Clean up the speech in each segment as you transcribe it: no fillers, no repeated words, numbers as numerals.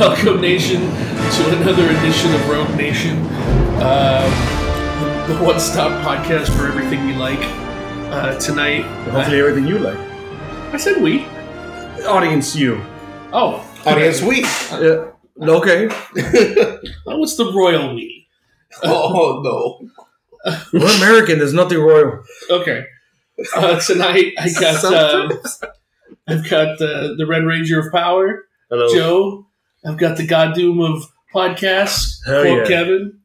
Welcome, Nation, to another edition of Rogue Nation, the one-stop podcast for everything you like. Tonight, hopefully, everything you like. I said we. Audience, you. Oh, audience, we. Okay. Oh, it's the royal we. Oh no, we're American. There's nothing royal. Okay. Tonight, I got. I've got the Red Ranger of Power. Hello, Joe. I've got the Goddamn of podcasts, Kevin.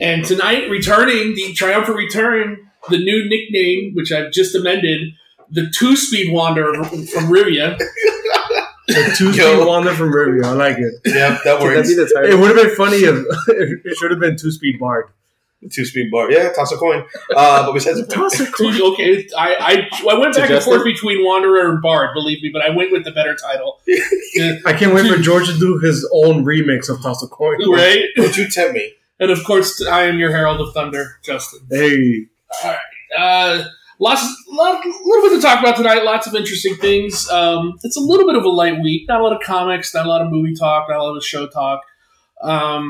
And tonight, returning, the triumphant return, the new nickname, which I've just amended, the two-speed wanderer from Rivia. The two-speed wanderer from Rivia. I like it. Yeah, that works. It would have been funny if it should have been two-speed bard. Two-speed bar. Yeah, toss a coin. But besides the toss a coin. Okay, I went back and forth between Wanderer and Bard, believe me, but I went with the better title. I can't wait for George to do his own remix of Toss a Coin. Right? Don't you tempt me. And of course, I am your Herald of Thunder, Justin. Hey. All right. Little bit to talk about tonight. Lots of interesting things. It's a little bit of a light week. Not a lot of comics, not a lot of movie talk, not a lot of show talk. I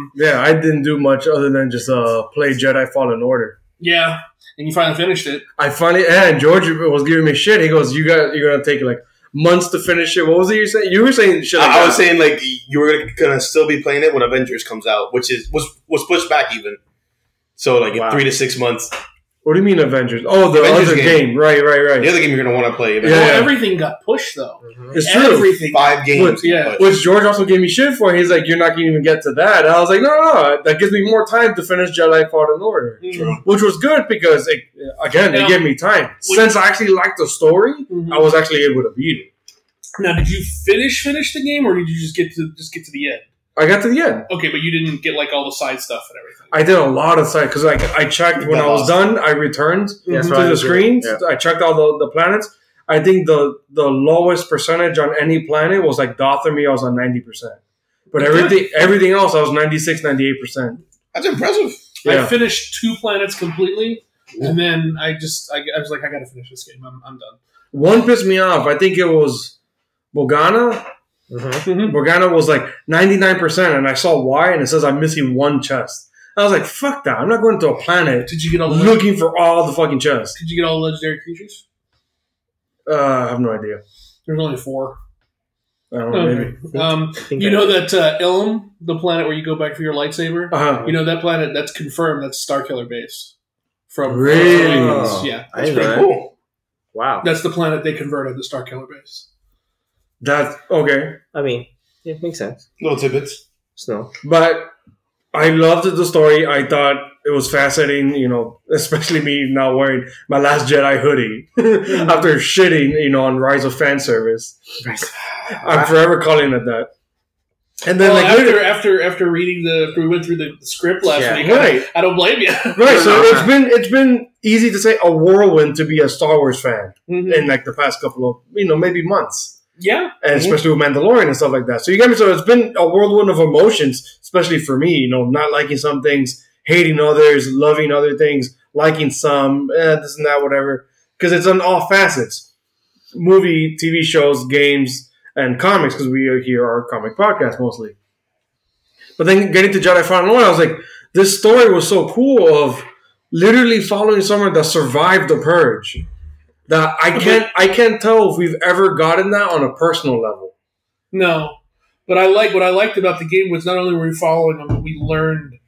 didn't do much other than just play Jedi Fallen Order. Yeah, and you finally finished it. And George was giving me shit. He goes, you're gonna take like months to finish it. What was it you saying? You were saying shit. I was saying like you were gonna still be playing it when Avengers comes out, which was pushed back even. So like in 3 to 6 months. What do you mean Avengers? Oh, the Avengers other game. Right. The other game you're going to want to play. Yeah. Everything got pushed, though. Mm-hmm. It's true. Everything. 5 games. Which George also gave me shit for. He's like, you're not going to even get to that. And I was like, no. That gives me more time to finish Jedi Fallen Order. True. Which was good because, it gave me time. Since I actually liked the story, I was actually able to beat it. Now, did you finish the game, or did you just get to the end? I got to the end. Okay, but you didn't get, all the side stuff and everything. I did a lot of side, because, I checked when I was done. I returned to the screens. Yeah. I checked all the planets. I think the lowest percentage on any planet was, Gotham. I was on 90%. But everything else, I was 96, 98%. That's impressive. Yeah. I finished 2 planets completely, and then I was like, I got to finish this game. I'm done. One pissed me off. I think it was Morgana. Mm-hmm. Morgana was 99%, and I saw why, and it says I'm missing 1 chest. I was like, fuck that. I'm not going to a planet. Did you get all looking for all the fucking chests? Did you get all the legendary creatures? I have no idea. There's only 4. I don't know, maybe. You know that Ilum, the planet where you go back for your lightsaber? Uh-huh. You know that planet, that's confirmed, that's Starkiller base. From really? Yeah. That's pretty cool. Wow. That's the planet they converted, the Starkiller base. That's okay. I mean, it makes sense. Little tidbits. Snow. But I loved the story. I thought it was fascinating, especially me now wearing my Last Jedi hoodie after shitting, on Rise of Fan Service. I'm forever calling it that. And then after reading we went through the script last week, right. I don't blame you. Right. So it's been easy to say a whirlwind to be a Star Wars fan in the past couple of maybe months. Yeah. And especially with Mandalorian and stuff like that. So you get me? So it's been a whirlwind of emotions, especially for me, not liking some things, hating others, loving other things, liking some, this and that, whatever. Because it's on all facets. Movie, TV shows, games, and comics, because we are here our comic podcast mostly. But then getting to Jedi Fallen Order, I was like, this story was so cool of literally following someone that survived the purge. That I can't tell if we've ever gotten that on a personal level. No, but what I liked about the game was not only were we following him, but we learned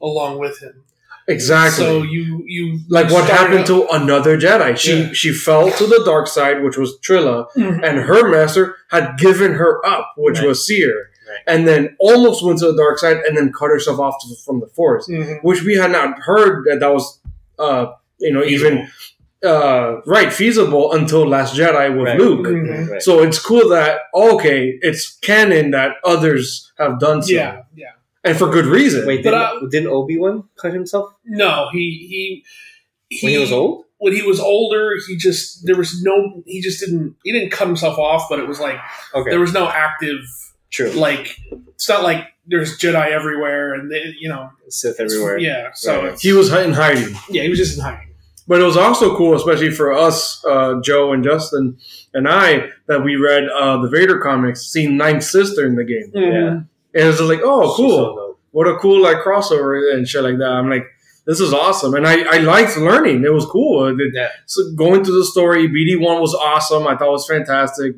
along with him. Exactly. So you what happened to another Jedi? She fell to the dark side, which was Trilla, and her master had given her up, which was Seer, and then almost went to the dark side and then cut herself off from the Force, which we had not heard that was even. Feasible until Last Jedi with Luke. Mm-hmm. Right. So it's cool that, it's canon that others have done so. Yeah. And for good reason. Wait, didn't Obi-Wan cut himself? No, he... When he was old? When he was older, he didn't cut himself off, but it was there was no active... True. It's not like there's Jedi everywhere and they Sith everywhere. Yeah, so... Right. He was in hiding. Yeah, he was just in hiding. But it was also cool, especially for us, Joe and Justin and I, that we read the Vader comics, seen Ninth Sister in the game. Mm-hmm. Yeah. And it was just like, oh, cool. What a cool like crossover and shit like that. I'm like, this is awesome. And I liked learning. It was cool. So going through the story, BD1 was awesome. I thought it was fantastic.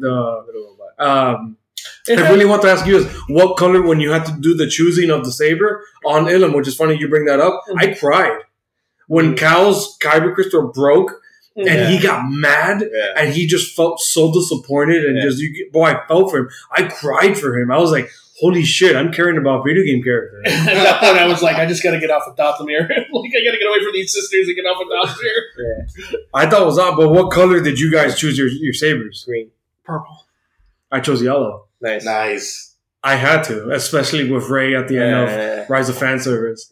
I really want to ask you is what color when you had to do the choosing of the saber on Ilum, which is funny you bring that up. Mm-hmm. I cried when Cal's kyber crystal broke and he got mad and he just felt so disappointed and I felt for him. I cried for him. I was like, holy shit, I'm caring about video game characters. At that point, I was like, I just got to get off of Dothamir. I got to get away from these sisters and get off of Dothamir. I thought it was odd, but what color did you guys choose your sabers? Green. Purple. I chose yellow. Nice. I had to, especially with Rey at the end of Rise of Fan Service.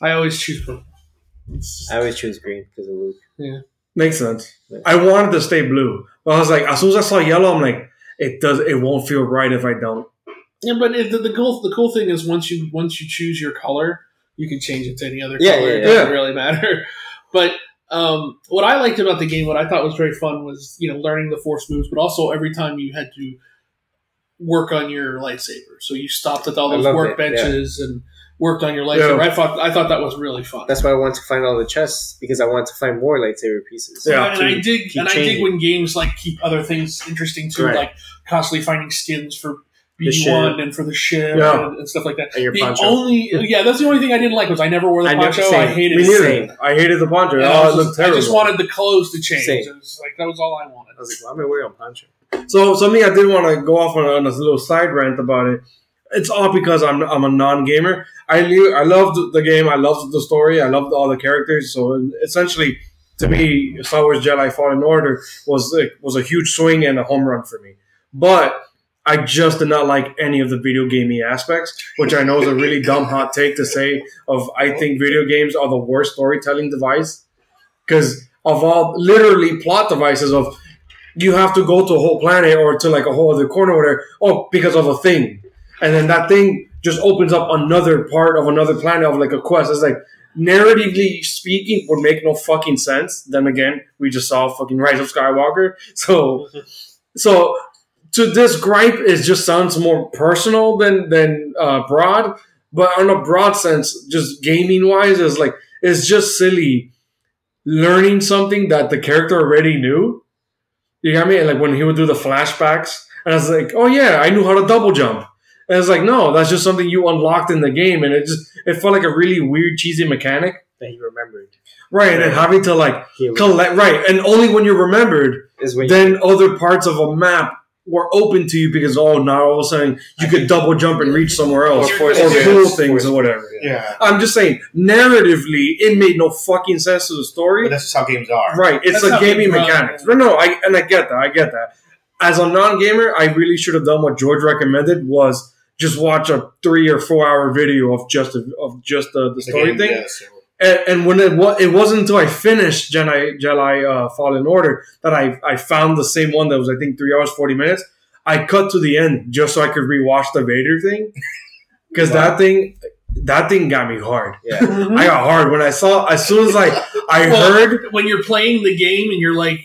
I always choose purple. I always choose green because of Luke. Yeah. Makes sense. Yeah. I wanted to stay blue. But I was like, as soon as I saw yellow, I'm like, it won't feel right if I don't. Yeah, but the cool thing is once you choose your color, you can change it to any other color. Yeah. It doesn't really matter. But what I liked about the game, what I thought was very fun was, you know, learning the Force moves, but also every time you had to work on your lightsaber. So you stopped at all those workbenches and worked on your lightsaber. Yeah. I thought that was really fun. That's why I wanted to find all the chests, because I wanted to find more lightsaber pieces. Yeah, I dig when games like keep other things interesting too, right. Like constantly finding skins for BD1 and for the ship and stuff like that. And your poncho. That's the only thing I didn't like was I never wore the poncho. I hated it. I hated the poncho. It looked terrible. I just wanted the clothes to change. It was like that was all I wanted. I was like, well, I'm gonna wear a poncho. So something I did want to go off on a little side rant about it. It's all because I'm a non-gamer. I loved the game. I loved the story. I loved all the characters. So essentially, to me, Star Wars Jedi Fallen Order was a huge swing and a home run for me. But I just did not like any of the video gamey aspects, which I know is a really dumb hot take to say of I think video games are the worst storytelling device. Because of all literally plot devices of you have to go to a whole planet or to like a whole other corner where, because of a thing. And then that thing just opens up another part of another planet of like a quest. It's like, narratively speaking, would make no fucking sense. Then again, we just saw fucking Rise of Skywalker. So to this gripe, it just sounds more personal than broad. But on a broad sense, just gaming-wise, it's like, it's just silly learning something that the character already knew. You got me? And like when he would do the flashbacks, and I was like, oh yeah, I knew how to double jump. And it's like, no, that's just something you unlocked in the game. And it felt like a really weird, cheesy mechanic. That he remembered. Right. And then having to like collect. Right. And only when you remembered is when then other parts of a map were open to you because, now all of a sudden you could double jump and reach somewhere else or pull things or whatever. Yeah. I'm just saying, narratively, it made no fucking sense to the story. But that's just how games are. Right. It's a gaming mechanic. No, I get that. I get that. As a non-gamer, I really should have done what George recommended was just watch a 3 or 4 hour video of just the story game, thing. Yeah, so. And when it wasn't until I finished Jedi Fallen Order that I found the same one that was, I think, 3 hours, 40 minutes. I cut to the end just so I could rewatch the Vader thing. Because that thing got me hard. Yeah. I got hard when I saw, as soon as heard. When you're playing the game and you're like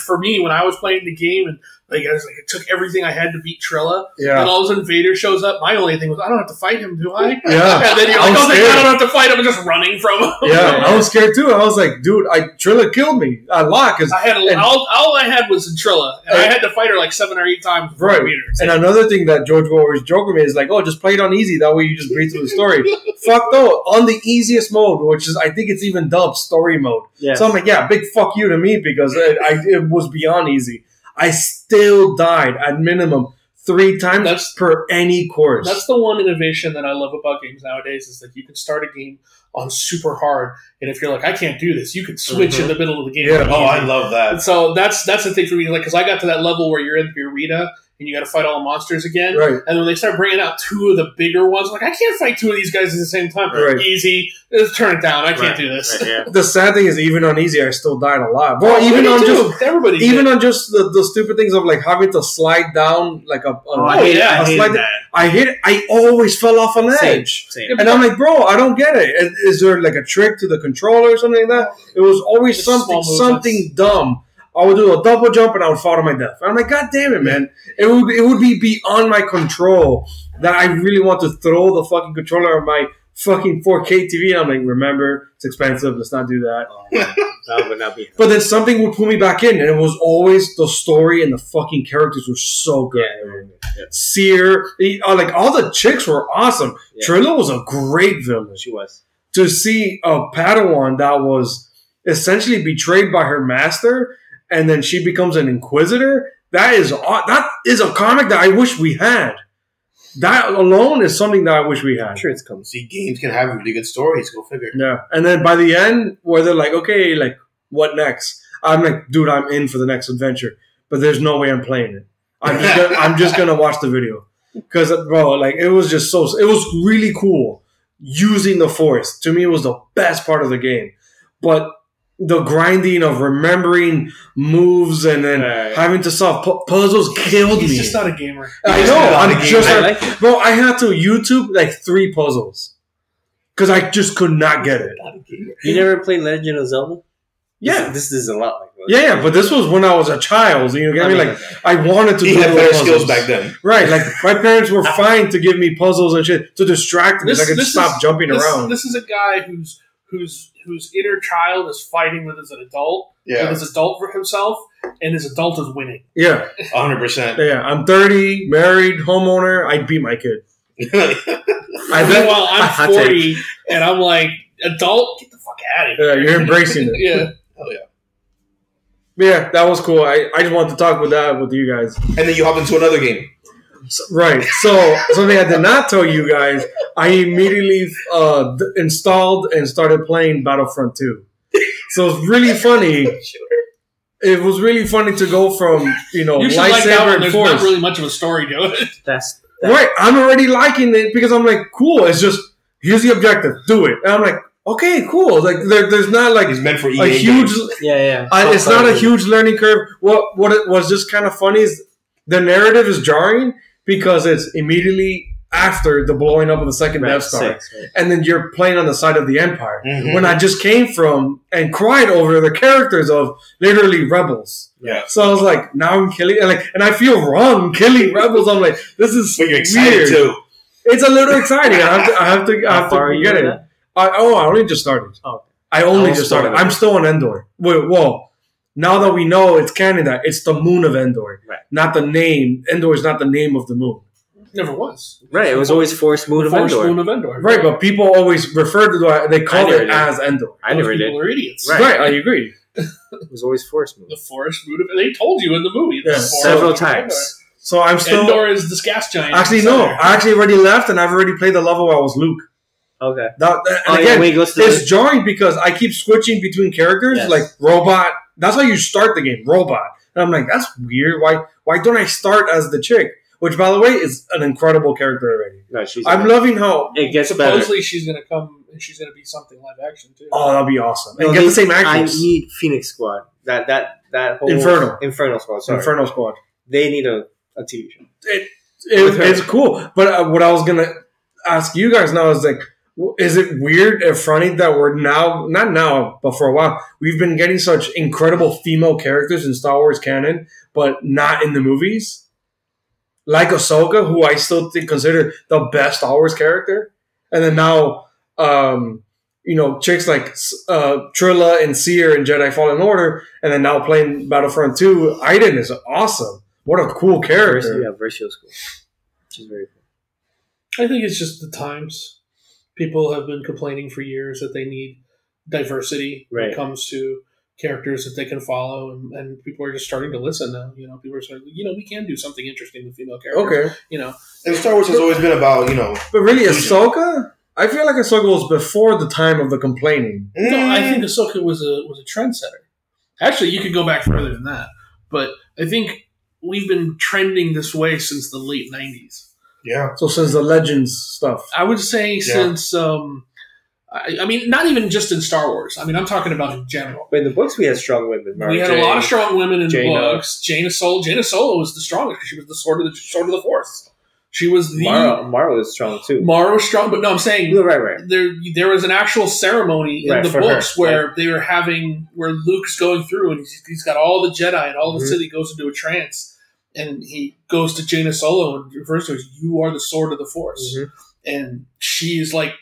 for me, when I was playing the game and it took everything I had to beat Trilla. Yeah. And all of a sudden Vader shows up. My only thing was, I don't have to fight him, do I? Yeah. And then you're like, I don't have to fight him. I'm just running from him. Yeah, I was scared too. I was like, dude, Trilla killed me. All I had was Trilla. And I had to fight her like 7 or 8 times before I beat her. So. And another thing that George will always joke with me is like, just play it on easy. That way you just breathe through the story. Fuck no. On the easiest mode, which is, I think it's even dubbed story mode. Yes. So I'm like, big fuck you to me because it was beyond easy. I still died at minimum 3 times per any course. That's the one innovation that I love about games nowadays is that you can start a game on super hard, and if you're like, I can't do this, you can switch in the middle of the game. Yeah. I love that. And so that's the thing for me, like, because I got to that level where you're in the arena and you got to fight all the monsters again. Right. And when they start bringing out 2 of the bigger ones, I'm like, I can't fight 2 of these guys at the same time. Right. Easy. Just turn it down. I can't do this. Right, The sad thing is, even on easy, I still died a lot. Well, on just the stupid things of like having to slide down like a. I hate it. I always fell off an edge. Same. And I'm like, bro, I don't get it. Is there like a trick to the controller or something like that? It was always something dumb. I would do a double jump and I would fall to my death. And I'm like, God damn it, man. It would be beyond my control that I really want to throw the fucking controller of my fucking 4K TV. And I'm like, remember, it's expensive. Let's not do that. Oh, that would not be hard. But then something would pull me back in. And it was always the story and the fucking characters were so good. Yeah. Seer. Like, all the chicks were awesome. Yeah. Trilla was a great villain. She was. To see a Padawan that was essentially betrayed by her master, and then she becomes an Inquisitor. That is a comic that I wish we had. That alone is something that I wish we had. I'm sure it's coming. See, games can have really good stories. Go figure. Yeah, and then by the end, where they're like, okay, like what next? I'm like, dude, I'm in for the next adventure, but there's no way I'm playing it. I'm just gonna watch the video because, bro, like it was just so. It was really cool using the Force. To me, it was the best part of the game, but the grinding of remembering moves and then having to solve puzzles killed me. He's just not a gamer. I know. Bro, I had to YouTube like 3 puzzles because I just could not get it. You never played Legend of Zelda? Yeah. This is a lot like that. Yeah, but this was when I was a child. You know what I mean? Like, I wanted to do puzzles. He had better skills back then. Right. Like, my parents were fine to give me puzzles and shit to distract me so I could stop jumping around. This is a guy whose inner child is fighting with his adult, with his adult for himself, and his adult is winning. Yeah. 100%. Yeah, I'm 30, married, homeowner. I beat my kid. Meanwhile, I'm 40, and I'm like, adult, get the fuck out of here. Yeah, you're embracing it. Yeah. Hell yeah. Yeah, that was cool. I just wanted to talk with you guys. And then you hop into another game. Right. So something I did not tell you guys, I immediately installed and started playing Battlefront 2. So it's really funny. It was really funny to go from, lightsaber and there's Force. There's not really much of a story to it. That's right. I'm already liking it because I'm like, cool. It's just, here's the objective. Do it. And I'm like, okay, cool. Like there's not like it's meant for EA a huge. Yeah. It's not a huge learning curve. What it was just kind of funny is the narrative is jarring because it's immediately after the blowing up of the second Death Star. And then you're playing on the side of the Empire. Mm-hmm. When I just came from and cried over the characters of literally Rebels. Yeah. So I was like, now I'm killing and I feel wrong killing Rebels. I'm like, this is but you're excited weird. Too. It's a little exciting. I have to get it. I only just started. Oh. I only just started. I'm still on Endor. Wait, whoa. Now that we know it's canon that it's the moon of Endor, right. Not the name. Endor is not the name of the moon. It never was. Right. It was always Force Moon of Endor. Right, but people always referred to it. They called it as Endor. I never did. People are idiots. Right. I agree. It was always Force Moon. The Force Moon of Endor. They told you in the movie. Yeah, several times. So I'm still... Endor is this gas giant. Actually, no. I actually already left, and I've already played the level where I was Luke. Okay. It's jarring because I keep switching between characters, like robot... That's how you start the game, robot. And I'm like, that's weird. Why don't I start as the chick? Which, by the way, is an incredible character already. No, I'm loving how it gets better. Supposedly she's going to come and she's going to be something live action too. Oh, that'll be awesome. And get the same actors. I need Phoenix Squad. That whole Inferno Squad. Sorry. Inferno Squad. They need a TV show. It's cool. But what I was going to ask you guys now is like, is it weird and funny that we're but for a while, we've been getting such incredible female characters in Star Wars canon, but not in the movies? Like Ahsoka, who I still consider the best Star Wars character. And then now, chicks like Trilla and Seer in Jedi Fallen Order, and then now playing Battlefront 2, Aiden is awesome. What a cool character. Yeah, Versio's cool. She's very cool. I think it's just the times. People have been complaining for years that they need diversity when it comes to characters that they can follow, and people are just starting to listen now. People are starting. We can do something interesting with female characters. Okay, and Star Wars has always been about But really, Ahsoka, I feel like Ahsoka was before the time of the complaining. No, I think Ahsoka was a trendsetter. Actually, you could go back further than that, but I think we've been trending this way since the late 90s. Yeah. So since the Legends stuff. I would say since, not even just in Star Wars. I mean, I'm talking about in general. But in the books, we had strong women. We had a lot of strong women in the books. Jaina Solo was the strongest because she was the sword of the Force. She was the... Mara was strong, too. Mara was strong, but no, I'm saying... Right. There was an actual ceremony in the books where they were having... Where Luke's going through, and he's got all the Jedi, and all of a sudden he goes into a trance, and he goes to Jaina Solo and refers to her as, "You are the sword of the Force." Mm-hmm. And she is like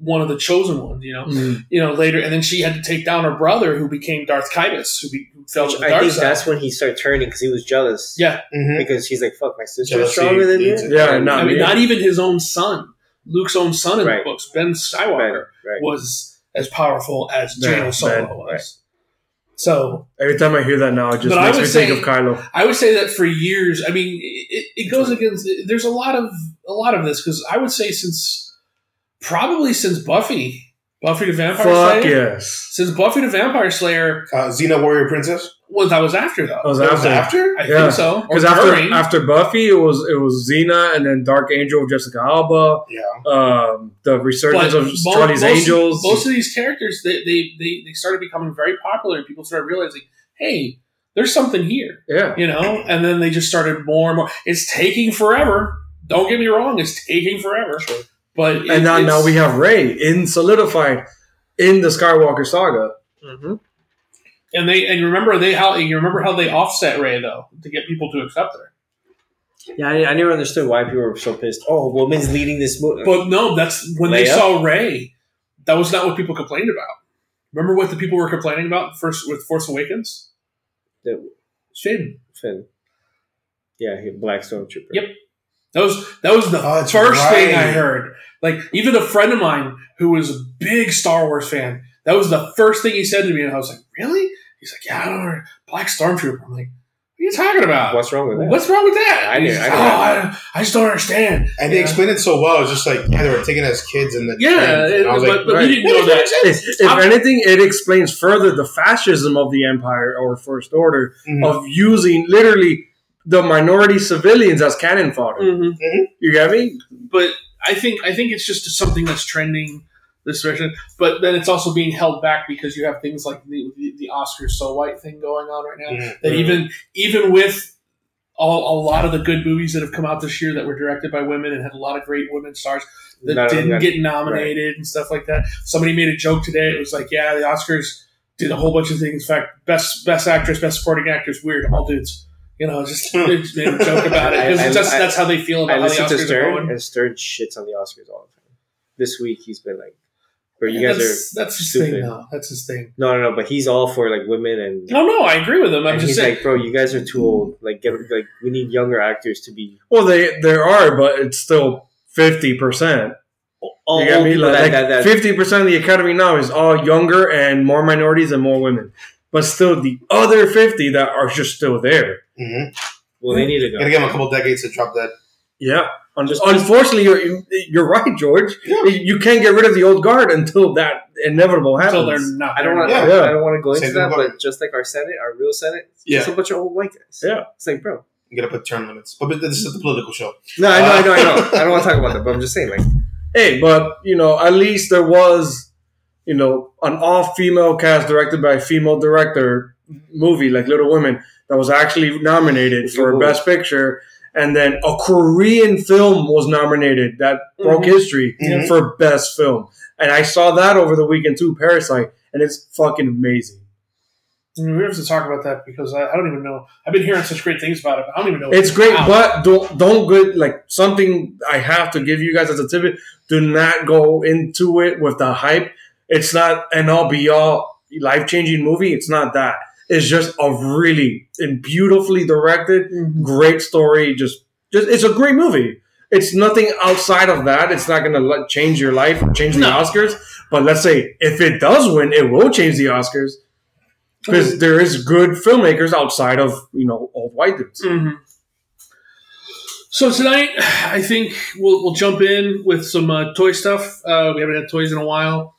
one of the chosen ones, you know? Mm-hmm. You know, later... And then she had to take down her brother, who became Darth Kytus, who fell to the dark side. I think that's when he started turning, because he was jealous. Yeah. Mm-hmm. Because he's like, fuck, my sister's stronger than you? Yeah, not even his own son. Luke's own son in the books, Ben Skywalker, was as powerful as Jaina Solo was. Right. So every time I hear that now, it just makes me think of Kylo. I would say that for years, I mean, it goes against. There's a lot of this, because I would say since Buffy the Vampire Slayer. Yes. Since Buffy the Vampire Slayer, Xena Warrior Princess. Well, that was after though. That was after? I think so. Because after Buffy, it was Xena, and then Dark Angel of Jessica Alba. Yeah. The resurgence of Charlie's Angels. Most of these characters, they started becoming very popular, and people started realizing, hey, there's something here. Yeah. You know, and then they just started more and more. It's taking forever. Don't get me wrong. It's taking forever. Sure. But now we have Rey solidified in the Skywalker saga. Mm-hmm. And remember how they offset Rey though to get people to accept her. Yeah, I never understood why people were so pissed. Oh, woman's leading this movie. But no, that's when Leia? They saw Rey. That was not what people complained about. Remember what the people were complaining about first with Force Awakens? Finn. Yeah, he had black stormtrooper. Yep. That was the first thing I heard. Like, even a friend of mine who was a big Star Wars fan, that was the first thing he said to me, and I was like, "Really?" He's like, "Yeah, I don't know. Black Stormtrooper." I'm like, "What are you talking about? What's wrong with that?" I just don't understand. And they explained it so well. It's just like they were taken as kids in the train. And I was but we didn't know that. If anything, it explains further the fascism of the Empire or First Order of using literally the minority civilians as cannon fodder. Mm-hmm. Mm-hmm. You get me? But I think it's just something that's trending this direction. But then it's also being held back because you have things like the Oscars so white thing going on right now. Mm-hmm. That even with a lot of the good movies that have come out this year that were directed by women and had a lot of great women stars that didn't get nominated and stuff like that. Somebody made a joke today. It was like, yeah, the Oscars did a whole bunch of things. In fact, best actress, best supporting actress, weird, all dudes. You know, just they joke about it because that's how they feel about how the Oscars are going. And Stern shits on the Oscars all the time. This week he's been like, "Where you guys are that's stupid." His thing now. That's his thing. No, but he's all for like women and. No, I agree with him. I'm just saying, like, bro, you guys are too old. Like, we need younger actors to be. Well, there are, but it's still 50%. You got me? Like 50% of the Academy now is all younger and more minorities and more women. But still, the other 50 that are just still there. Mm-hmm. Well, they need to go. Gotta give them a couple decades to drop that. Yeah. Unfortunately, you're right, George. Yeah. You can't get rid of the old guard until that inevitable happens. Until they're not. I don't want to go into that, but just like our Senate, our real Senate, it's just a bunch of old white guys. Yeah. It's like, bro. You gotta put term limits. But this is the political show. No, I know. I don't want to talk about that, but I'm just saying, like, hey, but, you know, at least there was... You know, an all-female cast directed by a female director movie like Little Women that was actually nominated for Best Picture, and then a Korean film was nominated that broke history for Best Film. And I saw that over the weekend too, Parasite, and it's fucking amazing. We have to talk about that because I don't even know. I've been hearing such great things about it, but I don't even know. It's great, but don't good like something I have to give you guys as a tidbit. Do not go into it with the hype. It's not an all-be-all life-changing movie. It's not that. It's just a really beautifully directed, great story. Just it's a great movie. It's nothing outside of that. It's not going to change your life or change the Oscars. But let's say if it does win, it will change the Oscars because there is good filmmakers outside of, you know, old white dudes. Mm-hmm. So tonight, I think we'll jump in with some toy stuff. We haven't had toys in a while.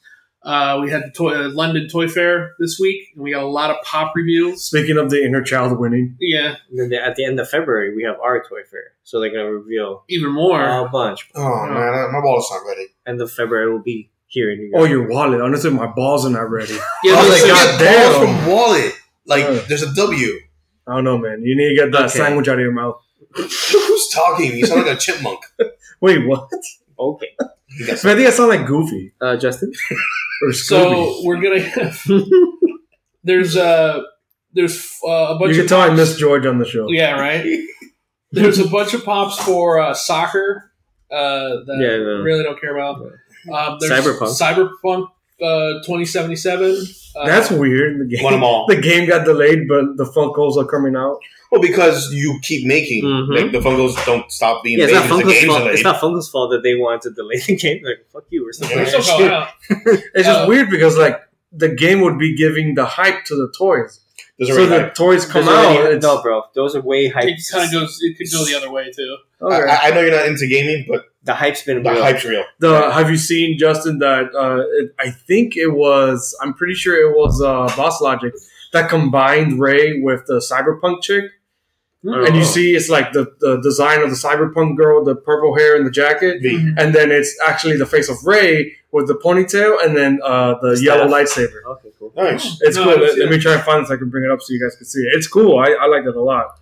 We had the London Toy Fair this week, and we got a lot of pop reveals. Speaking of the inner child winning. Yeah. And then at the end of February, we have our Toy Fair. So they're going to reveal even more. A bunch. Oh, man. My wallet's not ready. End of February will be here in New York. Oh, your wallet. Honestly, my balls are not ready. Yeah, I was like, God damn. Balls from wallet. Like, there's a W. I don't know, man. You need to get that sandwich out of your mouth. Who's talking? You sound like a chipmunk. Wait, what? Okay. But I think I sound like Goofy. Justin? Or Scooby? So, we're going to have... There's a bunch of... You can tell I miss George on the show. Yeah, right? There's a bunch of pops for soccer that I really don't care about. There's Cyberpunk 2077. That's weird. The game, won them all. The game got delayed, but the Funkos are coming out. Well, because you keep making. Mm-hmm. Like, the Funkos don't stop being made. It's not Funko's fault that they wanted to delay the game. Like, fuck you or something. Yeah, it's just weird because, like, the game would be giving the hype to the toys. So the toys come out. No, bro. Those are way hyped. It kind of goes. It could go the other way too. Okay. I know you're not into gaming, but the hype's been real. The hype's real. Have you seen, Justin, that I think it was? I'm pretty sure it was Boss Logic that combined Rey with the cyberpunk chick. Mm-hmm. And you see, it's like the design of the cyberpunk girl, the purple hair and the jacket, mm-hmm. and then it's actually the face of Rey with the ponytail, and then the yellow lightsaber. Okay, cool. Nice, it's cool. Let me try and find this. I can bring it up so you guys can see it. It's cool. I like it a lot.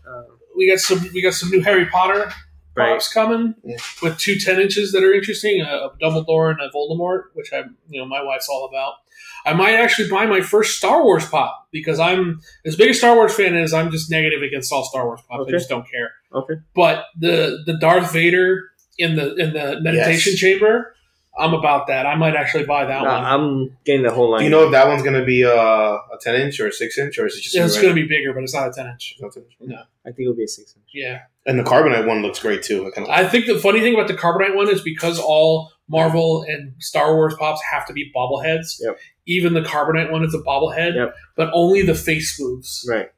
We got some new Harry Potter pops coming with two 10-inches that are interesting, a Dumbledore and a Voldemort, which my wife's all about. I might actually buy my first Star Wars pop because I'm as big a Star Wars fan as I'm just negative against all Star Wars pops. Okay. I just don't care. Okay. But the Darth Vader in the meditation chamber, I'm about that. I might actually buy that one. I'm getting the whole line. Do you know if that one's going to be a 10-inch or a 6-inch, or is it just? Yeah, it's going to be bigger, but it's not a 10-inch. No, I think it'll be a 6-inch. Yeah. And the Carbonite one looks great too. I think the funny thing about the Carbonite one is because all Marvel and Star Wars pops have to be bobbleheads. Yep. Even the Carbonite one is a bobblehead, but only the face moves. Right.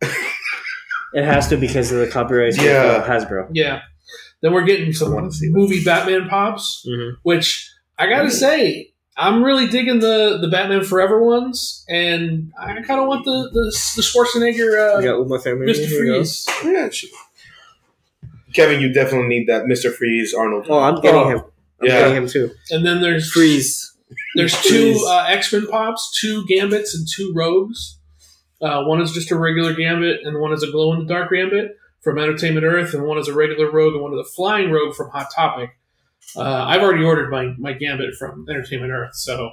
It has to because of the copyright of Hasbro. Yeah. Then we're getting some movie Batman pops, mm-hmm. which I gotta say, I'm really digging the Batman Forever ones, and I kind of want the Schwarzenegger Mr. Freeze. Yeah, Kevin, you definitely need that Mr. Freeze Arnold. Oh, I'm getting him. I'm getting him too. And then there's Freeze. There's two X-Men pops, two Gambits, and two Rogues. One is just a regular Gambit, and one is a glow-in-the-dark Gambit from Entertainment Earth, and one is a regular Rogue, and one is a flying Rogue from Hot Topic. I've already ordered my Gambit from Entertainment Earth, so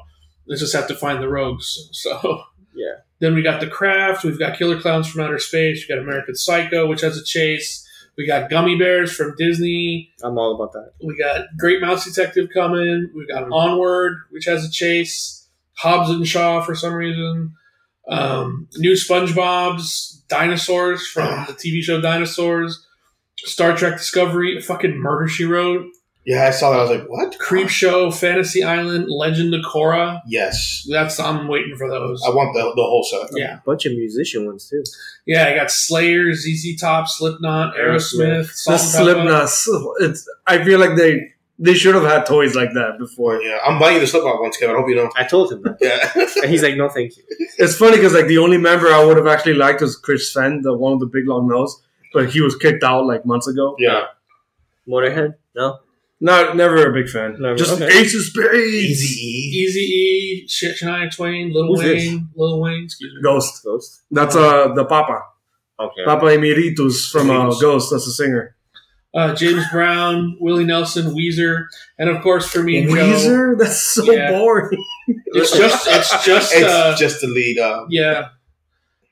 I just have to find the Rogues. So yeah. Then we got The Craft. We've got Killer Clowns from Outer Space. We got American Psycho, which has a chase. We got Gummy Bears from Disney. I'm all about that. We got Great Mouse Detective coming. We got Onward, which has a chase. Hobbs and Shaw for some reason. New SpongeBob's. Dinosaurs from the TV show Dinosaurs. Star Trek Discovery. Fucking Murder, She Wrote. Yeah, I saw that. I was like, what? Creep Show, Fantasy Island, Legend of Korra. Yes. I'm waiting for those. I want the whole set. Yeah. A bunch of musician ones, too. Yeah, I got Slayer, ZZ Top, Slipknot, Aerosmith. The Slipknot. I feel like they should have had toys like that before. Yeah, I'm buying the Slipknot once, Kevin. I hope you know. I told him that. Yeah. And he's like, no, thank you. It's funny because like the only member I would have actually liked was Chris Fenn, the one with the big long nose. But he was kicked out like months ago. Yeah. Motorhead? No. No, never a big fan. Never. Just Ace of Spades. Easy E. Shania Twain. Lil Wayne. Excuse me. Ghost. That's the Papa. Okay. Papa Emeritus from Ghost. That's the singer. James Brown, Willie Nelson, Weezer, and of course for me and Weezer. Joe, that's so boring. It's just the lead. Yeah.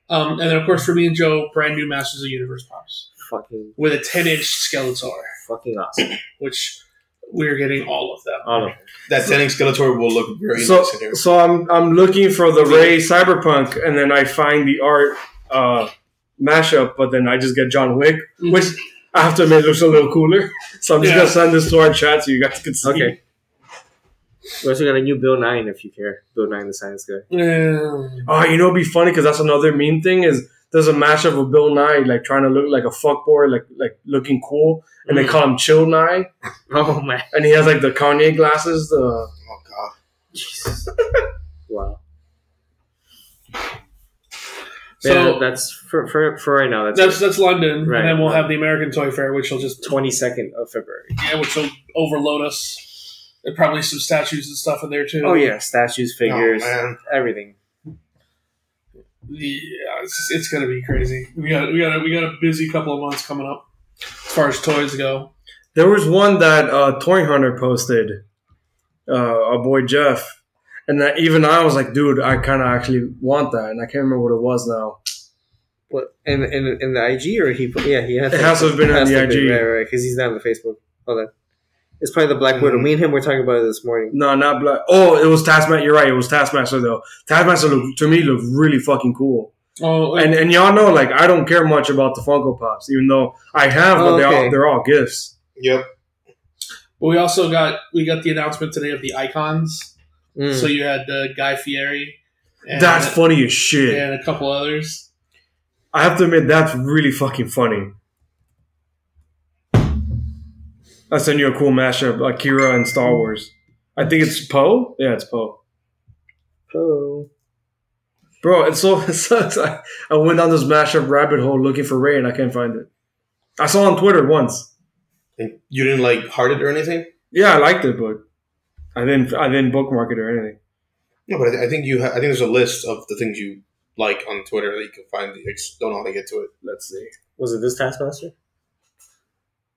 And then of course for me and Joe, brand new Masters of the Universe pops. Fucking with a 10-inch Skeletor. Fucking awesome. Which. We're getting all of them. All of them. That 10-inch Skeletor will look very nice in here. So I'm looking for the Rey Cyberpunk, and then I find the art mashup, but then I just get John Wick, which I have to admit looks a little cooler. So I'm just going to send this to our chat so you guys can see. Okay. We also got a new Bill 9 if you care. Bill 9, the science guy. Yeah. Oh, you know what would be funny because that's another meme thing is there's a mashup of Bill Nye like trying to look like a fuckboy, like looking cool, and they call him Chill Nye. Oh man! And he has like the Kanye glasses. Oh god! Jesus! Wow. So yeah, that's for right now. That's London, right. And then we'll have the American Toy Fair, which will just 22nd of February. Yeah, which will overload us. There probably some statues and stuff in there too. Oh yeah, statues, figures, everything. Yeah, it's gonna be crazy. We got a busy couple of months coming up. far as toys go. There was one that Toy Hunter posted, our boy Jeff, and that even I was like, dude, I kind of actually want that, and I can't remember what it was now. What in the IG or he? Yeah, he has. It has to have been on the IG, right? Because he's not on the Facebook. Hold on. It's probably the Black Widow. Mm-hmm. Me and him were talking about it this morning. No, not Black. Oh, it was Taskmaster. You're right. It was Taskmaster, though. Taskmaster, to me, looked really fucking cool. Oh, and y'all know, like, I don't care much about the Funko Pops, even though I have, but they're all gifts. Yep. But we also got the announcement today of the icons. So you had Guy Fieri. That's funny as shit. And a couple others. I have to admit, that's really fucking funny. I'll send you a cool mashup, Akira and Star Wars. I think it's Poe? Yeah, it's Poe. Poe. Bro, it sucks. I went down this mashup rabbit hole looking for Ray and I can't find it. I saw it on Twitter once. And you didn't like heart it or anything? Yeah, I liked it, but I didn't bookmark it or anything. No, but I think there's a list of the things you like on Twitter that you can find. I just don't know how to get to it. Let's see. Was it this Taskmaster?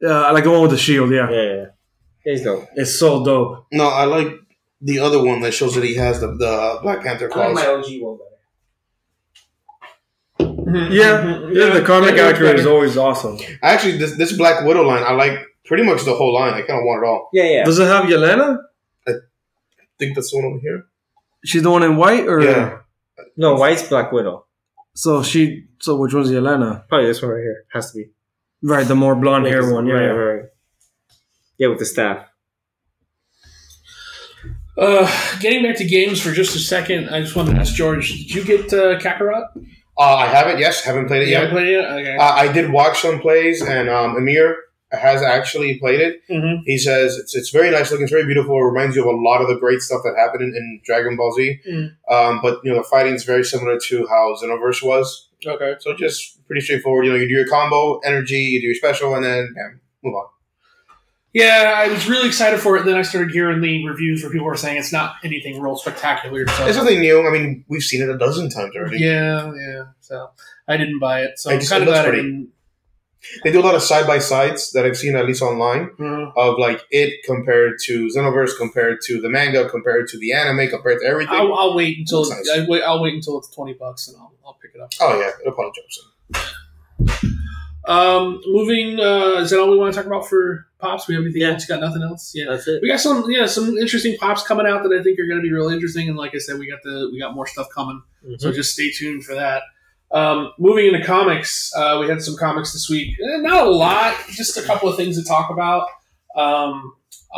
Yeah, I like the one with the shield, yeah. It's dope. It's so dope. No, I like the other one that shows that he has the Black Panther claws. I like my OG one better. Yeah, the comic accurate is always awesome. Actually, this Black Widow line, I like pretty much the whole line. I kind of want it all. Yeah. Does it have Yelena? I think that's the one over here. She's the one in white? Or yeah. No, white's Black Widow. So which one's Yelena? Probably this one right here. Has to be. Right, the more blonde hair one. Right. Yeah, with the staff. Getting back to games for just a second, I just wanted to ask George, did you get Kakarot? I haven't, yes. Haven't played it yet. Haven't played it yet? Okay. I did watch some plays, and Amir has actually played it. Mm-hmm. He says it's very nice looking, it's very beautiful. It reminds you of a lot of the great stuff that happened in Dragon Ball Z. Mm-hmm. But the fighting is very similar to how Xenoverse was. Okay. So just pretty straightforward. You do your combo, energy, you do your special, and then bam, move on. Yeah, I was really excited for it. Then I started hearing the reviews where people were saying it's not anything real spectacular. So. It's nothing new. I mean, we've seen it a dozen times already. Yeah. So I didn't buy it. So I'm kind of glad I didn't. They do a lot of side-by-sides that I've seen, at least online, of like it compared to Xenoverse, compared to the manga, compared to the anime, compared to everything. I'll wait until it's $20 and I'll pick it up. Oh, yeah. It'll probably jump soon. Is that all we want to talk about for Pops? We have anything else? Got nothing else? Yeah, that's it. We got some interesting Pops coming out that I think are going to be really interesting. And like I said, we got more stuff coming. Mm-hmm. So just stay tuned for that. Moving into comics, we had some comics this week. Not a lot, just a couple of things to talk about. I'm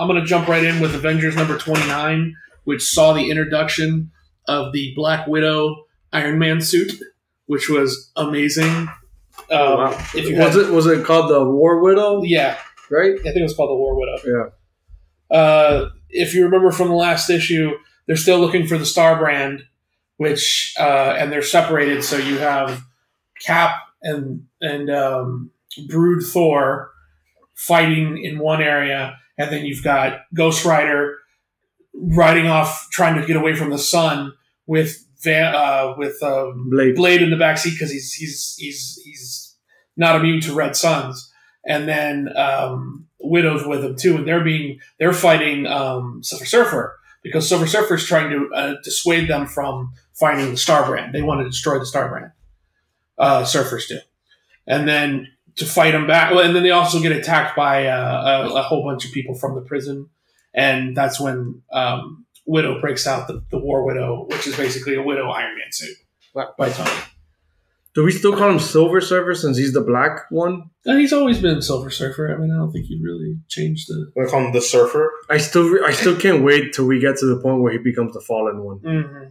going to jump right in with Avengers #29, which saw the introduction of the Black Widow Iron Man suit, which was amazing. Wow. Was it called the War Widow? Yeah. Right? I think it was called the War Widow. Yeah. If you remember from the last issue, they're still looking for the Star Brand. Which and they're separated, so you have Cap and Brood Thor fighting in one area, and then you've got Ghost Rider riding off, trying to get away from the sun with Blade in the backseat because he's not immune to red suns, and then Widow's with him too, and they're fighting Silver Surfer. Because Silver Surfer is trying to dissuade them from finding the Star Brand. They want to destroy the Star Brand. Surfers do. And then to fight them back. Well, and then they also get attacked by a whole bunch of people from the prison. And that's when Widow breaks out the War Widow, which is basically a Widow Iron Man suit by Tony. Do we still call him Silver Surfer since he's the black one? No, he's always been Silver Surfer. I mean, I don't think he really changed the... We call him the Surfer? I still can't wait till we get to the point where he becomes the Fallen One. Mm-hmm.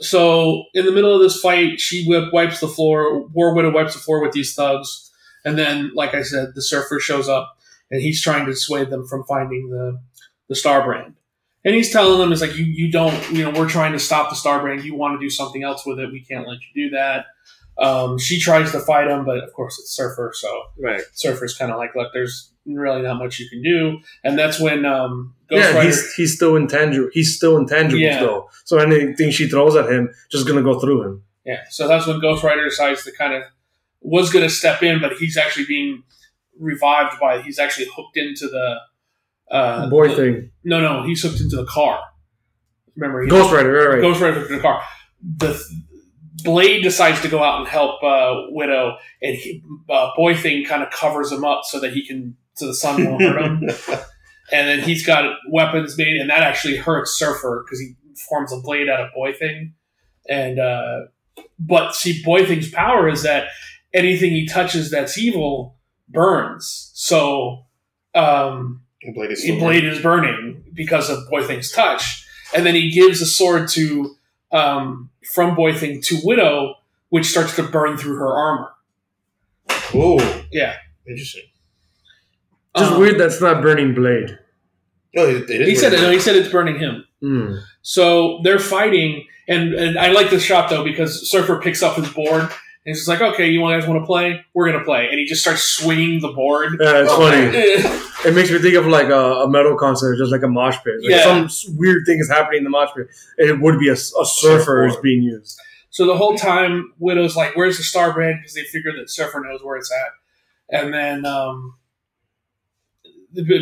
So, in the middle of this fight, she wipes the floor. War Widow wipes the floor with these thugs. And then, like I said, the Surfer shows up and he's trying to dissuade them from finding the Star Brand. And he's telling them, it's like, you don't, we're trying to stop the Star Brand. You want to do something else with it. We can't let you do that. She tries to fight him, but of course it's Surfer, so right. Surfer's kind of like, look, there's really not much you can do, and that's when Ghost Rider... he's still intangible. He's still intangible, though. So anything she throws at him, just gonna go through him. Yeah. So that's when Ghost Rider decides to kind of was gonna step in, but he's actually being revived by, he's actually hooked into the thing. No, he's hooked into the car. Remember, Ghost Rider, right? Ghost Rider hooked into the car. The Blade decides to go out and help Widow, and Boy Thing kind of covers him up so the sun won't hurt him. And then he's got weapons made, and that actually hurts Surfer because he forms a blade out of Boy Thing. And but see, Boy Thing's power is that anything he touches that's evil burns. So Blade is burning because of Boy Thing's touch, and then he gives a sword to. From Boy Thing to Widow, which starts to burn through her armor. Oh, yeah, interesting. Just weird. That's not burning Blade. No, it is. He said it. No, he said it's burning him. Mm. So they're fighting, and I like this shot though because Surfer picks up his board and he's just like, "Okay, you guys want to play? We're gonna play." And he just starts swinging the board. Yeah, it's funny. It makes me think of like a metal concert, just like a mosh pit. Like some weird thing is happening in the mosh pit. It would be a Surfer is being used. So the whole time, Widow's like, where's the star brand? Because they figure that Surfer knows where it's at. And then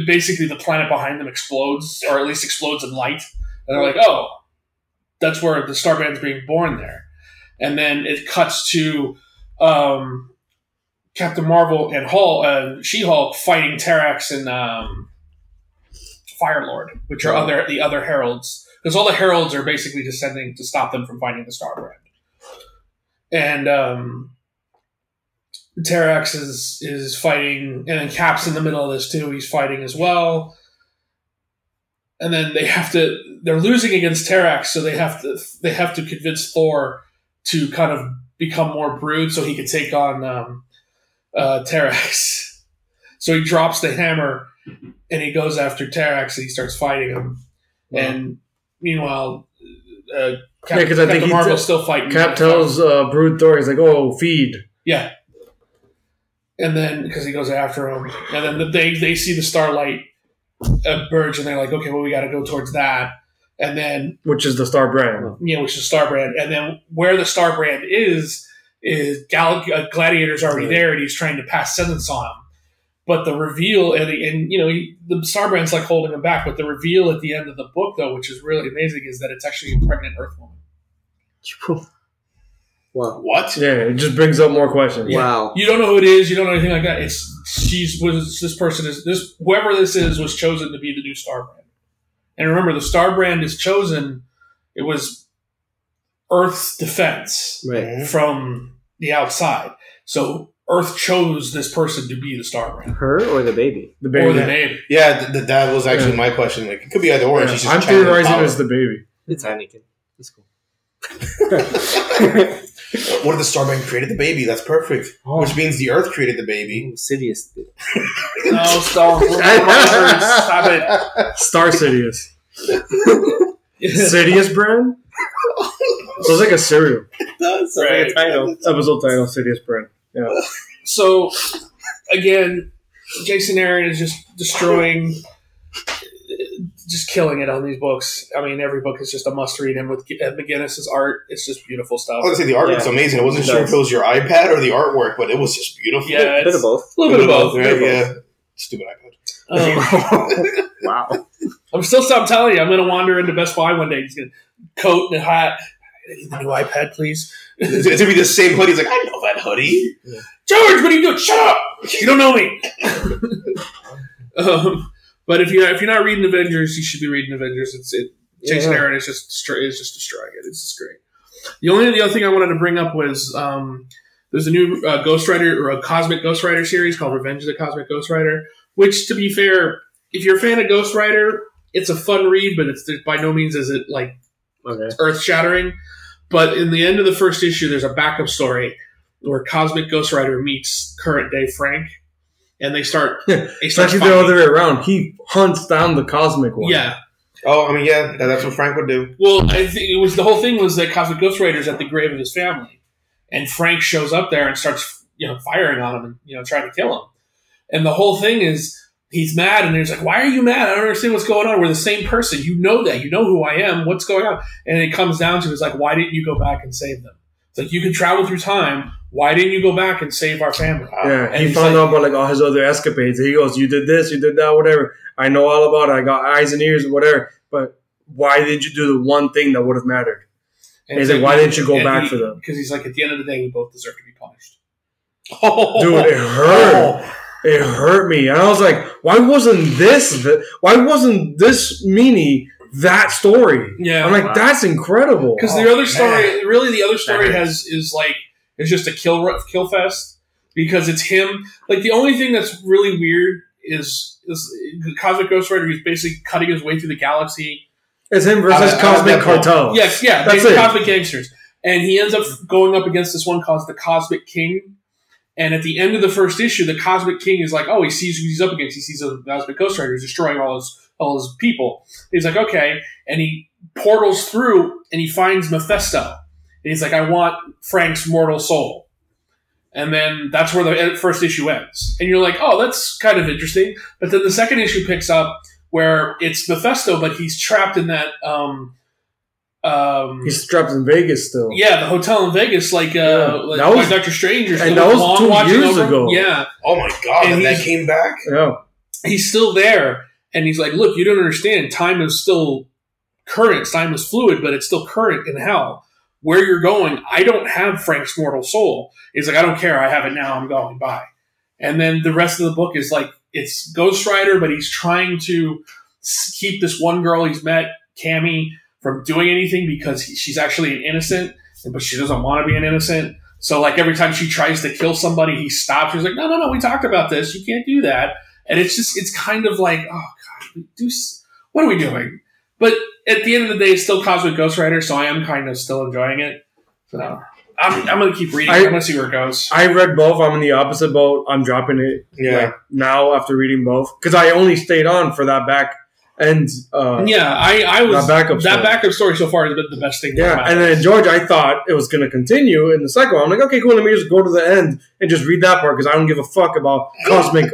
basically the planet behind them explodes, or at least explodes in light. And they're like, oh, that's where the star brand's being born there. And then it cuts to... Captain Marvel and She-Hulk fighting Terax and Firelord, which are the other heralds, because all the heralds are basically descending to stop them from finding the Star Brand. And Terax is fighting, and then Cap's in the middle of this too. He's fighting as well, and then they're losing against Terax, so they have to convince Thor to kind of become more brood so he could take on. Terax. So he drops the hammer and he goes after Terax and he starts fighting him. Wow. And meanwhile, Captain Marvel's still fighting. Cap tells Brood Thor, he's like, oh, feed. Yeah. And then, because he goes after him. And then they see the starlight emerge and they're like, okay, well, we got to go towards that. And then. Which is the Star Brand. Yeah, which is the Star Brand. And then where the Star Brand is Gladiator's already there and he's trying to pass sentence on him. But the reveal, the Star Brand's like holding him back, but the reveal at the end of the book, though, which is really amazing, is that it's actually a pregnant Earth woman. Wow. What? Yeah, it just brings up more questions. Yeah. Wow. You don't know who it is. You don't know anything like that. Whoever this is was chosen to be the new Star Brand. And remember, the Star Brand is chosen. It was Earth's defense from the outside. So Earth chose this person to be the Star Brand. Her or the baby? The baby. Or the baby. Yeah, that was actually my question. Like, it could be either or. Yeah. I'm theorizing it's the baby. It's Anakin. It's cool. What if the Star Brand created the baby? That's perfect. Oh. Which means the Earth created the baby. Sidious did. No, Star Wars. Stop it. Star Sidious. Sidious Brand? So it's like a cereal. It does. Right. Like a title. Episode title, Sidious Brand. Yeah. So, again, Jason Aaron is just destroying, just killing it on these books. I mean, every book is just a must read. And with Ed McGuinness's art, it's just beautiful stuff. I was going to say, the art looks amazing. I wasn't sure if it was your iPad or the artwork, but it was just beautiful. Yeah, it's a bit of both. A little bit of both. Right? Yeah. Stupid iPad. Wow. I'm still telling you, I'm going to wander into Best Buy one day. He's going to coat and hat. The new iPad, please. It's going to be the same hoodie. He's like, I know that hoodie. Yeah. George, what are you doing? Shut up! You don't know me. But if you're not reading Avengers, you should be reading Avengers. Jason Aaron is just destroying it. It's just great. The other thing I wanted to bring up was there's a new Ghost Rider or a Cosmic Ghost Rider series called Revenge of the Cosmic Ghost Rider. Which, to be fair, if you're a fan of Ghost Rider, it's a fun read, but it's by no means is it like earth shattering. But in the end of the first issue, there's a backup story where Cosmic Ghost Rider meets current day Frank, and they start actually the other way around. He hunts down the Cosmic one. Yeah. Oh, I mean, yeah, that's what Frank would do. Well, I think the whole thing was that Cosmic Ghost Rider's at the grave of his family, and Frank shows up there and starts firing on him and trying to kill him. And the whole thing is he's mad, and he's like, why are you mad? I don't understand what's going on. We're the same person. You know that. You know who I am. What's going on? And it comes down to it's like, why didn't you go back and save them? It's like, you could travel through time. Why didn't you go back and save our family? Yeah, and he found out about like all his other escapades. He goes, you did this, you did that, whatever. I know all about it. I got eyes and ears, whatever. But why didn't you do the one thing that would have mattered? And he's like, why didn't you go back for them? Because he's like, at the end of the day, we both deserve to be punished. Oh, dude, it hurt. Oh. It hurt me. And I was like, why wasn't this meanie that story? Yeah, I'm like, wow, that's incredible. Because the other story is just a kill fest, because it's him. Like, the only thing that's really weird is the Cosmic Ghost Rider who's basically cutting his way through the galaxy. It's him versus Cosmic Cartel. Yes, yeah, that's it. Cosmic gangsters. And he ends up going up against this one called the Cosmic King. And at the end of the first issue, the Cosmic King is like, oh, he sees who he's up against. He sees a Cosmic Ghost Rider who's destroying all his people. He's like, okay. And he portals through and he finds Mephisto. And he's like, I want Frank's mortal soul. And then that's where the first issue ends. And you're like, oh, that's kind of interesting. But then the second issue picks up where it's Mephisto, but he's trapped in that... he's trapped in Vegas still. Yeah, the hotel in Vegas, like Dr. Strange. And that was 2 years ago. Yeah. Oh my God, and that came back? Yeah. He's still there, and he's like, look, you don't understand. Time is still current. Time is fluid, but it's still current in hell. Where you're going, I don't have Frank's mortal soul. He's like, I don't care. I have it now. I'm going. Bye. And then the rest of the book is like, it's Ghost Rider, but he's trying to keep this one girl he's met, Cammie, from doing anything, because she's actually an innocent, but she doesn't want to be an innocent. So, like, every time she tries to kill somebody, he stops. He's like, no, we talked about this. You can't do that. And it's just, it's kind of like, oh, God, what are we doing? But at the end of the day, it still Cosmic Ghost Rider, so I am kind of still enjoying it. So I'm going to keep reading. I'm going to see where it goes. I read both. I'm in the opposite boat. I'm dropping it now after reading both, because I only stayed on for that back. And I was that backup story so far has been the best thing. Yeah, and then George, I thought it was going to continue in the second one. I'm like, okay, cool. Let me just go to the end and just read that part, because I don't give a fuck about Cosmic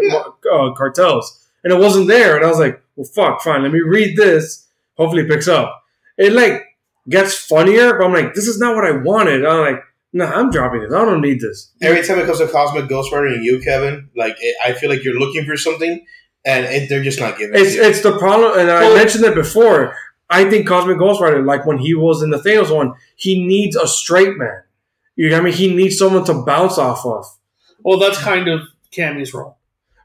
Cartels. And it wasn't there, and I was like, well, fuck, fine. Let me read this. Hopefully, it picks up. It like gets funnier, but I'm like, this is not what I wanted. And I'm like, no, I'm dropping this. I don't need this. Every time it comes to Cosmic Ghost Rider and you, Kevin, like I feel like you're looking for something. And they're just not giving it. It's the problem, and I mentioned it before. I think Cosmic Ghost Rider, like when he was in the Thanos one, he needs a straight man. You know what I mean? He needs someone to bounce off of. Well, that's kind of Cammie's role.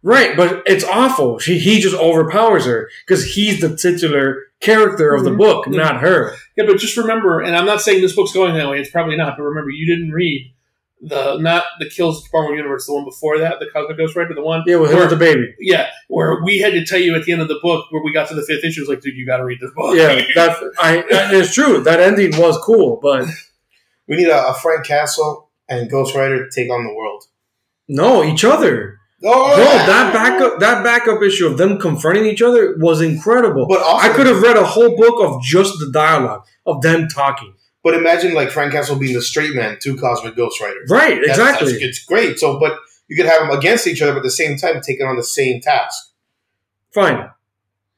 Right, but it's awful. He just overpowers her, because he's the titular character of the book, not her. Yeah, but just remember, and I'm not saying this book's going that way. It's probably not, but remember, you didn't read not the Kills Marvel Universe, the one before that, the Cosmic Ghost Rider, the one with the baby. Yeah, where we had to tell you at the end of the book, where we got to the fifth issue, it was like, dude, you got to read this book. Yeah, that is true. That ending was cool, but we need a Frank Castle and Ghost Rider to take on the world. No, each other. Oh, bro, yeah. that backup issue of them confronting each other was incredible. But also, I could have read a whole book of just the dialogue of them talking. But imagine, like, Frank Castle being the straight man to Cosmic Ghost Rider. Right, exactly. It's great. So, but you could have them against each other, but at the same time taking on the same task. Fine.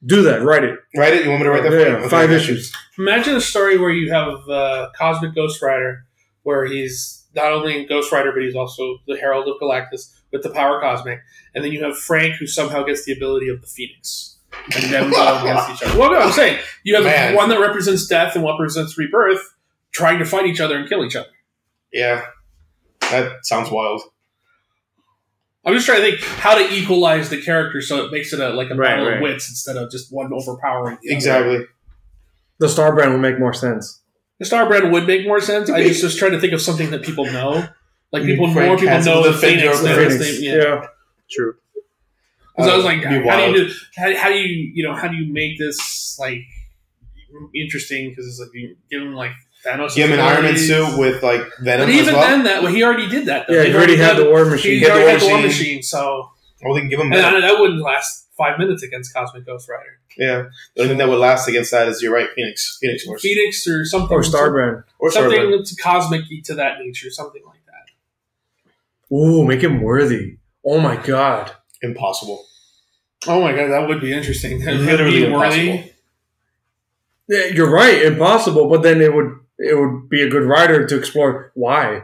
Do that. Write it. Write it? You want me to write that for you? Okay. 5 issues. Imagine a story where you have Cosmic Ghost Rider, where he's not only Ghost Rider, but he's also the Herald of Galactus with the power cosmic. And then you have Frank, who somehow gets the ability of the Phoenix. And them go against each other. Well, no, I'm saying you have one that represents death and one represents rebirth, trying to fight each other and kill each other. Yeah. That sounds wild. I'm just trying to think how to equalize the character so it makes it a battle of wits instead of just one overpowering the Exactly. other. The Star Brand would make more sense. The Star Brand would make more sense. I just was trying to think of something that people know. Like, more people know the Phoenix. Yeah. True. Because I was like, how do you make this, like, interesting? Because it's like, you give them, like, Thanos. You have an Iron Man suit with, like, Venom. But even then, he already did that. Though. Yeah, he already had the War Machine. He already had the War Machine, so... Well, they can give him that. That wouldn't last 5 minutes against Cosmic Ghost Rider. Yeah. The only thing that would last against that is, you're right, Phoenix. Phoenix Force. Phoenix or something. Or Starbrand. Or something Starbrand. That's cosmic-y to that nature, something like that. Ooh, make him worthy. Oh, my God. Impossible. Oh, my God, that would be interesting. Literally impossible. Yeah, you're right, impossible, but then it would... it would be a good writer to explore why.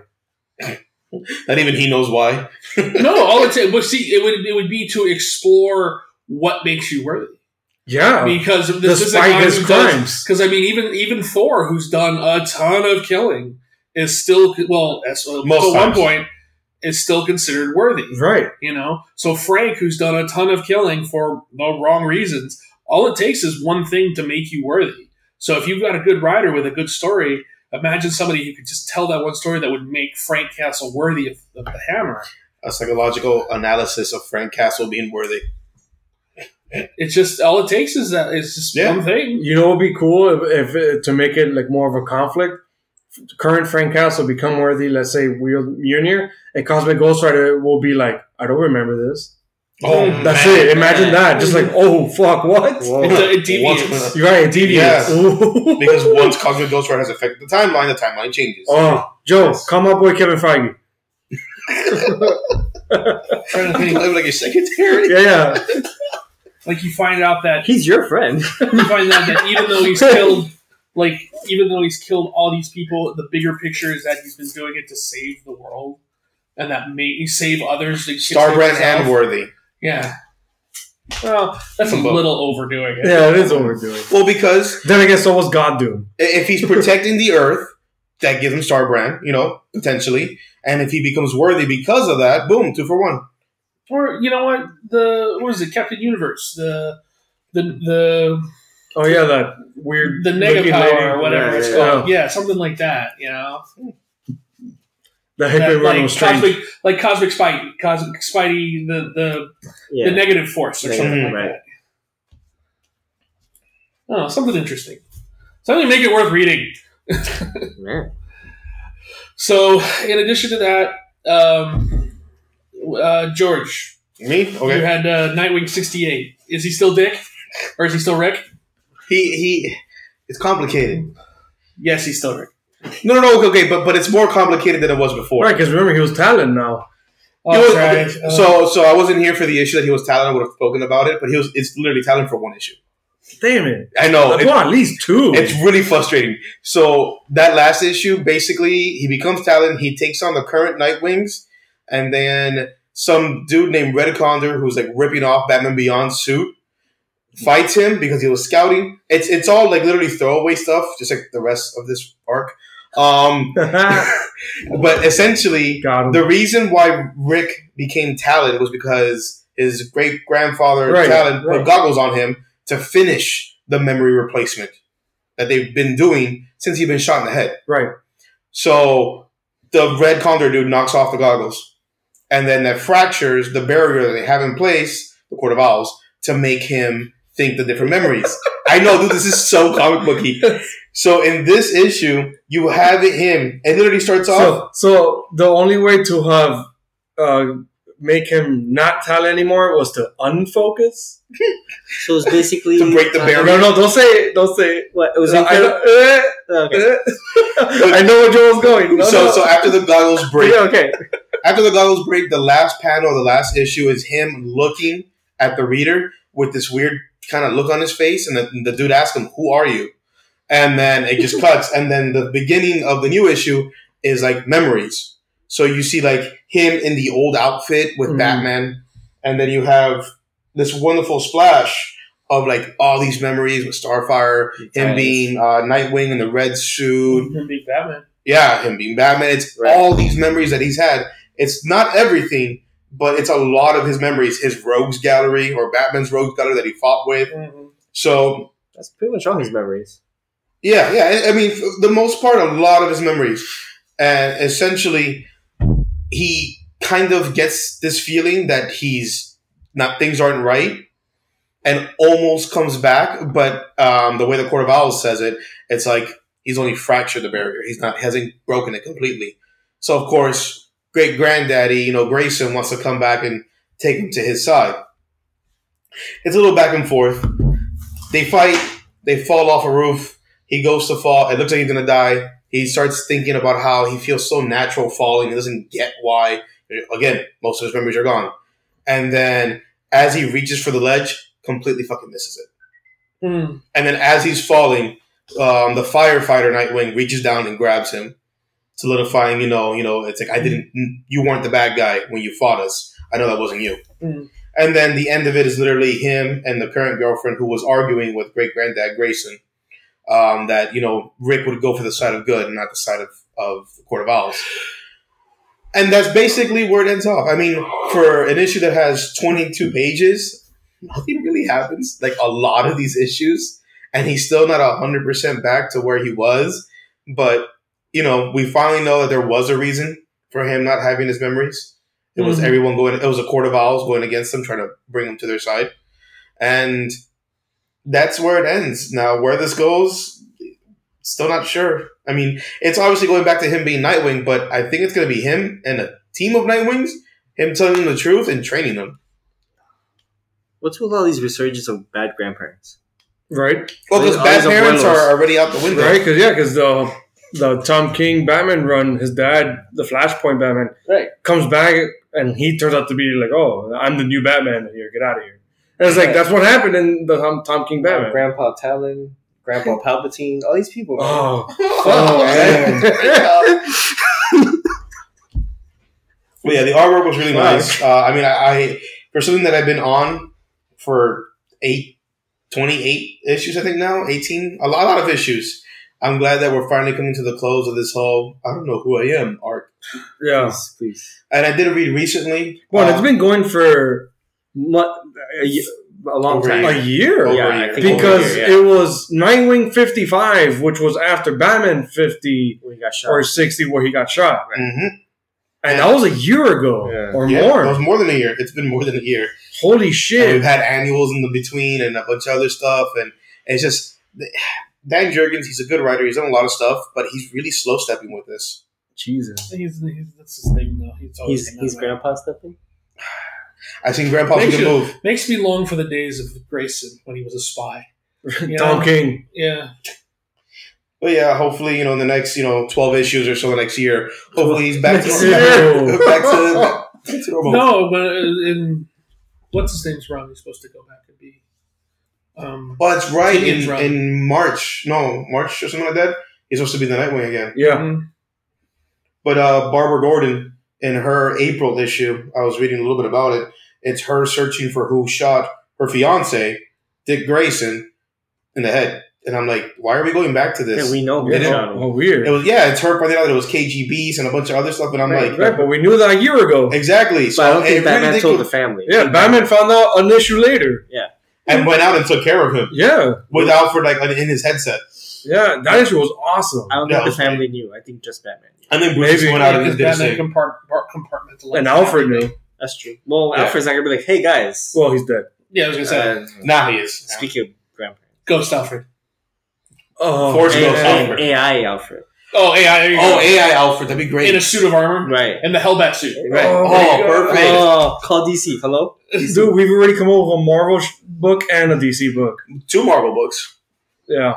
Not even he knows why. No, all it's but see, it would be to explore what makes you worthy. Yeah, because this is his crimes. Because I mean, even Thor, who's done a ton of killing, is still at one point is still considered worthy, right? You know, so Frank, who's done a ton of killing for the wrong reasons, all it takes is one thing to make you worthy. So if you've got a good writer with a good story, imagine somebody who could just tell that one story that would make Frank Castle worthy of the hammer. A psychological analysis of Frank Castle being worthy. It's just all it takes is that it's just one thing. You know, it'd be cool if to make it like more of a conflict. Current Frank Castle become worthy. Let's say wield Mjolnir, and Cosmic Ghost Rider will be like, I don't remember this. Oh, that's it. Imagine that. Just like, oh, fuck, what? It deviates. You're right, it deviates. Yes. Because once Cosmic Ghost Rider has affected the timeline changes. Oh, Joe, come up with Kevin Feige. Trying to think, live like a secretary? Yeah. Like, you find out that... He's your friend. You find out that even though he's killed all these people, the bigger picture is that he's been doing it to save the world. And that may save others. Starbrand and Worthy. Yeah. Well, that's a little overdoing it. Yeah, it is overdoing. Well, because... Then I guess so was God Doom. If he's protecting the Earth, that gives him Starbrand, you know, potentially. And if he becomes worthy because of that, boom, 2-for-1. Or, you know what? Captain Universe. Oh, yeah, that weird... The Negapower or whatever it's called. Yeah, something like that, you know? Cosmic Spidey. Cosmic Spidey, the negative force or something like that. Oh, something interesting. Something to make it worth reading. So, in addition to that, George. Me? Okay. You had Nightwing 68. Is he still Dick? Or is he still Rick? He. It's complicated. Yes, he's still Rick. No, okay, but it's more complicated than it was before. Right, because remember, he was Talon now. So I wasn't here for the issue that he was Talon. I would have spoken about it, but it's literally Talon for one issue. Damn it. I know. At least two. It's really frustrating. So that last issue, basically, he becomes Talon. He takes on the current Nightwings, and then some dude named Red Condor, who's like ripping off Batman Beyond's suit, fights him because he was scouting. It's all like literally throwaway stuff, just like the rest of this arc. But essentially, the reason why Rick became Talon was because his great-grandfather Talon put goggles on him to finish the memory replacement that they've been doing since he'd been shot in the head. Right. So the Red Condor dude knocks off the goggles, and then that fractures the barrier that they have in place, the Court of Owls, to make him think the different memories. I know, dude, this is so comic booky. So in this issue, you have him, and literally starts off. So the only way to have make him not tell anymore was to unfocus. So it's basically to break the barrier. No, don't say. What it was? Okay. I know where Joel's going. So after the goggles break, after the goggles break, the last panel, the last issue is him looking at the reader with this weird kind of look on his face, and the dude asks him, "Who are you?" And then it just cuts. And then the beginning of the new issue is like memories. So you see like him in the old outfit with Batman. And then you have this wonderful splash of like all these memories with Starfire, him being Nightwing in the red suit. Him being Batman. Yeah, him being Batman. It's all these memories that he's had. It's not everything, but it's a lot of his memories. His rogues gallery or Batman's rogues gallery that he fought with. Mm-hmm. So that's pretty much all his memories. Yeah. I mean, for the most part, a lot of his memories. And essentially, he kind of gets this feeling that things aren't right, and almost comes back. But the way the Court of Owls says it, it's like he's only fractured the barrier. He hasn't broken it completely. So, of course, great granddaddy, you know, Grayson wants to come back and take him to his side. It's a little back and forth. They fight. They fall off a roof. He goes to fall. It looks like he's going to die. He starts thinking about how he feels so natural falling. He doesn't get why. Again, most of his memories are gone. And then as he reaches for the ledge, completely fucking misses it. And then as he's falling, the firefighter Nightwing reaches down and grabs him, solidifying, it's like, you weren't the bad guy when you fought us. I know that wasn't you. Mm-hmm. And then the end of it is literally him and the current girlfriend who was arguing with great-granddad Grayson that, Rick would go for the side of good and not the side of the Court of Owls. And that's basically where it ends off. I mean, for an issue that has 22 pages, nothing really happens. Like, a lot of these issues. And he's still not 100% back to where he was. But, we finally know that there was a reason for him not having his memories. It was everyone going. It was a Court of Owls going against them, trying to bring them to their side, and that's where it ends. Now, where this goes, still not sure. I mean, it's obviously going back to him being Nightwing, but I think it's going to be him and a team of Nightwings, him telling them the truth and training them. What's with all these resurgence of bad grandparents? Right. Well, because bad parents are already out the window. Right. Because the Tom King Batman run, his dad, the Flashpoint Batman, comes back. And he turns out to be like, oh, I'm the new Batman here. Get out of here. And it's like, that's what happened in the Tom King Batman. Grandpa Talon, Grandpa Palpatine, all these people. Man. Well, yeah, the artwork was really nice. I mean, for something that I've been on for 28 issues, I think now, 18, a lot of issues. I'm glad that we're finally coming to the close of this whole I don't know who I am arc. Yeah. Please. And I did read recently. Well, it's been going for a long time. A year? Yeah. Because it was Nightwing 55, which was after Batman 50 or 60 where he got shot. Right? Mm-hmm. And that was a year ago or more. It was more than a year. It's been more than a year. Holy shit. And we've had annuals in the between and a bunch of other stuff. And it's just... Dan Jurgens, he's a good writer. He's done a lot of stuff, but he's really slow stepping with this. Jesus, that's his thing, though. He's grandpa stepping. I think grandpa makes a good move. Makes me long for the days of Grayson when he was a spy. Tom King, yeah. But yeah, hopefully in the next 12 issues or so next year, hopefully he's back to normal. back to normal. No, but in what's his name's run, he's supposed to go back and be. That's right. In March or something like that, he's supposed to be the Nightwing again. Yeah. Mm-hmm. But Barbara Gordon, in her April issue, I was reading a little bit about it. It's her searching for who shot her fiance, Dick Grayson, in the head. And I'm like, why are we going back to this? Yeah, we know. Weird. It was, it's her finding out that it was KGBs and a bunch of other stuff. And I'm like... Right, but we knew that a year ago. Exactly. But so I don't think Batman told the family. Yeah, Batman found out an issue later. Yeah. And went out and took care of him. Yeah. With Alfred in his headset. Yeah, that issue was awesome. I don't think the family knew. I think just Batman knew. And then Bruce went out and did his thing. And Alfred knew. That's true. Well, yeah. Alfred's not going to be like, hey, guys. Well, he's dead. Yeah, I was going to say that. Nah, he is. Speaking of grandparents. Ghost Alfred. Oh, Force Ghost Alfred. AI Alfred. Oh, AI Alfred. That'd be great. In a suit of armor. Right. In the Hellbat suit. Right. Oh, perfect. Call DC. Hello? Dude, we've already come over with a Marvel book and a DC book. Two Marvel books. Yeah.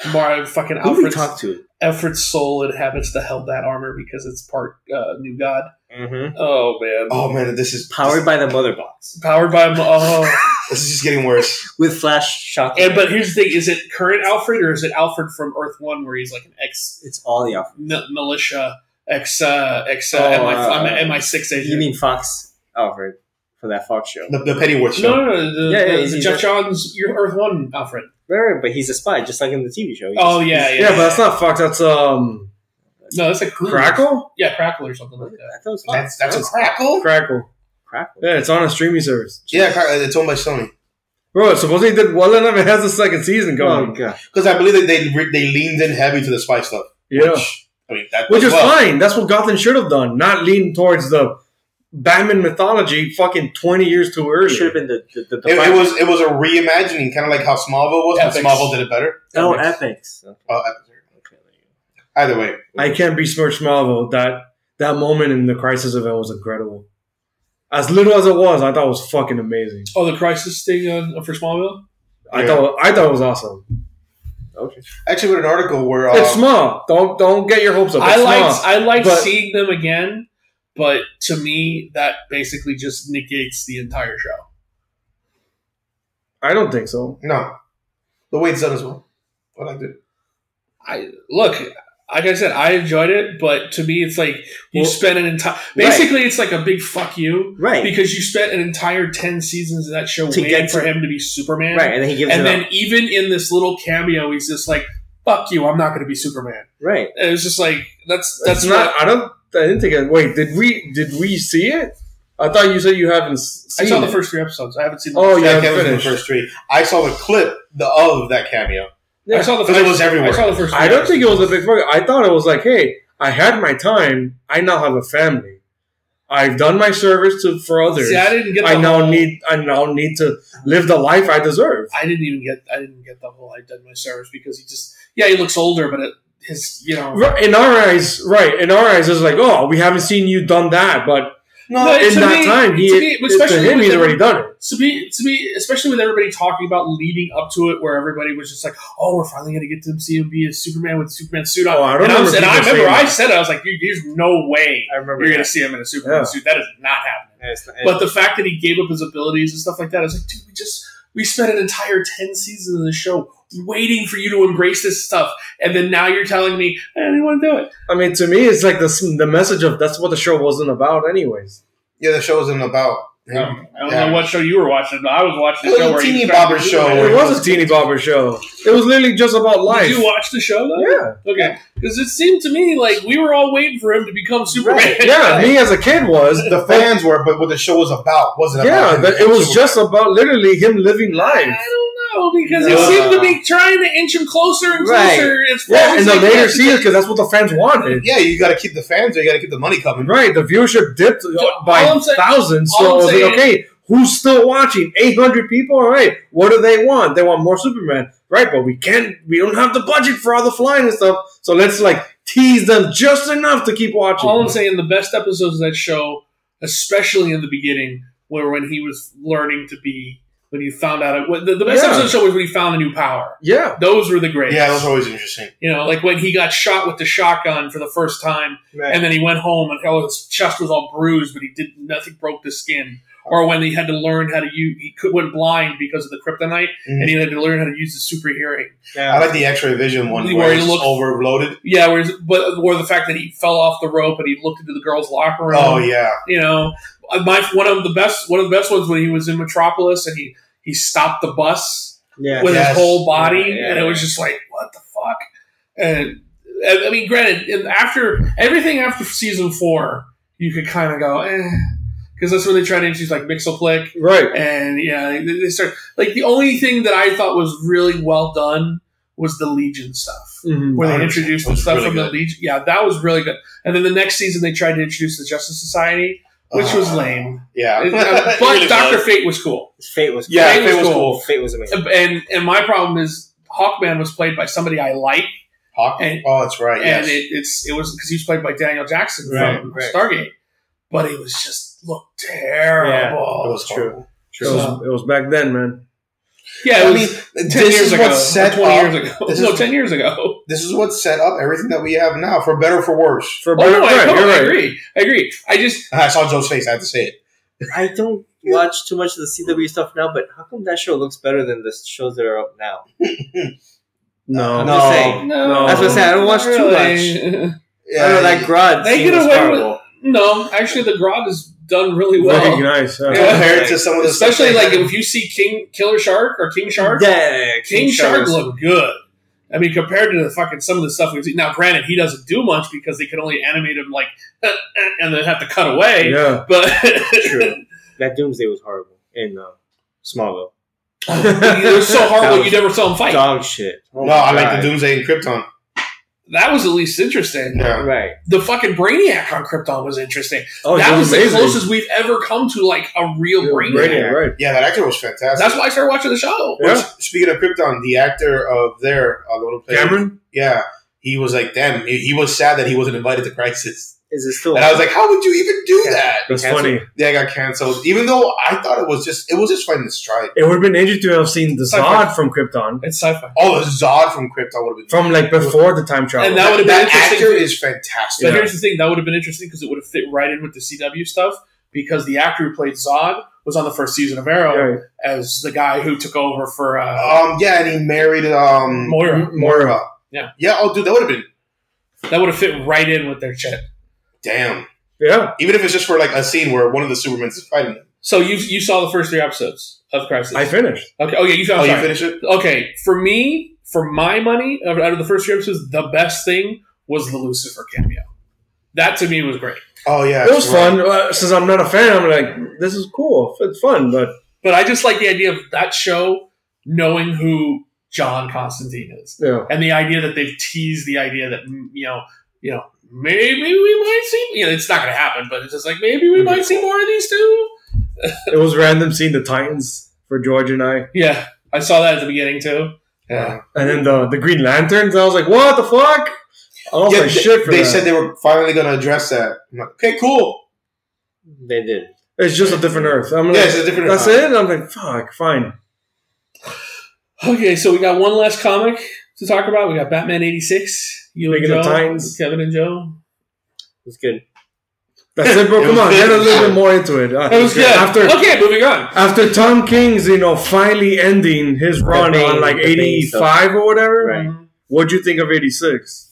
Fucking Alfred's, talk to? Alfred's soul inhabits the Hellbat armor because it's part New God. Mm-hmm. Oh, man. Oh, man. This is... Powered by the Mother Box. Powered by... This is just getting worse. With Flash shocking. And, but here's the thing. Is it current Alfred or is it Alfred from Earth 1 where he's like an ex... It's all the Alfred. Militia, MI6 agent. You mean Fox Alfred? For that Fox show. The Pennyworth show. No. He's Jeff Johns, your Earth 1 Alfred. Right, but he's a spy, just like in the TV show. Yeah, but that's not Fox. That's, No, that's a Crackle? Yeah, Crackle or something like that. I thought it was Fox. That's a Crackle? Crackle. Yeah, it's on a streaming service. Yeah, it's owned by Sony. Bro, supposedly did well enough. It has a second season going. Because I believe that they leaned in heavy to the spy stuff. Yeah. Which is fine. That's what Gotham should have done. Not lean towards the... Batman mythology fucking 20 years too early. Should have been the it was a reimagining, kind of like how Smallville was, but Smallville did it better. Oh, Epics. Okay. Either way. I can't besmirch Smallville. That moment in the Crisis event was incredible. As little as it was, I thought it was fucking amazing. Oh, the Crisis thing for Smallville? I thought it was awesome. Okay. Actually, with an article where... it's small. Don't get your hopes up. I liked seeing them again. But to me, that basically just negates the entire show. I don't think so. No. The way it's done as well. I liked it. Like I said, I enjoyed it, but to me, it's like you spent an entire... Basically, it's like a big fuck you. Right. Because you spent an entire 10 seasons of that show waiting for him to be Superman. Right, and then he gives it up. And then even in this little cameo, he's just like, fuck you, I'm not going to be Superman. Right. And it's just like, that's not... I didn't think... Wait, did we see it? I thought you said you haven't seen it. I saw the first 3 episodes. I haven't seen the first 3. Oh, yeah, I haven't finished the first 3. I saw the clip of that cameo. Yeah. I saw the first. It was everywhere. I don't think it was a big fuck. I thought it was like, hey, I had my time. I now have a family. I've done my service for others. See, I didn't get. I now need to live the life I deserve. I didn't get the whole. I've done my service because he just. Yeah, he looks older, but his. You know. In our eyes, right? In our eyes, it's like, oh, we haven't seen you done that, but. No, in that time, he's already done it. To me, especially with everybody talking about leading up to it, where everybody was just like, "Oh, we're finally going to get to see him be a Superman with a Superman suit on." Oh, I said, "I was like, there's no way you're going to see him in a Superman suit. That is not happening." But the fact that he gave up his abilities and stuff like that, I was like, "Dude, we spent an entire 10 seasons of the show waiting for you to embrace this stuff, and then now you're telling me I didn't want to do it." I mean, to me, it's like the message of that's what the show wasn't about, anyways. Yeah, the show wasn't about. I don't know what show you were watching, but I was watching the show. It was a teeny bobber show. It was a teeny bobber show. It was literally just about life. Did you watch the show, though? Yeah. Okay. Because it seemed to me like we were all waiting for him to become Superman. Right. Yeah, me as a kid was. The fans were, but what the show was about wasn't about him. Yeah, it was just about literally him living life. Because it seemed to be trying to inch him closer and closer. Right. And the later seasons, because that's what the fans wanted. Yeah, you got to keep the fans there. You got to keep the money coming. Right, the viewership dipped by thousands. So I was like, okay, who's still watching? 800 people? All right, what do they want? They want more Superman. Right, but we don't have the budget for all the flying and stuff. So let's tease them just enough to keep watching. All I'm saying, the best episodes of that show, especially in the beginning, were when he was learning to be... When you found out... The best episode of the show was when he found a new power. Yeah. Those were the greatest. Yeah, those were always interesting. You know, like when he got shot with the shotgun for the first time, and then he went home and his chest was all bruised, but nothing broke the skin. Or when he had to learn how to use... He went blind because of the kryptonite, and he had to learn how to use the super hearing. Yeah, I like the X-ray vision one where he looked overloaded. Yeah, or the fact that he fell off the rope and he looked into the girls' locker room. Oh, yeah. You know... One of the best ones when he was in Metropolis and he stopped the bus with his whole body and it was just like, what the fuck? And I mean, granted, after season 4, you could kind of go, because that's when they tried to introduce Mixoplick, right? And they start the only thing that I thought was really well done was the Legion stuff, where they introduced the stuff from the Legion. Yeah, that was really good. And then the next season they tried to introduce the Justice Society. Which was lame. Yeah. But really Dr. Fate was cool. Fate was cool. Fate was amazing. And my problem is Hawkman was played by somebody I like. Hawkman? Oh, that's right. And it was because he was played by Daniel Jackson from Stargate. But it was just looked terrible. Yeah, it was true. It was back then, man. Yeah, I mean, 10 years ago. 20 years ago. 10 years ago. This is what set up everything that we have now, for better or for worse. I agree. I saw Joe's face. I have to say it. I don't watch too much of the CW stuff now, but how come that show looks better than the shows that are up now? No. That's what I'm saying. I don't watch too much. Yeah, I don't like Grodd. They get away with... No, actually, the Grodd is... done really well. Very nice. Compared to some of the especially stuff if you see King Shark. Yeah, King Shark looked good. I mean, compared to the fucking some of the stuff we've seen. Now, granted, he doesn't do much because they can only animate him and then have to cut away. Yeah, but true. That Doomsday was horrible in Smallville. It was so horrible you never saw him fight. Dog shit. I like the Doomsday in Krypton. That was at least interesting. Yeah. Right. The fucking Brainiac on Krypton was interesting. Oh, that was amazing. The closest we've ever come to a real Brainiac. Right. Yeah, that actor was fantastic. That's why I started watching the show. Yeah. Speaking of Krypton, the actor of their little player, Cameron. Yeah, he was like, damn, he was sad that he wasn't invited to Crisis. Is it still? And I was like, how would you even do that? That's funny. Yeah, I got canceled. Even though I thought it was just fighting the strike. It would have been interesting to have seen the Zod from Krypton. It's sci-fi. Oh, the Zod from Krypton would have been from before the time travel. And that would have been interesting. That actor is fantastic. But here's the thing: that would have been interesting because it would have fit right in with the CW stuff. Because the actor who played Zod was on the first season of Arrow as the guy who took over for and he married Moira. Yeah. Oh, dude, that would have fit right in with their shit. Damn. Yeah. Even if it's just for like a scene where one of the Supermans is fighting them. So you saw the first 3 episodes of Crisis? I finished. Okay. Oh yeah, you finished it. Okay. For me, for my money, out of the first 3 episodes, the best thing was the Lucifer cameo. That to me was great. Oh yeah, it was fun. Since I'm not a fan, I'm like, this is cool. It's fun, but I just like the idea of that show knowing who John Constantine is, and the idea that they've teased the idea that you know, maybe we might see. You know, it's not going to happen, but it's just like maybe we might see more of these two. It was random seeing the Titans for George and I. Yeah, I saw that at the beginning too. Yeah, and then the Green Lanterns. I was like, what the fuck? They said they were finally going to address that. I'm like, okay, cool. They did. It's just a different Earth. It's a different Earth. That's it? And I'm like, fuck, fine. Okay, so we got one last comic to talk about. We got Batman #86. You and Joe, Titans. Kevin and Joe. It was good. That's it, bro. Come on, get a little bit more into it. It was good. Okay, moving on. After Tom King's, finally ending his run on like 85 or whatever, right. What'd you think of 86?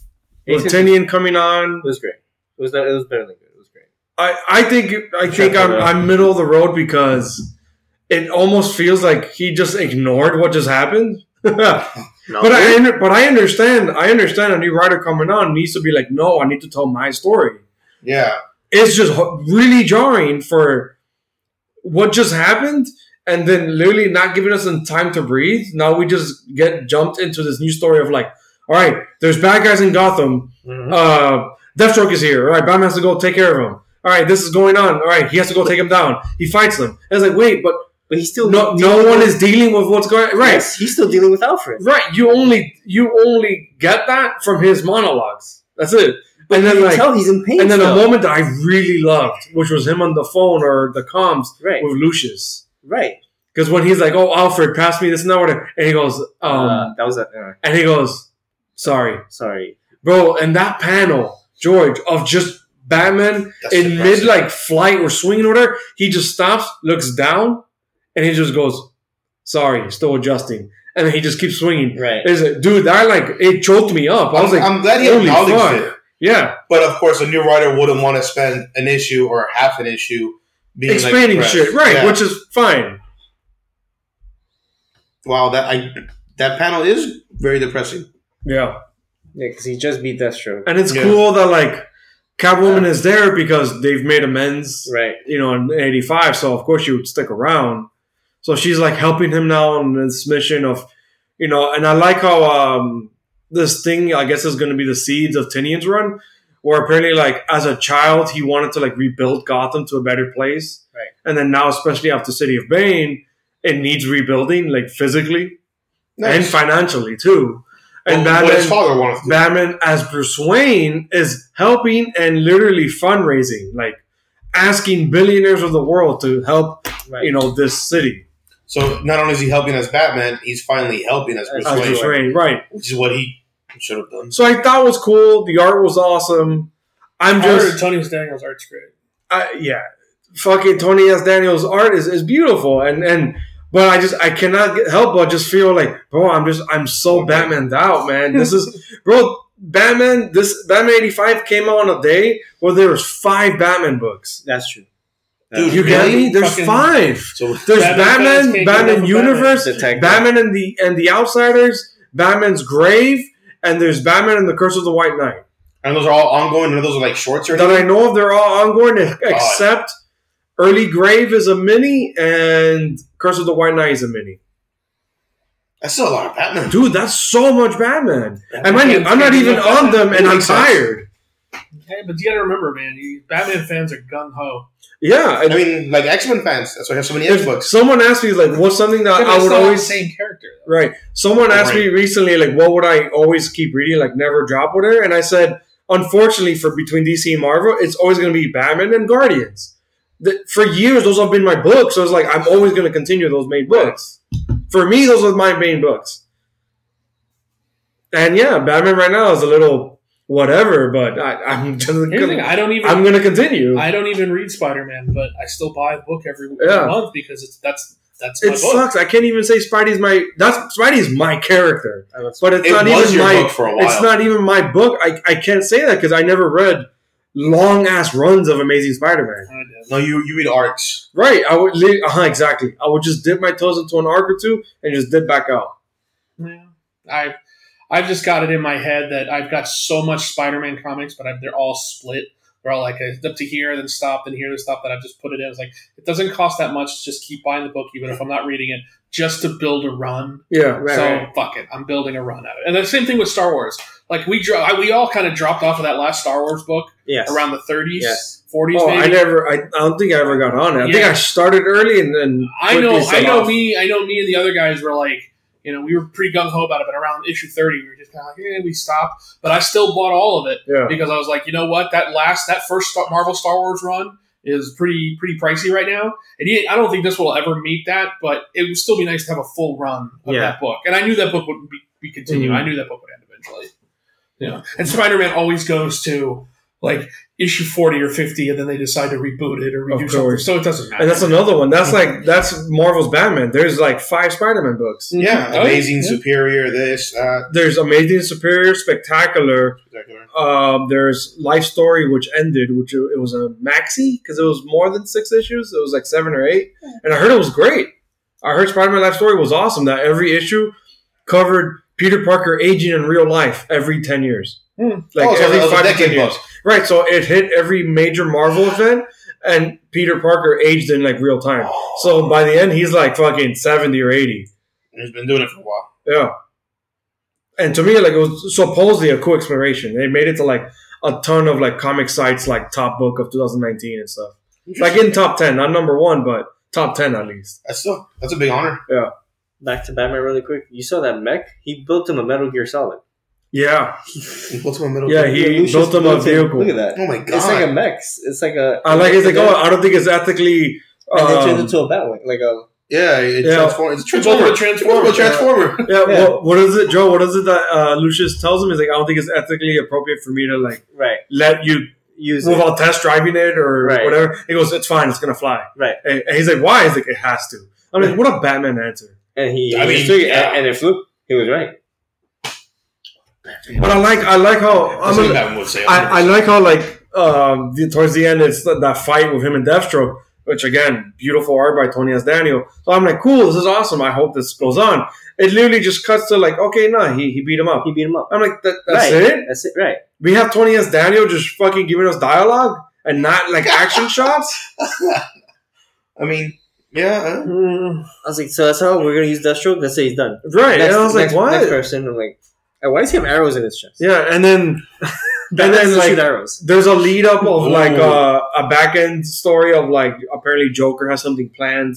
With Tinian coming on, it was great. It was better than good. It was great. I think I'm middle of the road because it almost feels like he just ignored what just happened. But I understand. I understand a new writer coming on needs to be like, no, I need to tell my story. Yeah, it's just really jarring for what just happened, and then literally not giving us some time to breathe. Now we just get jumped into this new story of like, all right, there's bad guys in Gotham. Mm-hmm. Deathstroke is here. All right, Batman has to go take care of him. All right, this is going on. All right, he has to go take him down. He fights them. And it's like, wait, but he's still no one is dealing with what's going on. Right, yes, he's still dealing with Alfred. Right, you only get that from his monologues. That's it. But and then you can tell he's in pain. And then a moment that I really loved, which was him on the phone or the comms with Lucius. Right. Because when he's like, "Oh, Alfred, pass me this and that," whatever, and he goes, "That was that," and he goes, Sorry. Bro, and that panel, George, of just Batman in mid, flight or swinging order, he just stops, looks down, and he just goes, "Sorry, still adjusting." And then he just keeps swinging. Right. It's like, dude, that, it choked me up. I was like, I'm glad he acknowledged it. Yeah. But, of course, a new writer wouldn't want to spend an issue or half an issue being explaining shit, right, yeah. Which is fine. Wow, that panel is very depressing. Yeah. Yeah, because he just beat Deathstroke. And it's cool that, Catwoman is there because they've made amends, right? In 85, so of course she would stick around. So she's, helping him now on this mission of, and I like how this thing, I guess, is going to be the seeds of Tinian's run, where apparently, as a child, he wanted to, rebuild Gotham to a better place. Right. And then now, especially after City of Bane, it needs rebuilding, physically and financially, too. And Batman as Bruce Wayne is helping and literally fundraising, asking billionaires of the world to help, this city. So not only is he helping as Batman, he's finally helping as Bruce Wayne, right? Which is what he should have done. So I thought it was cool. The art was awesome. Tony S. Daniels' art's great. Fucking Tony S. Daniels' art is beautiful and. But I cannot help but just feel I'm so Batmaned out, man. This is, bro, Batman, this Batman 85 came out on a day where there was 5 Batman books. That's true. Dude, you get me? There's 5. So there's Batman Universe, Batman and the Outsiders, Batman's Grave, and there's Batman and the Curse of the White Knight. And those are all ongoing? None of those are shorts or anything? That I know of, they're all ongoing except... Early Grave is a mini, and Curse of the White Knight is a mini. That's still a lot of Batman. Dude, that's so much Batman. I'm not even on them, and I'm tired. Hey, but you gotta remember, man, Batman fans are gung-ho. Yeah. I mean, X-Men fans. That's why I have so many X-Books. Someone asked me, what's something that I would always... same character. Though. Right. Someone asked me recently, what would I always keep reading, never drop whatever? And I said, unfortunately, for between DC and Marvel, it's always going to be Batman and Guardians. For years, those have been my books. So it's I'm always going to continue those main books. For me, those are my main books. And yeah, Batman right now is a little whatever, but I'm just gonna, I'm going to continue. I don't even read Spider-Man, but I still buy the book every month because that's my book. It sucks. I can't even say Spidey's my character, but it's not even my book. I can't say that because I never read long ass runs of Amazing Spider-Man. No, you read arcs, right? I would exactly. I would just dip my toes into an arc or two and just dip back out. Yeah, I've just got it in my head that I've got so much Spider-Man comics, but they're all split. They're all like up to here, then stop, then here, then stop. That I've just put it in. It's like it doesn't cost that much to just keep buying the book, even if I'm not reading it, just to build a run. Yeah, right. So fuck it, I'm building a run out of it. And the same thing with Star Wars. Like we all kind of dropped off of that last Star Wars book around the 30s, 40s. Oh, maybe. I don't think I ever got on it. I think I started early and then me and the other guys were like, you know, we were pretty gung ho about it, but around issue 30, we were just kind of like, we stopped. But I still bought all of it because I was like, you know what, that first Marvel Star Wars run is pretty pricey right now, and I don't think this will ever meet that, but it would still be nice to have a full run of that book. And I knew that book would be continued. Mm-hmm. I knew that book would end eventually. Yeah, and Spider-Man always goes to like issue 40 or 50, and then they decide to reboot it or redo something, so it doesn't matter. And that's another one. That's Marvel's Batman. There's like 5 Spider-Man books. Yeah, Amazing Superior. There's Amazing Superior, Spectacular. There's Life Story, which ended, which it was a maxi because it was more than 6 issues. It was like 7 or 8, and I heard it was great. I heard Spider-Man Life Story was awesome. That every issue covered Peter Parker aging in real life every 10 years. Like every 5 to 10 years. Right, so it hit every major Marvel event, and Peter Parker aged in like real time. So by the end, he's like fucking 70 or 80. He's been doing it for a while. Yeah. And to me, like, it was supposedly a cool exploration. They made it to like a ton of like comic sites, like top book of 2019 and stuff. Like in top 10, not number 1, but top 10 at least. That's a big honor. Yeah. Back to Batman really quick. You saw that mech? He built him a Metal Gear Solid. Yeah. He built him a Metal Gear. Yeah, he built him a vehicle. Look at that. Oh my god. It's like a mech. It's like a... I don't think it's ethically... and they turned into a Batwing. Like a... Yeah, it's a transformer. What is it, Joe? What is it that Lucius tells him? He's like, I don't think it's ethically appropriate for me to like... Right. Let you... Use without test driving it or whatever. He goes, it's fine. It's going to fly. Right. And he's like, why? He's like, it has to. I mean, what a Batman answer. And he it flew. He was right. But I like how towards the end it's that fight with him and Deathstroke, which again, beautiful art by Tony S. Daniel. So I'm like, cool, this is awesome. I hope this goes on. It literally just cuts to like, okay, no, he beat him up. I'm like, that's it. That's it, right? We have Tony S. Daniel just fucking giving us dialogue and not like action shots. I mean. Yeah. I was like, so that's how we're going to use Deathstroke? That's it, he's done. Right. Next, and I was like, what? Next person, I'm like, why does he have arrows in his chest? Yeah, and then... like, arrows. There's a lead up of like a back end story of like, apparently Joker has something planned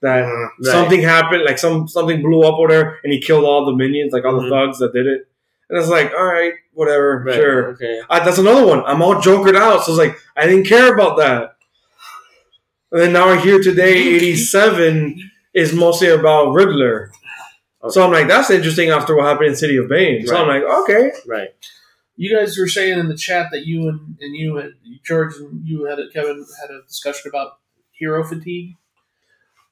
that something happened, like something blew up over there, and he killed all the minions, like all the thugs that did it. And it's like, all right, whatever, sure. Okay. That's another one. I'm all Jokered out, so it's like, I didn't care about that. And then now I hear today 87 is mostly about Riddler. Okay. So I'm like, that's interesting after what happened in City of Bane. Right. So I'm like, okay. Right. You guys were saying in the chat that you and you and George and you had Kevin had a discussion about hero fatigue.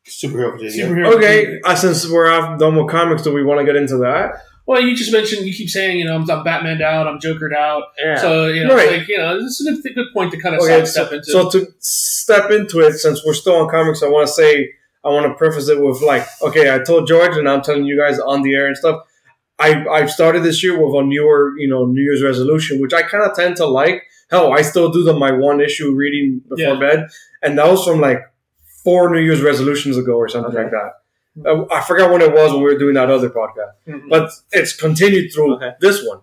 Superhero fatigue. Okay. Since we're done with comics, do we want to get into that? Well, you just mentioned, you keep saying, you know, I'm Batmaned out, I'm Jokered out. Yeah. So, you know, it's like, you know, this is a good point to kind of step into. So to step into it, since we're still on comics, I want to preface it with like, okay, I told George and I'm telling you guys on the air and stuff. I've started this year with a newer, you know, New Year's resolution, which I kind of tend to like. Hell, I still do my one issue reading before bed. And that was from like 4 New Year's resolutions ago or something like that. I forgot when it was when we were doing that other podcast. Mm-hmm. But it's continued through this one.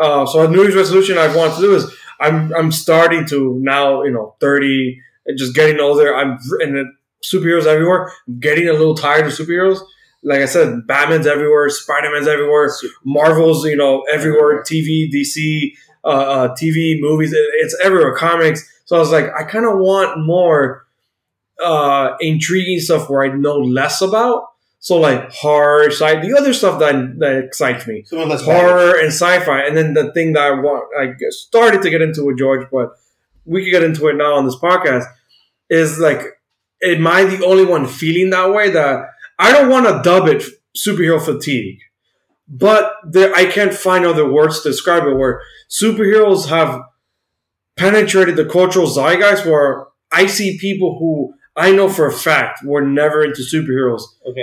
So a New Year's resolution I want to do is I'm starting to now, you know, 30 and just getting older. Superheroes everywhere. I'm getting a little tired of superheroes. Like I said, Batman's everywhere. Spider-Man's everywhere. Marvel's, you know, everywhere. TV, DC, TV, movies. It's everywhere. Comics. So I was like, I kind of want more... intriguing stuff where I know less about, So like horror, sci, the other stuff that excites me, horror and sci-fi, and then the thing that I want, I started to get into with George, but we could get into it now on this podcast, is like, am I the only one feeling that way? That I don't want to dub it superhero fatigue, but there, I can't find other words to describe it. Where superheroes have penetrated the cultural zeitgeist, where I see people who I know for a fact were never into superheroes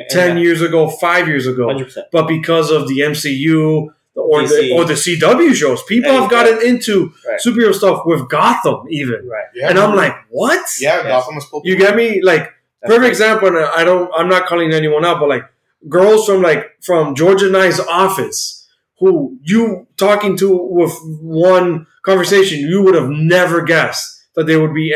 10 years ago, 5 years ago, 100%. But because of the MCU or DC, or the CW shows, people have gotten into superhero stuff with Gotham, even. Right. Yeah, and I'm like, what? Yeah, Gotham was cool. You get me? Like, perfect example. And I'm not calling anyone out, but like girls from George and I's office, who you talking to with one conversation, you would have never guessed that they would be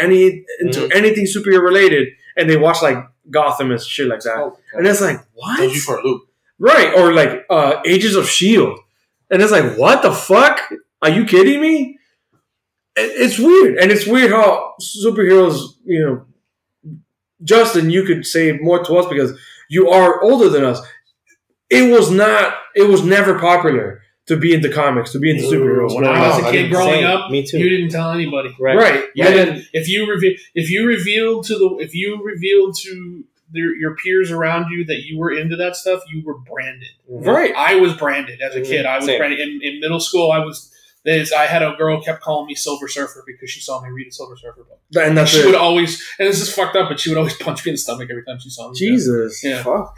into anything superhero related, and they watch like Gotham and shit like that. Oh, and it's like, what? Throws you for a loop, right? Or like Agents of S.H.I.E.L.D. And it's like, what the fuck? Are you kidding me? It's weird. And it's weird how superheroes, you know, Justin, you could say more to us because you are older than us. It was never popular to be into comics, to be into superheroes. When I was a kid growing up, me too. You didn't tell anybody. Right. Yeah. And then if you revealed to your peers around you that you were into that stuff, you were branded. Mm-hmm. Right. I was branded as a kid. I was branded. In middle school, I had a girl kept calling me Silver Surfer because she saw me read a Silver Surfer book. And that's she would always, and this is fucked up, but she would always punch me in the stomach every time she saw me. Jesus. Yeah. Fuck.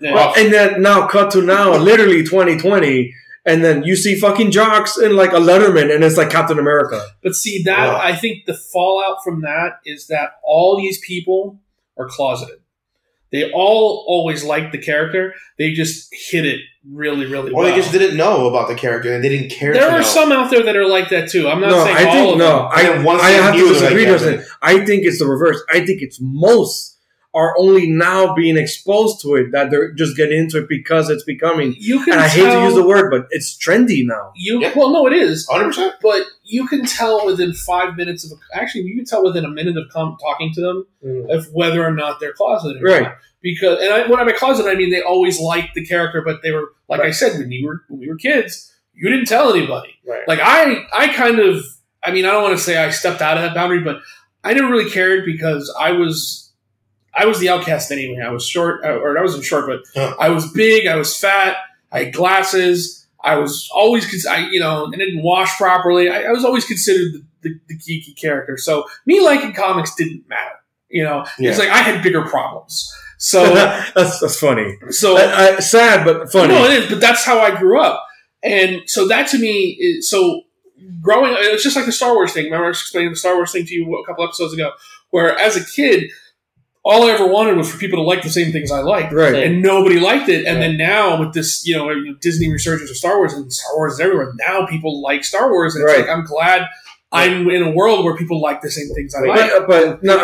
Yeah. Well, and then now cut to now, literally 2020, and then you see fucking jocks and like a Letterman, and it's like Captain America. But see that, I think the fallout from that is that all these people are closeted. They all always liked the character. They just hit it really, really well. Or they just didn't know about the character and they didn't care. There are some out there that are like that too. I'm not saying all of them. I have to disagree with that. I think it's the reverse. I think it's most are only now being exposed to it, that they're just getting into it because it's becoming. And I hate to use the word, but it's trendy now. Well, no, it is 100%. But you can tell within 5 minutes you can tell within a minute of talking to them if whether or not they're closeted, or not. Because, and when I mean closeted, I mean they always liked the character, but they were like I said when we were kids, you didn't tell anybody. Right. Like I don't want to say I stepped out of that boundary, but I never really cared because I was the outcast anyway. I was short, or I wasn't short, but I was big. I was fat. I had glasses. I was always, I didn't wash properly. I was always considered the geeky character. So me liking comics didn't matter. It's like I had bigger problems. So that's funny. So sad, but funny. No, it is. But that's how I grew up, and so that to me is so. Growing, it's just like the Star Wars thing. Remember, I was explaining the Star Wars thing to you a couple episodes ago, where as a kid, all I ever wanted was for people to like the same things I liked. Right. And nobody liked it. And then now with this, Disney resurgence of Star Wars, and Star Wars is everywhere. Now people like Star Wars. And it's like, I'm glad I'm in a world where people like the same things I like. But no,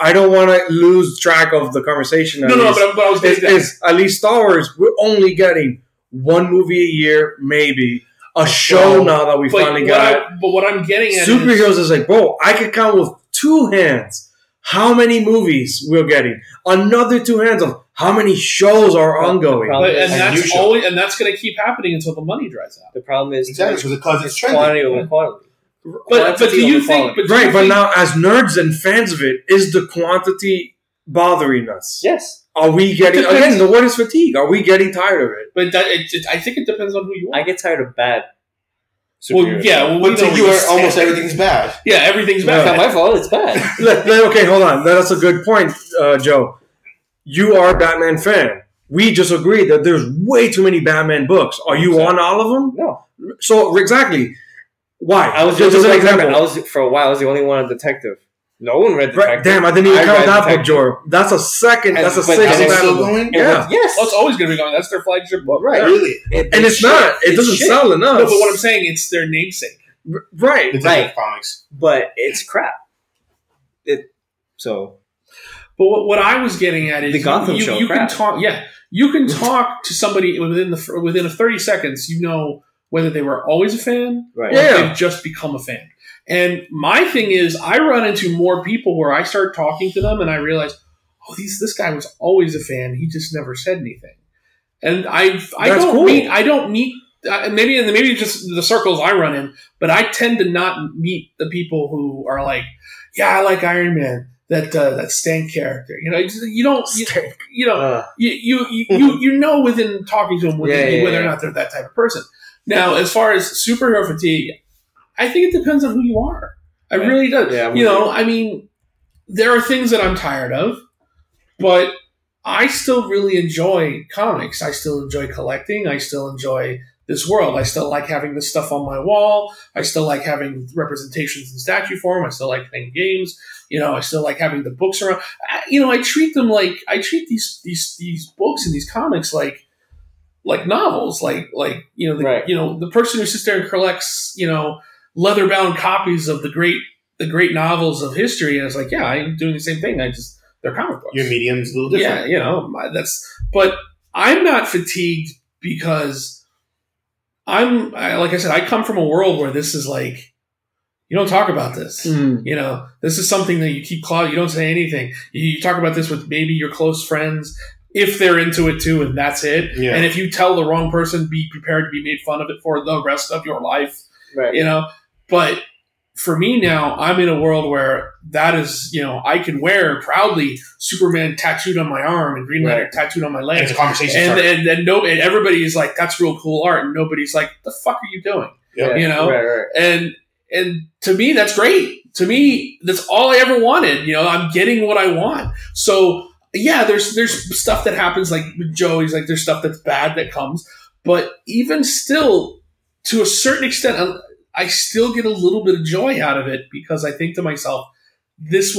I don't want to lose track of the conversation. But I was thinking at least Star Wars, we're only getting one movie a year, maybe. A show now that we finally got. But what I'm getting at superheroes is like, bro, I could count with two hands how many movies we're getting. Another two hands of how many shows are ongoing. And that's going to keep happening until the money dries out. The problem is because it's quantity over quality. But do you think... But now as nerds and fans of it, is the quantity bothering us? Yes. Are we getting... Again, the word is fatigue. Are we getting tired of it? But I think it depends on who you are. I get tired of bad. Well, yeah. Well, almost everything's bad. Yeah, everything's bad. It's not my fault. It's bad. Okay, hold on. That's a good point, Joe. You are a Batman fan. We just agreed that there's way too many Batman books. Are you on all of them? No. So exactly. Why? I was just an example. For a while, I was the only one a detective. No one read detective. Damn, I didn't even count that book, Joe. That's a second. That's a sixth. It's still going? Yeah. Yes. Well, it's always going to be going. That's their flagship book. Right. Really? It's not. It doesn't sell enough. No, but what I'm saying, it's their namesake. Right. Detective comics. But it's crap. But what I was getting at is the Gotham show. You can talk. Yeah. You can talk to somebody within 30 seconds. You know whether they were always a fan or they've just become a fan. And my thing is I run into more people where I start talking to them and I realize, oh, this guy was always a fan. He just never said anything. And I don't meet maybe just the circles I run in, but I tend to not meet the people who are like, yeah, I like Iron Man. That Stan character, you know within talking to them whether or not they're that type of person. Now, as far as superhero fatigue, I think it depends on who you are. It really does. Yeah, I mean, there are things that I'm tired of, but I still really enjoy comics. I still enjoy collecting. I still enjoy this world. I still like having this stuff on my wall. I still like having representations in statue form. I still like playing games. I still like having the books around. I treat them like I treat these books and these comics like novels. The person who sits there and collects leather bound copies of the great novels of history, and it's like, yeah, I'm doing the same thing. They're comic books. Your medium's a little different. Yeah, but I'm not fatigued because I come from a world where this is like, you don't talk about this. Mm. This is something that you keep closet. You don't say anything. You talk about this with maybe your close friends, if they're into it too, and that's it. Yeah. And if you tell the wrong person, be prepared to be made fun of it for the rest of your life. Right. But for me now, I'm in a world where that is, I can wear proudly Superman tattooed on my arm and Green Lantern tattooed on my leg. And it's a conversation and everybody is like, that's real cool art, and nobody's like, the fuck are you doing? Yeah. And to me, that's great. To me, that's all I ever wanted. I'm getting what I want. So yeah, there's stuff that happens, like with Joey's, like there's stuff that's bad that comes. But even still, to a certain extent, I still get a little bit of joy out of it because I think to myself, this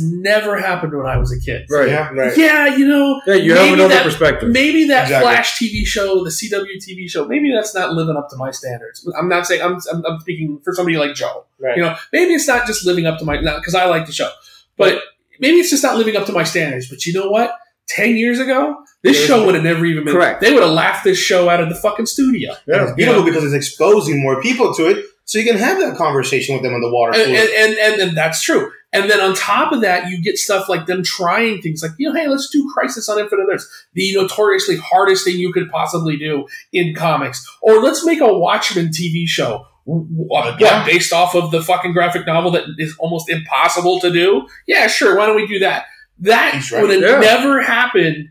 never happened when I was a kid. Right. Yeah. Right. Yeah. You have another perspective. Maybe that Flash TV show, the CW TV show, maybe that's not living up to my standards. I'm not saying I'm speaking for somebody like Joe. Right. Maybe it's not just living up to my because I like the show, but maybe it's just not living up to my standards. But you know what? 10 years ago, this show would have never even been. Correct. They would have laughed this show out of the fucking studio. Yeah. It's beautiful because it's exposing more people to it, so you can have that conversation with them on the water cooler. And that's true. And then on top of that, you get stuff like them trying things like, hey, let's do Crisis on Infinite Earths, the notoriously hardest thing you could possibly do in comics. Or let's make a Watchmen TV show based off of the fucking graphic novel that is almost impossible to do. Yeah, sure. Why don't we do that? That would have never happened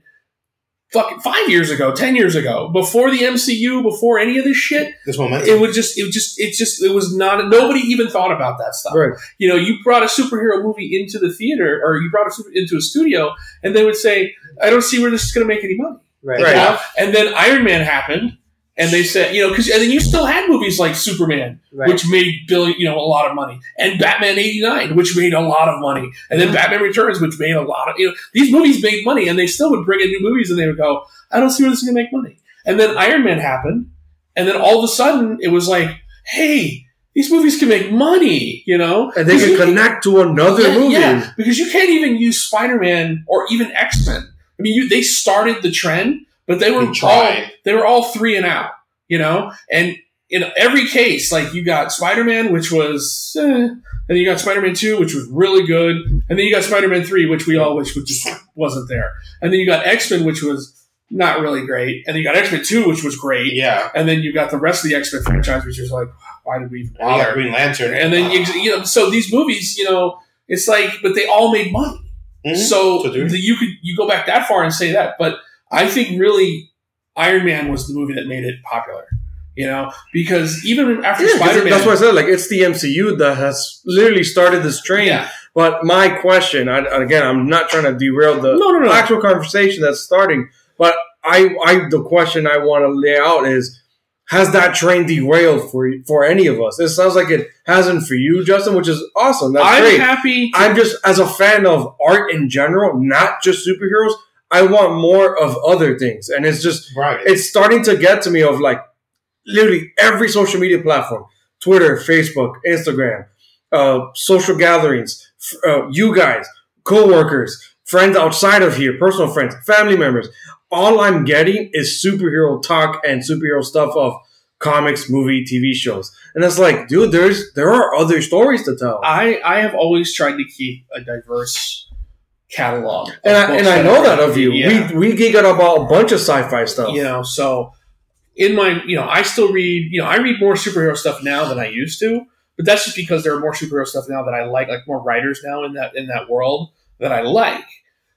fucking 5 years ago, 10 years ago, before the MCU, before any of this shit. This momentum. Nobody even thought about that stuff. Right. You brought a superhero movie into the theater, or you brought it into a studio, and they would say, I don't see where this is going to make any money. Right. Yeah. And then Iron Man happened, and they said, and then you still had movies like Superman, which made a lot of money, and Batman 89, which made a lot of money, and then Batman Returns, which made a lot of, these movies made money, and they still would bring in new movies, and they would go, I don't see where this is going to make money. And then Iron Man happened, and then all of a sudden, it was like, hey, these movies can make money, And they can connect to another movie. Yeah, because you can't even use Spider-Man or even X-Men. I mean, they started the trend, but they were all three and out, And in every case, like you got Spider-Man, which was, and then you got Spider-Man 2, which was really good, and then you got Spider-Man 3, which we all wish just wasn't there, and then you got X-Men, which was not really great, and then you got X-Men 2, which was great, and then you got the rest of the X-Men franchise, which was like, why did we even bother? Yeah, Green Lantern, and then so these movies, it's like, but they all made money, so you go back that far and say that, but I think really Iron Man was the movie that made it popular, because even after Spider-Man... That's what I said, it's the MCU that has literally started this train. Yeah. But my question, I'm not trying to derail the actual conversation that's starting, but the question I want to lay out is, has that train derailed for any of us? It sounds like it hasn't for you, Justin, which is awesome. That's great. I'm happy. I'm just, as a fan of art in general, not just superheroes, I want more of other things. And it's just, it's starting to get to me of literally every social media platform, Twitter, Facebook, Instagram, social gatherings, you guys, coworkers, friends outside of here, personal friends, family members. All I'm getting is superhero talk and superhero stuff of comics, movie, TV shows. And it's like, dude, there are other stories to tell. I have always tried to keep a diverse catalog. And I know that of you. Yeah. We geek out about a bunch of sci-fi stuff. You know, so in my, you know, I still read, you know, I read more superhero stuff now than I used to, but that's just because there are more superhero stuff now that I like more writers now in that world that I like.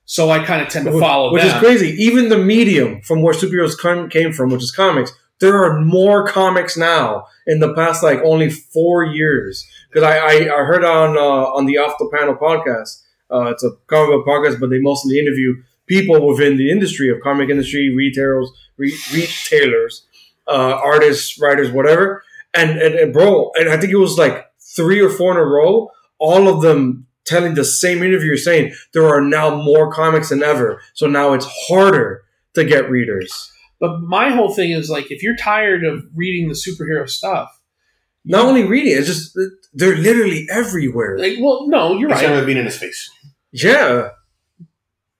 So I kind of tend to follow that. Which is crazy. Even the medium from where superheroes came from, which is comics, there are more comics now in the past, like, only 4 years. Because I heard on the Off the Panel podcast, it's a comic book podcast, but they mostly interview people within the industry of comic industry, retailers, artists, writers, whatever. And bro, and I think it was like 3 or 4 in a row, all of them telling the same interview, saying there are now more comics than ever. So now it's harder to get readers. But my whole thing is, like, if you're tired of reading the superhero stuff. Not only reading, it's just they're literally everywhere. Like, well, no, you're right. Except being in his face. Yeah.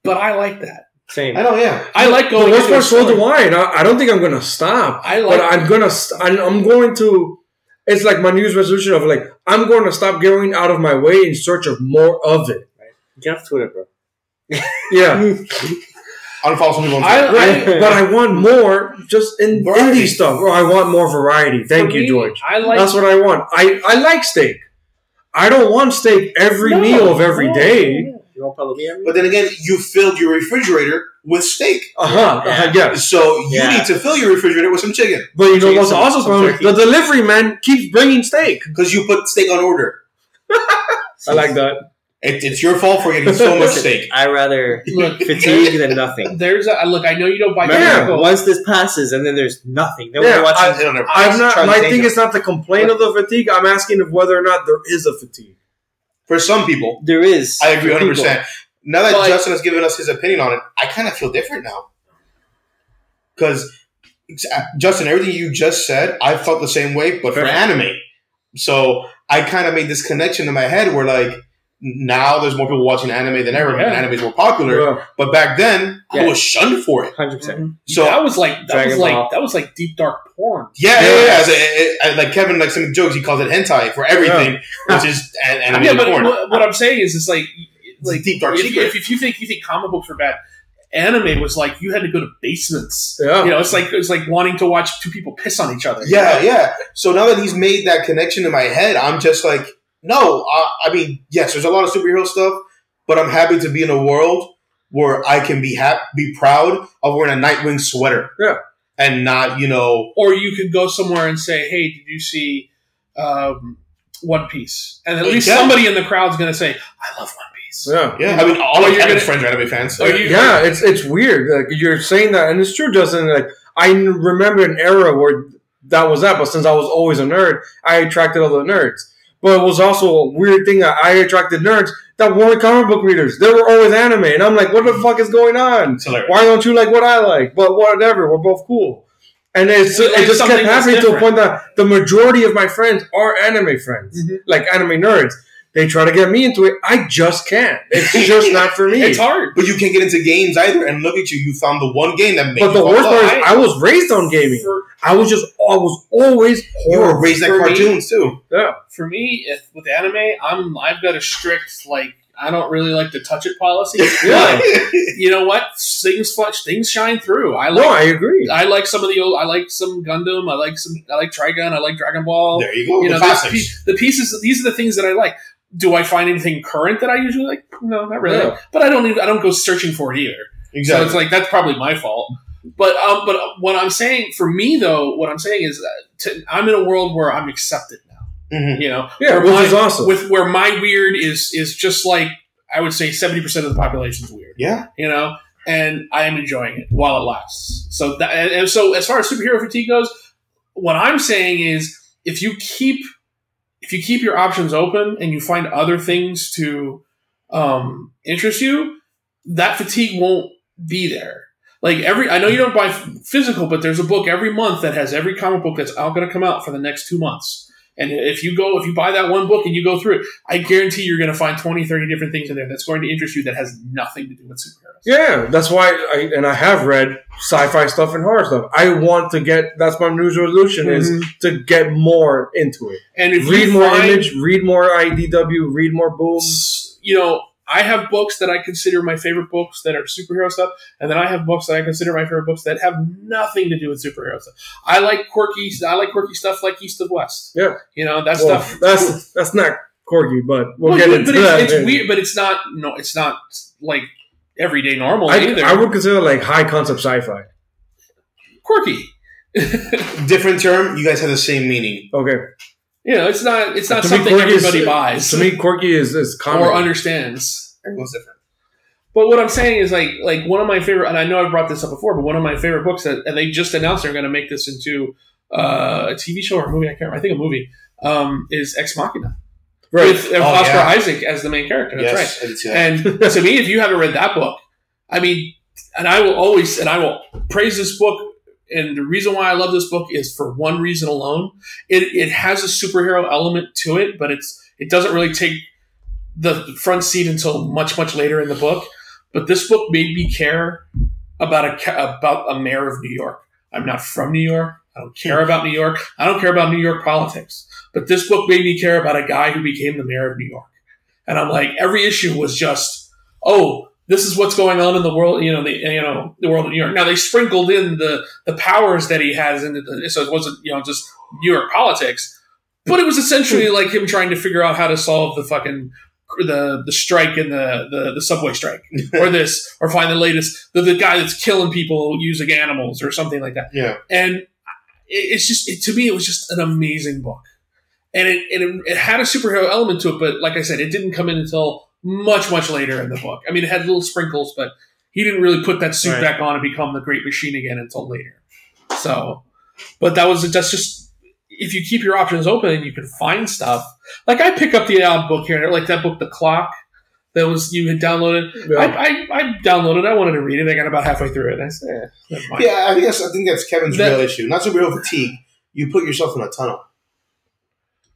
But I like that. Same. I know, yeah. I like going into a story. So do I. And I don't think I'm going to stop. I'm going to... It's like my New Year's resolution of, like, I'm going to stop going out of my way in search of more of it. Right. Get off Twitter, bro. Yeah. I don't follow some people on Twitter. But I want more just in indie stuff. Or I want more variety. Thank you, George. That's what I want. I like steak. I don't want steak every meal of every day. Yeah. You don't follow me every day. But then again, you filled your refrigerator with steak. Uh-huh. Yeah. Yeah. So you need to fill your refrigerator with some chicken. But you know what's also funny? The delivery man keeps bringing steak. Because you put steak on order. I like that. It's your fault for getting so much steak. I'd rather fatigue than nothing. Look, I know you don't buy Coca-Cola. Once this passes and then there's nothing. My thing is not the complaint of the fatigue. I'm asking if whether or not there is a fatigue. For some people. There is. I agree 100%. People. Now that Justin has given us his opinion on it, I kind of feel different now. Because, Justin, everything you just said, I felt the same way, but for anime. So I kind of made this connection in my head where, like, now there's more people watching anime than ever. Yeah. And anime's more popular. Yeah. But back then, I was shunned for it. 100%. Mm-hmm. So that was like deep dark porn. Yeah. Like Kevin, like some jokes, he calls it hentai for everything, which is anime porn. What I'm saying is, it's like deep dark secret. If you think comic books were bad, anime was like you had to go to basements. Yeah. You know, it's like wanting to watch two people piss on each other. Yeah. So now that he's made that connection in my head, I'm just like. No, I mean, yes, there's a lot of superhero stuff, but I'm happy to be in a world where I can be proud of wearing a Nightwing sweater. Yeah. And not, you know... Or you could go somewhere and say, hey, did you see One Piece? And at least somebody in the crowd's going to say, I love One Piece. Yeah. I mean, all of your friends are anime fans. So. It's weird. Like, you're saying that, and it's true, Justin. Like, I remember an era where that was that, but since I was always a nerd, I attracted all the nerds. But it was also a weird thing that I attracted nerds that weren't comic book readers. They were always anime. And I'm like, what the fuck is going on? Why don't you like what I like? But whatever, we're both cool. And it just kept happening to a point that the majority of my friends are anime friends. Mm-hmm. Like anime nerds. They try to get me into it. I just can't. It's just not for me. It's hard. But you can't get into games either. And look at you. You found the one game that made you. But the worst part is I was raised on gaming. I was always horrible. You were raised like cartoons too. Yeah. For me, with anime, I've got a strict, like, I don't really like to touch it policy. Yeah. You know what? Things shine through. I agree. I like some of the old. I like some Gundam. I like Trigun. I like Dragon Ball. There you go. You know, the pieces. These are the things that I like. Do I find anything current that I usually like? No, not really. Yeah. But I don't go searching for it either. Exactly. So it's like that's probably my fault. But what I'm saying for me though, what I'm saying is I'm in a world where I'm accepted now. Mm-hmm. You know, which is awesome. Where my weird is just like I would say 70% of the population's weird. Yeah, you know, and I am enjoying it while it lasts. So that, and so as far as superhero fatigue goes, what I'm saying is if you keep your options open and you find other things to interest you, that fatigue won't be there. Like I know you don't buy physical, but there's a book every month that has every comic book that's out going to come out for the next 2 months. And if you buy that one book and you go through it, I guarantee you're going to find 20, 30 different things in there that's going to interest you that has nothing to do with superheroes. Yeah, that's why I have read sci-fi stuff and horror stuff. I want to get – that's my new resolution is to get more into it. And read more Image, read more IDW, read more Boom. You know, I have books that I consider my favorite books that are superhero stuff, and then I have books that I consider my favorite books that have nothing to do with superhero stuff. I like quirky stuff like East of West. Yeah, you know that stuff. That's not quirky, but we'll get into that. It's weird, but it's not. No, it's not like everyday normal either. I would consider like high concept sci-fi quirky. Different term. You guys have the same meaning. Okay. You know, it's not something everybody buys. To me, quirky is common. Or understands. Everyone's different. But what I'm saying is, like one of my favorite, and I know I've brought this up before, but one of my favorite books, that, and they just announced they're going to make this into a TV show or a movie, I can't remember, I think a movie, is Ex Machina. Right. With Oscar Isaac as the main character. That's yes, right. And to me, if you haven't read that book, I mean, and I will praise this book. And the reason why I love this book is for one reason alone. It has a superhero element to it, but it doesn't really take the front seat until much, much later in the book. But this book made me care about a mayor of New York. I'm not from New York. I don't care about New York. I don't care about New York politics. But this book made me care about a guy who became the mayor of New York. And I'm like, every issue was just, oh, this is what's going on in the world, the world of New York. Now they sprinkled in the powers that he has, so it wasn't just New York politics, but it was essentially like him trying to figure out how to solve the fucking the strike and the subway strike, or find the latest the guy that's killing people using animals or something like that. Yeah, and it's just to me it was just an amazing book, and it had a superhero element to it, but like I said, it didn't come in until much, much later in the book. I mean, it had little sprinkles, but he didn't really put that suit back on and become the Great Machine again until later. So, but that's just, if you keep your options open and you can find stuff. Like, I pick up the odd book here, like that book, The Clock, you had downloaded. Yeah. I downloaded. I wanted to read it. I got about halfway through it. I said, never mind. Yeah, I think that's Kevin's real issue. Not superhero fatigue. You put yourself in a tunnel.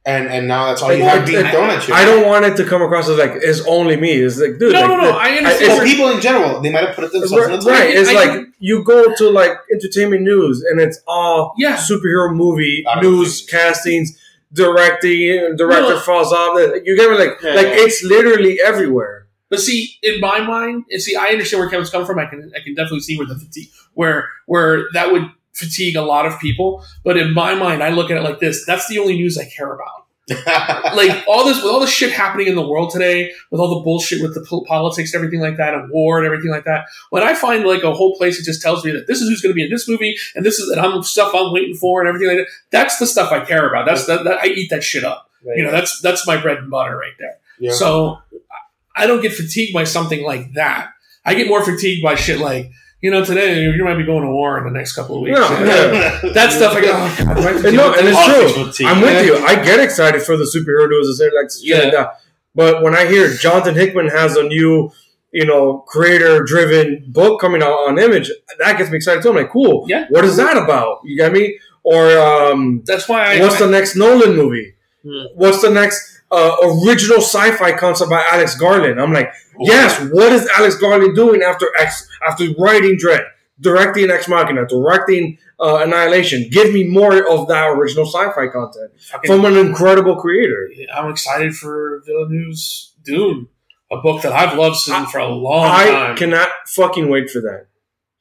And now that's all you have being thrown at you. I don't want it to come across as like it's only me. It's like, dude, no. I understand. Well, people in general, they might have put it themselves in the time. Right. It's like you go to like entertainment news, and it's all superhero movie news, castings, director falls off. You get me, like it's literally everywhere. But see, in my mind, I understand where Kevin's coming from. I can definitely see where the fatigue, where that would fatigue a lot of people, but in my mind I look at it like this: that's the only news I care about. Like all the shit happening in the world today, with all the bullshit with the politics and everything like that, and war and everything like that, when I find like a whole place that just tells me that this is who's going to be in this movie and this is stuff I'm waiting for and everything like that, that's the stuff I care about. That's that I eat that shit up, right? That's my bread and butter right there. Yeah. So I don't get fatigued by something like that. I get more fatigued by shit like, today you might be going to war in the next couple of weeks. Yeah. That stuff I go, and it's true. I'm with you. I get excited for the superhero news. But when I hear Jonathan Hickman has a new, creator-driven book coming out on Image, that gets me excited too. I'm like, cool. Yeah. What is that about? You get me? Or that's why. What's the next Nolan movie? Hmm. What's the next original sci-fi concept by Alex Garland? I'm like, yes, what is Alex Garland doing after writing Dredd, directing Ex Machina, directing Annihilation? Give me more of that original sci-fi content from an incredible creator. I'm excited for Villeneuve's Dune, a book that I've loved for a long time. I cannot fucking wait for that.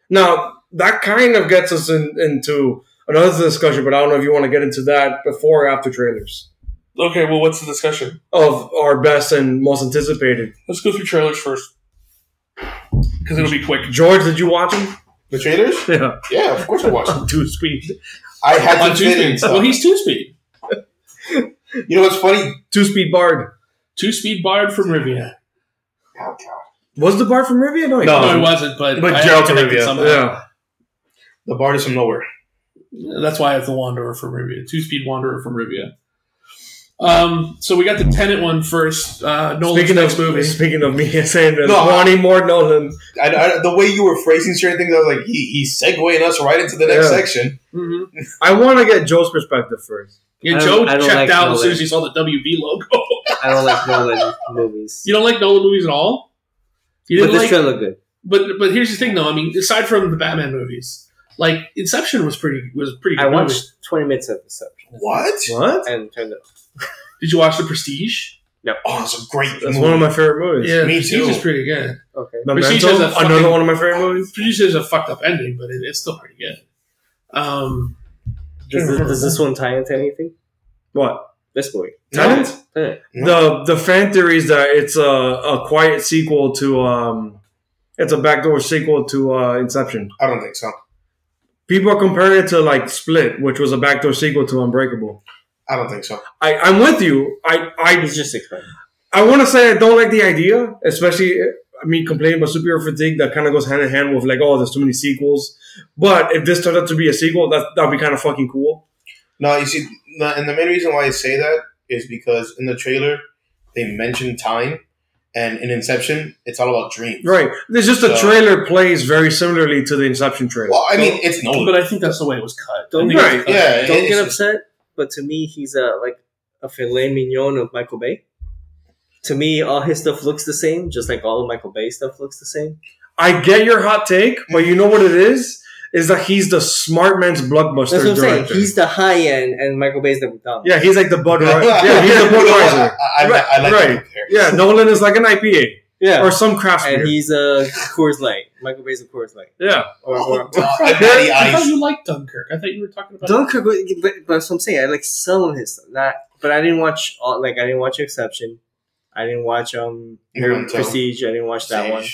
Now, that kind of gets us into another discussion, but I don't know if you want to get into that before or after trailers. Okay, well, what's the discussion? Of our best and most anticipated. Let's go through trailers first, because it'll be quick. George, did you watch them? The trailers? Yeah. Yeah, of course I watched them. Two-speed. I had to fit in. Well, he's two-speed. You know what's funny? Two-speed Bard. Two-speed Bard from Rivia. Oh, God. Was the Bard from Rivia? No, it wasn't, but I Gerald from Rivia. Somehow. Yeah. The Bard is from nowhere. That's why I have the Wanderer from Rivia. Two-speed Wanderer from Rivia. So we got the Tenet one first. Nolan's next movie. Speaking of me saying there's wanting more Nolan. The way you were phrasing certain things, I was like, he's segueing us right into the next section. Mm-hmm. I want to get Joe's perspective first. Yeah, Joe checked like out Nolan as soon as he saw the WB logo. I don't like Nolan movies. You don't like Nolan movies at all? This should look good. But here's the thing, though. I mean, aside from the Batman movies, like Inception was pretty good. I watched 20 minutes of Inception. What? And turned it off. Did you watch The Prestige? No. Oh, that's a great movie. That's one of my favorite movies. Yeah, me too. It's pretty good. Okay. Memento, another one of my favorite movies. Prestige is a fucked up ending, but it's still pretty good. Does this one tie into anything? What? This movie. Tenet? Tenet. The fan theory is that it's a quiet sequel to... it's a backdoor sequel to Inception. I don't think so. People are comparing it to like Split, which was a backdoor sequel to Unbreakable. I don't think so. I'm with you. It's just exciting. I want to say I don't like the idea, especially me complaining about superhero fatigue. That kind of goes hand in hand with like, oh, there's too many sequels. But if this turned out to be a sequel, that'd be kind of fucking cool. No, you see, and the main reason why I say that is because in the trailer they mentioned time, and in Inception it's all about dreams. Right. It's just the trailer plays very similarly to the Inception trailer. Well, I mean, it's Nolan, but I think that's the way it was cut. Don't yeah, don't get upset. But to me, he's like a filet mignon of Michael Bay. To me, all his stuff looks the same, just like all of Michael Bay's stuff looks the same. I get your hot take, but you know what it is? Is that he's the smart man's blockbuster director. That's what I'm saying. He's the high end, and Michael Bay's the dumb. Yeah, he's like the Budweiser. Yeah, he's the Budweiser. I like right. Yeah, Nolan is like an IPA. Yeah. Or some craft beer. And he's a Coors Light. Michael Bay's a Coors Light. Yeah. I thought you liked Dunkirk. I thought you were talking about Dunkirk. But that's what I'm saying. I like some of his stuff. But I didn't watch I didn't watch Exception. I didn't watch Prestige. I didn't watch that one.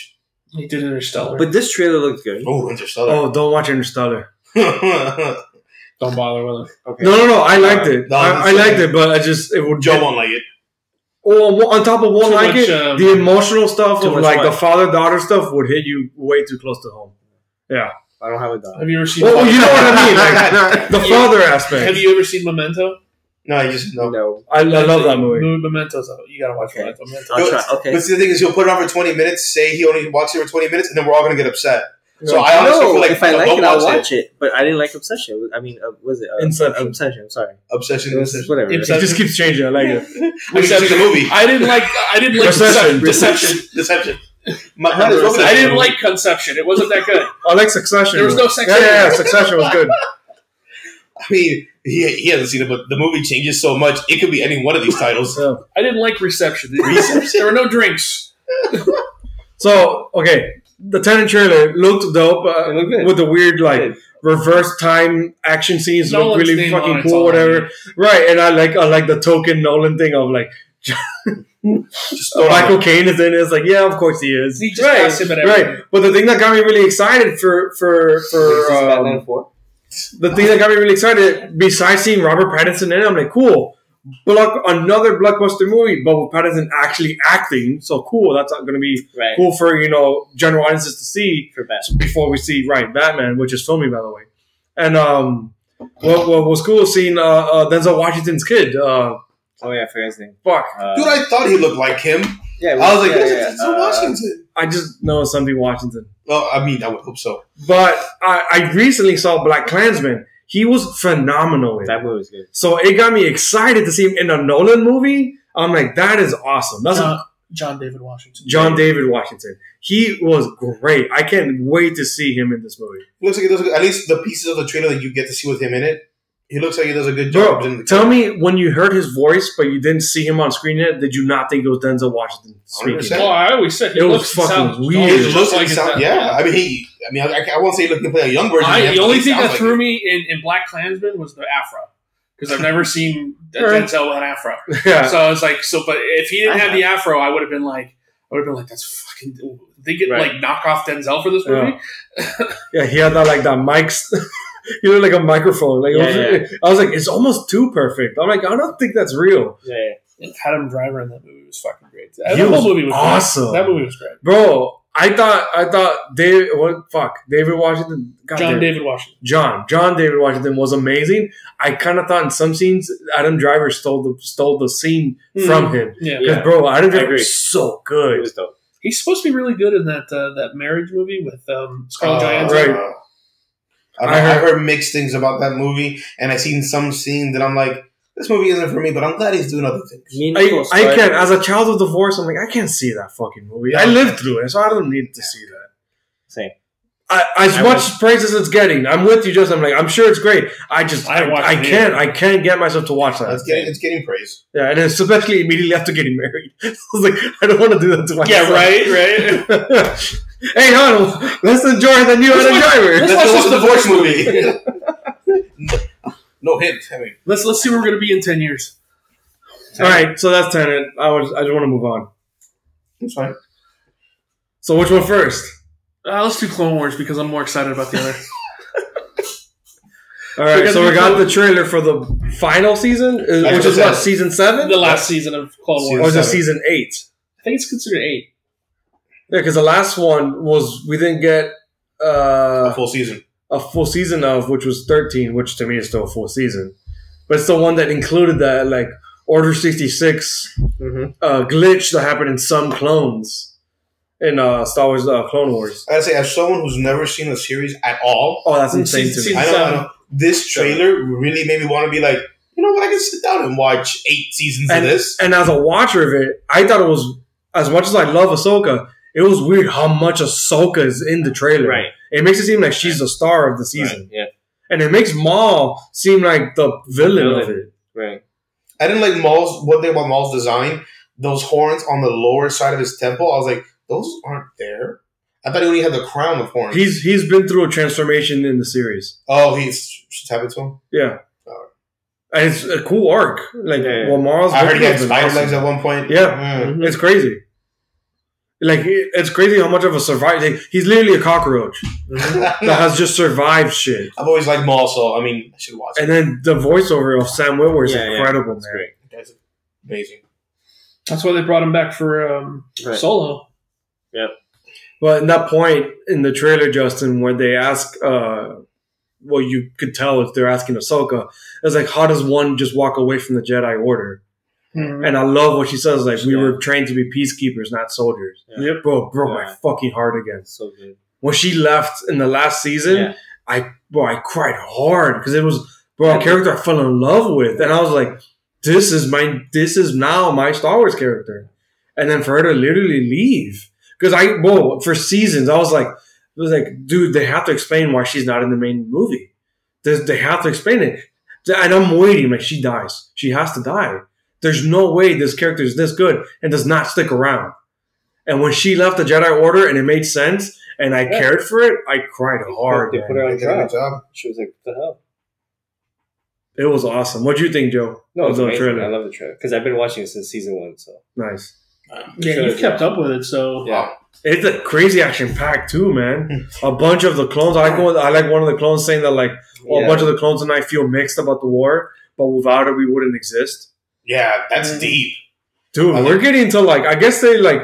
He did Interstellar. But this trailer looked good. Oh, Interstellar. Oh, don't watch Interstellar. Don't bother with it. Okay. No. I liked it. No, I liked it, but I just... Joe won't like it. Well, on top of one like much, it, the emotional stuff of like the father-daughter stuff would hit you way too close to home. Yeah. I don't have a daughter. Have you ever seen Memento? You know what I mean. Like, the father aspect. Have you ever seen Memento? No, I just... No. I love that movie. Memento's out. You gotta watch Memento. Okay. But see, the thing is, he'll put it on for 20 minutes, say he only watches it for 20 minutes, and then we're all gonna get upset. So I honestly feel like... if I like it, I'll watch it. But I didn't like Obsession. I mean, was it... Inception. Obsession, sorry. Obsession. Whatever. Obsession. It just keeps changing. I like it. Obsession is a movie. I didn't like... Deception. I didn't like Conception. It wasn't that good. I like Succession. There was no Succession. Yeah, Succession was good. I mean, he hasn't seen it, but the movie changes so much. It could be any one of these titles. Yeah. I didn't like Reception. There were no drinks. So, okay... the Tenet trailer looked dope with the weird, like, reverse time action scenes. Look really fucking cool, whatever. Right, and I like the token Nolan thing of, like, Michael Caine is in it. It's like, yeah, of course he is. He just passed him at everything. Right, but the thing that got me really excited besides seeing Robert Pattinson in it, I'm like, cool. Another blockbuster movie, but with Pattinson actually acting. So cool. That's going to be cool for, general audiences to see before we see, Batman, which is filming, by the way. And what was cool seeing Denzel Washington's kid. I forgot his name. Fuck. Dude, I thought he looked like him. Yeah, I was like, that's Denzel Washington. I just know something Washington. Well, I mean, I would hope so. But I recently saw BlacKkKlansman. He was phenomenal in it. That movie was good. So it got me excited to see him in a Nolan movie. I'm like, that is awesome. That's John David Washington. John David Washington. He was great. I can't wait to see him in this movie. Looks like it does at least the pieces of the trailer that you get to see with him in it. He looks like he does a good job. Bro, tell me, when you heard his voice, but you didn't see him on screen yet, did you not think it was Denzel Washington speaking? 100%. Well, I always said it was fucking weird. It looks like sound, yeah. I won't say he looked to play a young version. The only thing that threw me in BlacKkKlansman was the afro, because I've never seen Denzel with an afro. Yeah. So I was like, but if he didn't have the afro, I would have been like, that's fucking. They get like knock off Denzel for this movie. Yeah, he had that Mike's. You look like a microphone. I was like, it's almost too perfect. I'm like, I don't think that's real. Yeah. Adam Driver in that movie was fucking great. That movie was awesome. Great. That movie was great, bro. I thought David Washington. John David Washington was amazing. I kind of thought in some scenes Adam Driver stole the scene from him. Yeah, because bro, Adam Driver was so good. He was dope. He's supposed to be really good in that marriage movie with Scarlett Johansson. Right. I heard mixed things about that movie, and I seen some scene that I'm like, this movie isn't for me, but I'm glad he's doing other things. I can't. As a child of divorce, I'm like, I can't see that fucking movie. I lived through it, so I don't need to see that. Same. As much praise as it's getting, I'm with you, Justin. I'm like, I'm sure it's great. I can't get myself to watch that. It's getting praise. Yeah, and especially immediately after getting married. I was like, I don't want to do that to myself. Yeah, right. Hey, Donald, let's enjoy the new Adam Driver. Let's watch this divorce movie. No hint. I mean, let's see where we're gonna be in 10 years. All right, so that's Tenet. I just want to move on. That's fine. So which one first? Let's do Clone Wars because I'm more excited about the other. All right, so we got the trailer for the final season, which is what, season 7? The last season of Clone Wars. Or is it season 8? I think it's considered 8. Yeah, because the last one was, we didn't get... a full season. A full season of, which was 13, which to me is still a full season. But it's the one that included that, like, Order 66 glitch that happened in some clones. In Star Wars Clone Wars. I say, as someone who's never seen a series at all... Oh, that's insane to me. I know. This trailer really made me want to be like, you know what, I can sit down and watch 8 seasons of this. And as a watcher of it, I thought it was... As much as I love Ahsoka, it was weird how much Ahsoka is in the trailer. Right. It makes it seem like she's the star of the season. Right. Yeah. And it makes Maul seem like the villain of it. Right. I didn't like Maul's... One thing about Maul's design, those horns on the lower side of his temple, I was like... Those aren't there. I thought he only had the crown of horns. He's been through a transformation in the series. Oh, she's happened to him? Yeah. Oh. And it's a cool arc. Like, I heard he had spider legs at one point. Yeah. Mm-hmm. It's crazy. Like, it's crazy how much of a survivor... Like, he's literally a cockroach that has just survived shit. I've always liked Maul, so, I mean, I should watch it. And then the voiceover of Sam Witwer is incredible, man. Great. That's amazing. That's why they brought him back for Solo. Yeah, well, in that point in the trailer, Justin, when they ask, well, you could tell if they're asking Ahsoka, it's like, how does one just walk away from the Jedi Order? Mm-hmm. And I love what she says, like, we were trained to be peacekeepers, not soldiers. Yeah. Yep, bro, broke my fucking heart again. So good. When she left in the last season, I cried hard because it was a character I fell in love with, and I was like, this is now my Star Wars character, and then for her to literally leave. Because for seasons, I was like, dude, they have to explain why she's not in the main movie. They have to explain it. And I'm waiting. Like, she dies. She has to die. There's no way this character is this good and does not stick around. And when she left the Jedi Order and it made sense and I cared for it, I cried hard. They put her on the job. She was like, what the hell? It was awesome. What do you think, Joe? No, it's amazing. Trailer? I love the trailer. Because I've been watching it since season 1. So nice. Yeah, you've kept up with it, so... Yeah. It's a crazy action pack, too, man. A bunch of the clones... I like one of the clones saying that, like, a bunch of the clones and I feel mixed about the war, but without it, we wouldn't exist. Yeah, that's deep. Dude, we're getting to, like... I guess they, like...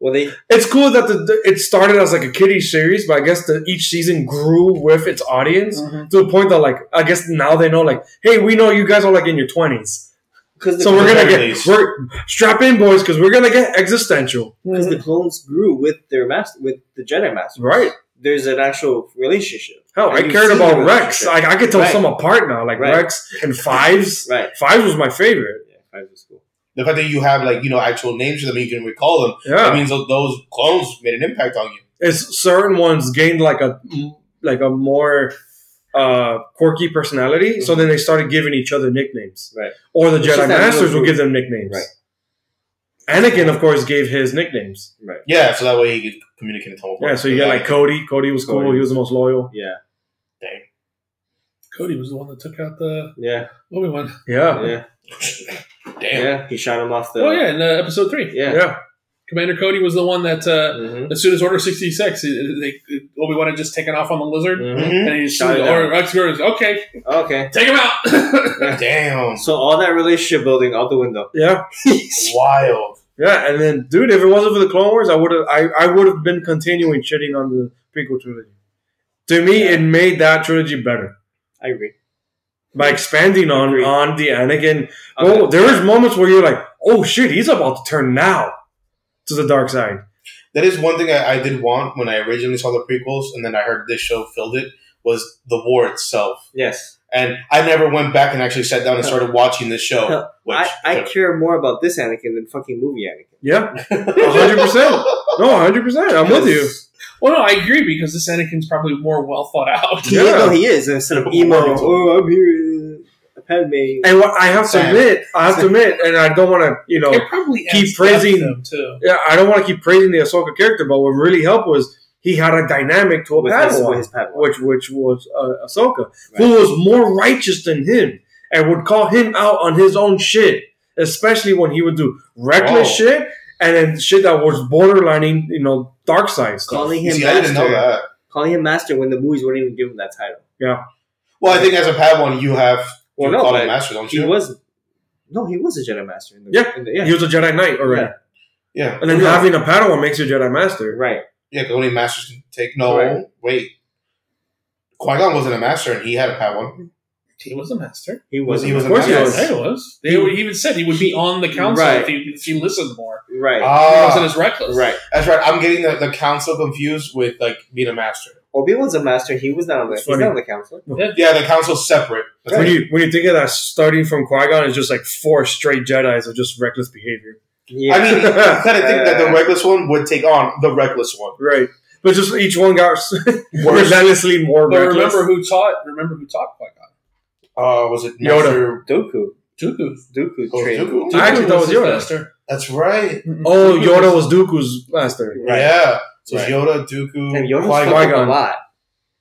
Well, it's cool that it started as, like, a kiddie series, but I guess each season grew with its audience to the point that, like, I guess now they know, like, hey, we know you guys are, like, in your 20s. So we're going to strap in, boys, because we're going to get existential. Because the clones grew with their master, with the Jedi master. Right. There's an actual relationship. Hell, I cared about Rex. I could tell some apart now. Like, Rex and Fives. Fives was my favorite. Yeah, Fives was cool. The fact that you have, like, you know, actual names for them and you can recall them, that means those clones made an impact on you. It's certain ones gained, like a more... quirky personality, so then they started giving each other nicknames. Right. Or the Jedi Masters will give them nicknames. Right. Anakin, of course, gave his nicknames. Right. Yeah, so that way he could communicate and tell. Yeah, so you got like Cody. Cody was cool. He was the most loyal. Yeah. Dang. Cody was the one that took out the Obi-Wan. Yeah. Damn. Yeah, he shot him off the... Oh, yeah, in episode 3. Yeah. Commander Cody was the one that, as soon as Order 66, Obi-Wan had just taken off on the lizard, and he shot it. Or Rex goes, okay, take him out. Damn! So all that relationship building out the window. Yeah, wild. Yeah, and then, dude, if it wasn't for the Clone Wars, I would have been continuing shitting on the prequel trilogy. To me, it made that trilogy better. I agree. By expanding on the Anakin, there was moments where you're like, oh shit, he's about to turn now. To the dark side. That is one thing I did want when I originally saw the prequels, and then I heard this show filled it, was the war itself. Yes. And I never went back and actually sat down and started watching this show. Which, I care more about this Anakin than fucking movie Anakin. Yeah. 100%. No, 100%. I'm with you. Well, no, I agree, because this Anakin's probably more well thought out. Yeah, no, he is, instead of emo. Oh, I'm here. Padme. And what I have to admit, and I don't want to, you know, keep praising them too. Yeah, I don't want to keep praising the Ahsoka character, but what really helped was he had a dynamic to a Padawan, which was Ahsoka, right, who was more righteous than him and would call him out on his own shit, especially when he would do reckless shit and then shit that was borderlining, you know, dark side stuff. Calling him master when the movies wouldn't even give him that title. Yeah. Well, I think as a Padawan, you have. Well, you call him master, don't you? He was a Jedi master. He was a Jedi Knight already. Yeah. And then having a Padawan makes you a Jedi master. Right. Yeah, only masters can take... Wait. Qui-Gon wasn't a master, and he had a Padawan. He was a master. He was. He was. He even said he would be on the council if he listened more. Right. He wasn't as reckless. Right. That's right. I'm getting the council confused with, like, being a master. Obi-Wan's a master. He was not on the council. He's not on the council. Yeah, the council's separate. Right. When you think of that, starting from Qui-Gon, it's just like 4 straight Jedis of just reckless behavior. Yeah. I mean, you kind of think that the reckless one would take on the reckless one. Right. But just each one got relentlessly more reckless. Remember who taught Qui-Gon? Was it Yoda? Dooku. Dooku. I actually thought it was Yoda. Master. That's right. Oh, Yoda was Dooku's master. Right. Yeah. So Yoda, Dooku, and Yoda's fucking a lot.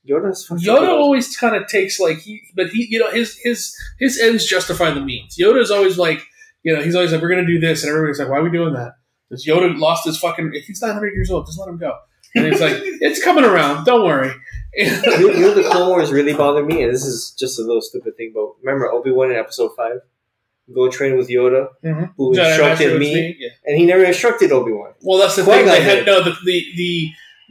Yoda always kind of takes his ends justify the means. Yoda's always like, you know, he's always like, we're gonna do this, and everybody's like, why are we doing that? Because Yoda lost his fucking. If he's 900 years old, just let him go. And he's like, it's coming around. Don't worry. You know, the Clone Wars really bothered me, and this is just a little stupid thing. But remember, Obi-Wan in Episode 5, go train with Yoda, who instructed me, and he never instructed Obi-Wan. Well, that's the thing.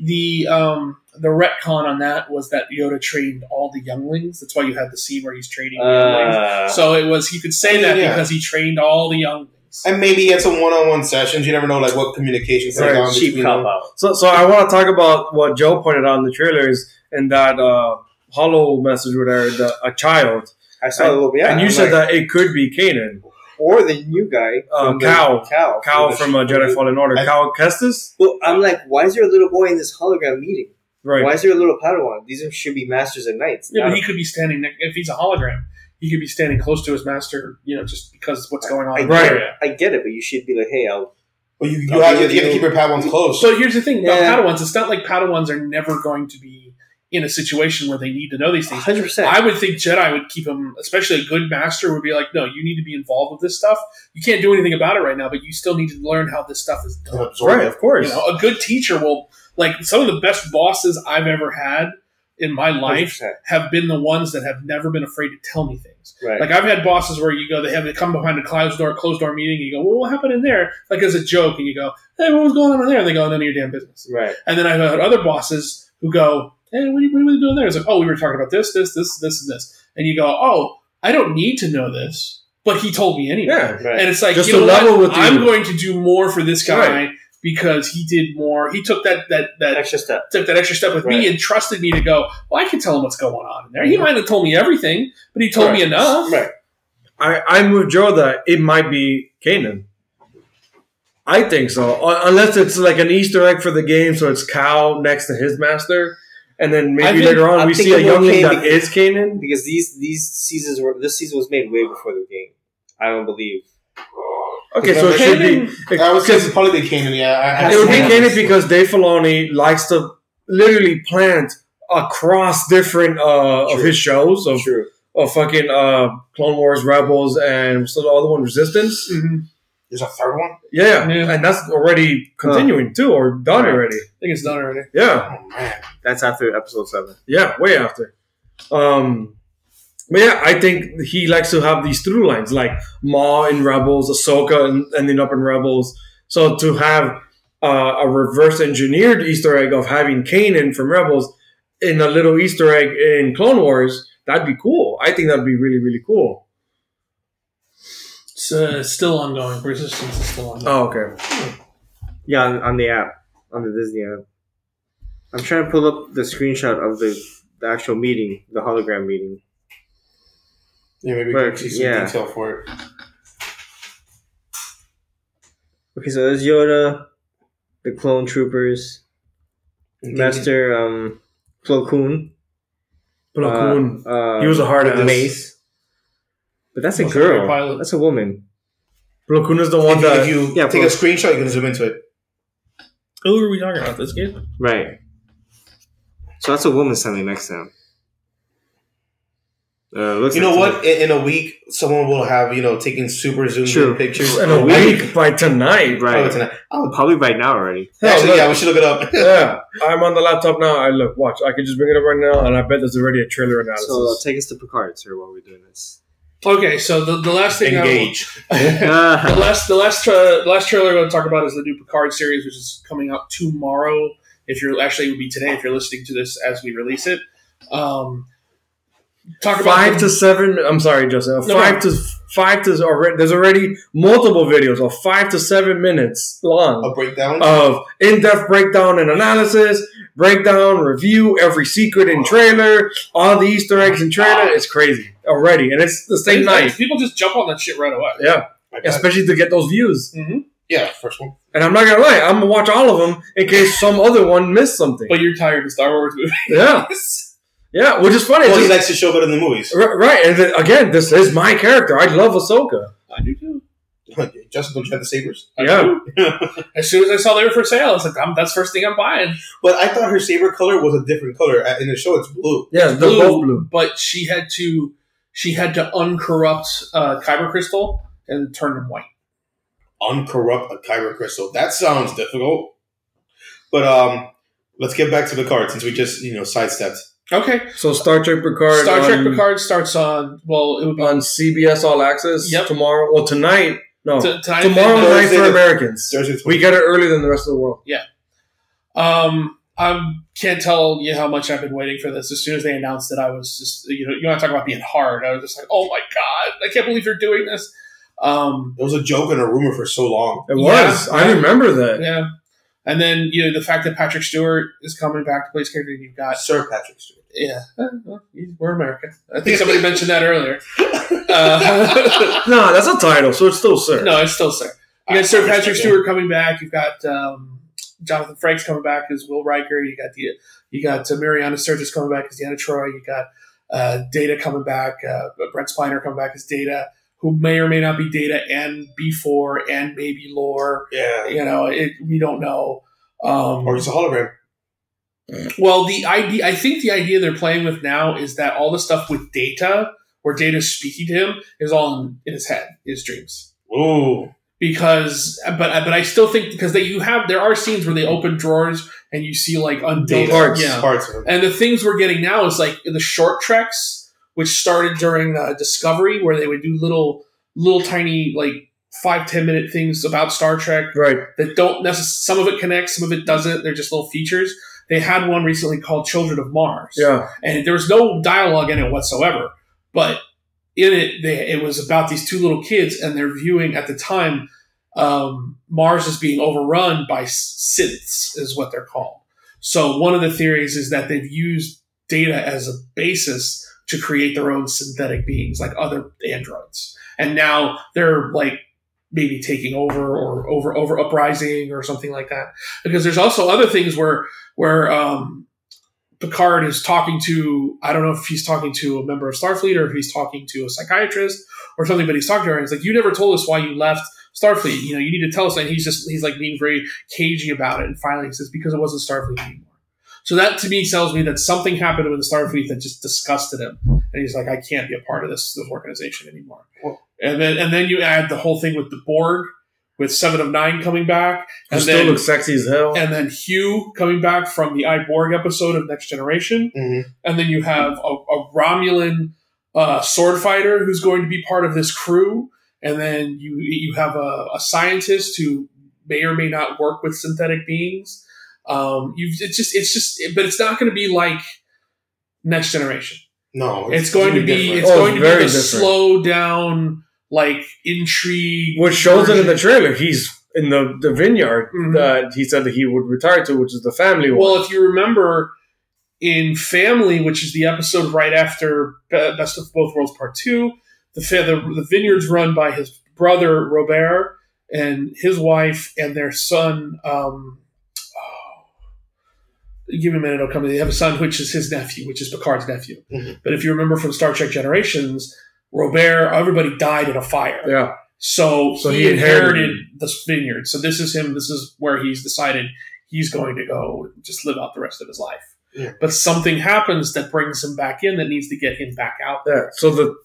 The retcon on that was that Yoda trained all the younglings. That's why you had the scene where he's training younglings. So it was, he could say because he trained all the younglings. And maybe it's a one-on-one session. You never know, like, what communications are on between them. So I want to talk about what Joe pointed out in the trailers and that hollow message with a child. I saw a little bit. And you said that it could be Kanan. Or the new guy. Cal from Jedi Fallen Order. Cal Kestis? Well, I'm like, why is there a little boy in this hologram meeting? Right. Why is there a little Padawan? These should be masters and knights. Yeah, but he could be standing next. If he's a hologram, he could be standing close to his master, you know, just because what's going on. I get it, but you should be like, hey, I'll... Well, you have to keep your Padawans close. So here's the thing about Padawans. It's not like Padawans are never going to be in a situation where they need to know these things. 100%. I would think Jedi would keep them, especially a good master would be like, no, you need to be involved with this stuff. You can't do anything about it right now, but you still need to learn how this stuff is done. Right, of course. You know, a good teacher will, like, some of the best bosses I've ever had in my life 100%. Have been the ones that have never been afraid to tell me things. Right. Like, I've had bosses where you go, they come behind a closed door meeting and you go, well, what happened in there? Like, as a joke, and you go, hey, what was going on in there? And they go, none of your damn business. Right. And then I've had other bosses who go, hey, what are we doing there? It's like, oh, we were talking about this, and this. And you go, oh, I don't need to know this, but he told me anyway. Yeah, right. And it's like, I'm going to do more for this guy because he did more. He took that extra step. Took that extra step with me and trusted me to go, well, I can tell him what's going on in there. He might have told me everything, but he told me enough. Right. I'm with Joe that it might be Kanan. I think so. Unless it's like an Easter egg for the game, so it's Cal next to his master. And then later on we see a youngling that is Kanan, because this season was made way before the game. I don't believe. Okay, so it should be. I would say it's probably Kanan. Yeah, it would be Kanan because Dave Filoni likes to literally plant across different of his shows of fucking Clone Wars, Rebels, and so the other one, Resistance. Mm-hmm. There's a third one? Yeah. And that's already continuing, too, or done already. I think it's done already. Yeah. Oh, man. That's after Episode 7. Yeah, way after. But yeah, I think he likes to have these through lines, like Maul in Rebels, Ahsoka ending up in Rebels. So to have a reverse-engineered Easter egg of having Kanan from Rebels in a little Easter egg in Clone Wars, that'd be cool. I think that'd be really, really cool. It's still ongoing. Resistance is still ongoing. Oh, okay. Yeah, on the app. On the Disney app. I'm trying to pull up the screenshot of the actual meeting, the hologram meeting. Yeah, maybe we can see some detail for it. Okay, so there's Yoda, the clone troopers, Master Plo Koon. He was a hard ass. Mace. But that's a girl. That's a woman. Plo Koon is the one that... If you take a screenshot, you can zoom into it. Who are we talking about? This kid? Right. So that's a woman standing next to him. You know what? In a week, someone will have, taking super zoomed-in pictures. In a week? By tonight? Right. Probably by now already. Actually, we should look it up. Yeah. I'm on the laptop now. Watch. I can just bring it up right now, and I bet there's already a trailer analysis. So take us to Picard, sir, while we're doing this. Okay, so the last thing the last trailer we're going to talk about is the new Picard series, which is coming out tomorrow. It would be today if you're listening to this as we release it. Talk about 5 to 7. I'm sorry, Joseph. There's already multiple videos of 5 to 7 minutes long. A breakdown of in-depth breakdown and analysis, breakdown review, every secret in trailer, all the Easter eggs in trailer. It's crazy already, and it's the same night. People just jump on that shit right away. Yeah, especially to get those views. Mm-hmm. Yeah, first one. And I'm not gonna lie, I'm gonna watch all of them in case some other one missed something. But you're tired of Star Wars movies. Yeah. Yeah, which is funny. Well, he likes to show better in the movies. Right. And again, this is my character. I love Ahsoka. I do too. Justin, don't you have the sabers? I do. As soon as I saw they were for sale, I was like, that's the first thing I'm buying. But I thought her saber color was a different color. In the show, it's blue. Yeah, it's both blue. But she had to uncorrupt kyber crystal and turn them white. Uncorrupt a kyber crystal. That sounds difficult. But let's get back to the card since we just, sidestepped. Okay. So Star Trek Picard starts on on CBS All Access tomorrow. Well, tonight. No. Tomorrow night for Americans. We get it earlier than the rest of the world. Yeah. I can't tell you how much I've been waiting for this. As soon as they announced that, I was just, you want to talk about being hard. I was just like, oh my God, I can't believe you're doing this. It was a joke and a rumor for so long. It was. Yeah. I remember that. Yeah. And then, the fact that Patrick Stewart is coming back to play his character, and you've got... Sir Patrick Stewart. Yeah. Well, we're American. I think somebody mentioned that earlier. No, that's a title, so it's still Sir. No, it's still Sir. You got Sir Patrick Stewart coming back. You've got Jonathan Frakes coming back as Will Riker. You got Mariana Sturgis coming back as Deanna Troi. You got Data coming back. Brent Spiner coming back as Data, who may or may not be Data and B4 and maybe Lore. Yeah. We don't know. Or it's a hologram. Well, I think the idea they're playing with now is that all the stuff with Data, where Data's speaking to him, is all in his head, his dreams. Ooh. But I still think, because there are scenes where they open drawers and you see like undated parts of them. And the things we're getting now is like in the short treks, which started during Discovery, where they would do little tiny, like 5-10 minute things about Star Trek. Right. That don't necessarily. Some of it connects, some of it doesn't. They're just little features. They had one recently called "Children of Mars." Yeah. And there was no dialogue in it whatsoever, but in it, it was about these two little kids, and they're viewing at the time Mars is being overrun by synths, is what they're called. So one of the theories is that they've used Data as a basis to create their own synthetic beings, like other androids. And now they're like maybe taking over or over uprising or something like that. Because there's also other things where Picard is talking to, I don't know if he's talking to a member of Starfleet or if he's talking to a psychiatrist or something, but he's talking to her and he's like, you never told us why you left Starfleet. You need to tell us. And he's like being very cagey about it. And finally he says, because it wasn't Starfleet anymore. So that, to me, tells me that something happened with the Starfleet that just disgusted him. And he's like, I can't be a part of this organization anymore. Whoa. And then you add the whole thing with the Borg, with 7 of 9 coming back. Still looks sexy as hell. And then Hugh coming back from the iBorg episode of Next Generation. Mm-hmm. And then you have a Romulan sword fighter who's going to be part of this crew. And then you have a scientist who may or may not work with synthetic beings. But it's not going to be like Next Generation. No, it's going to be the slow down, like intrigue, which shows it in the trailer. He's in the vineyard that he said that he would retire to, which is the family one. Well, if you remember in Family, which is the episode right after Best of Both Worlds Part 2, the vineyard's run by his brother Robert and his wife and their son. give me a minute, it'll come. They have a son, which is his nephew, which is Picard's nephew. Mm-hmm. But if you remember from Star Trek Generations, Robert, everybody died in a fire. Yeah. So he inherited this vineyard. So this is him. This is where he's decided he's going to go and just live out the rest of his life. Yeah. But something happens that brings him back in that needs to get him back out there. Yeah. So the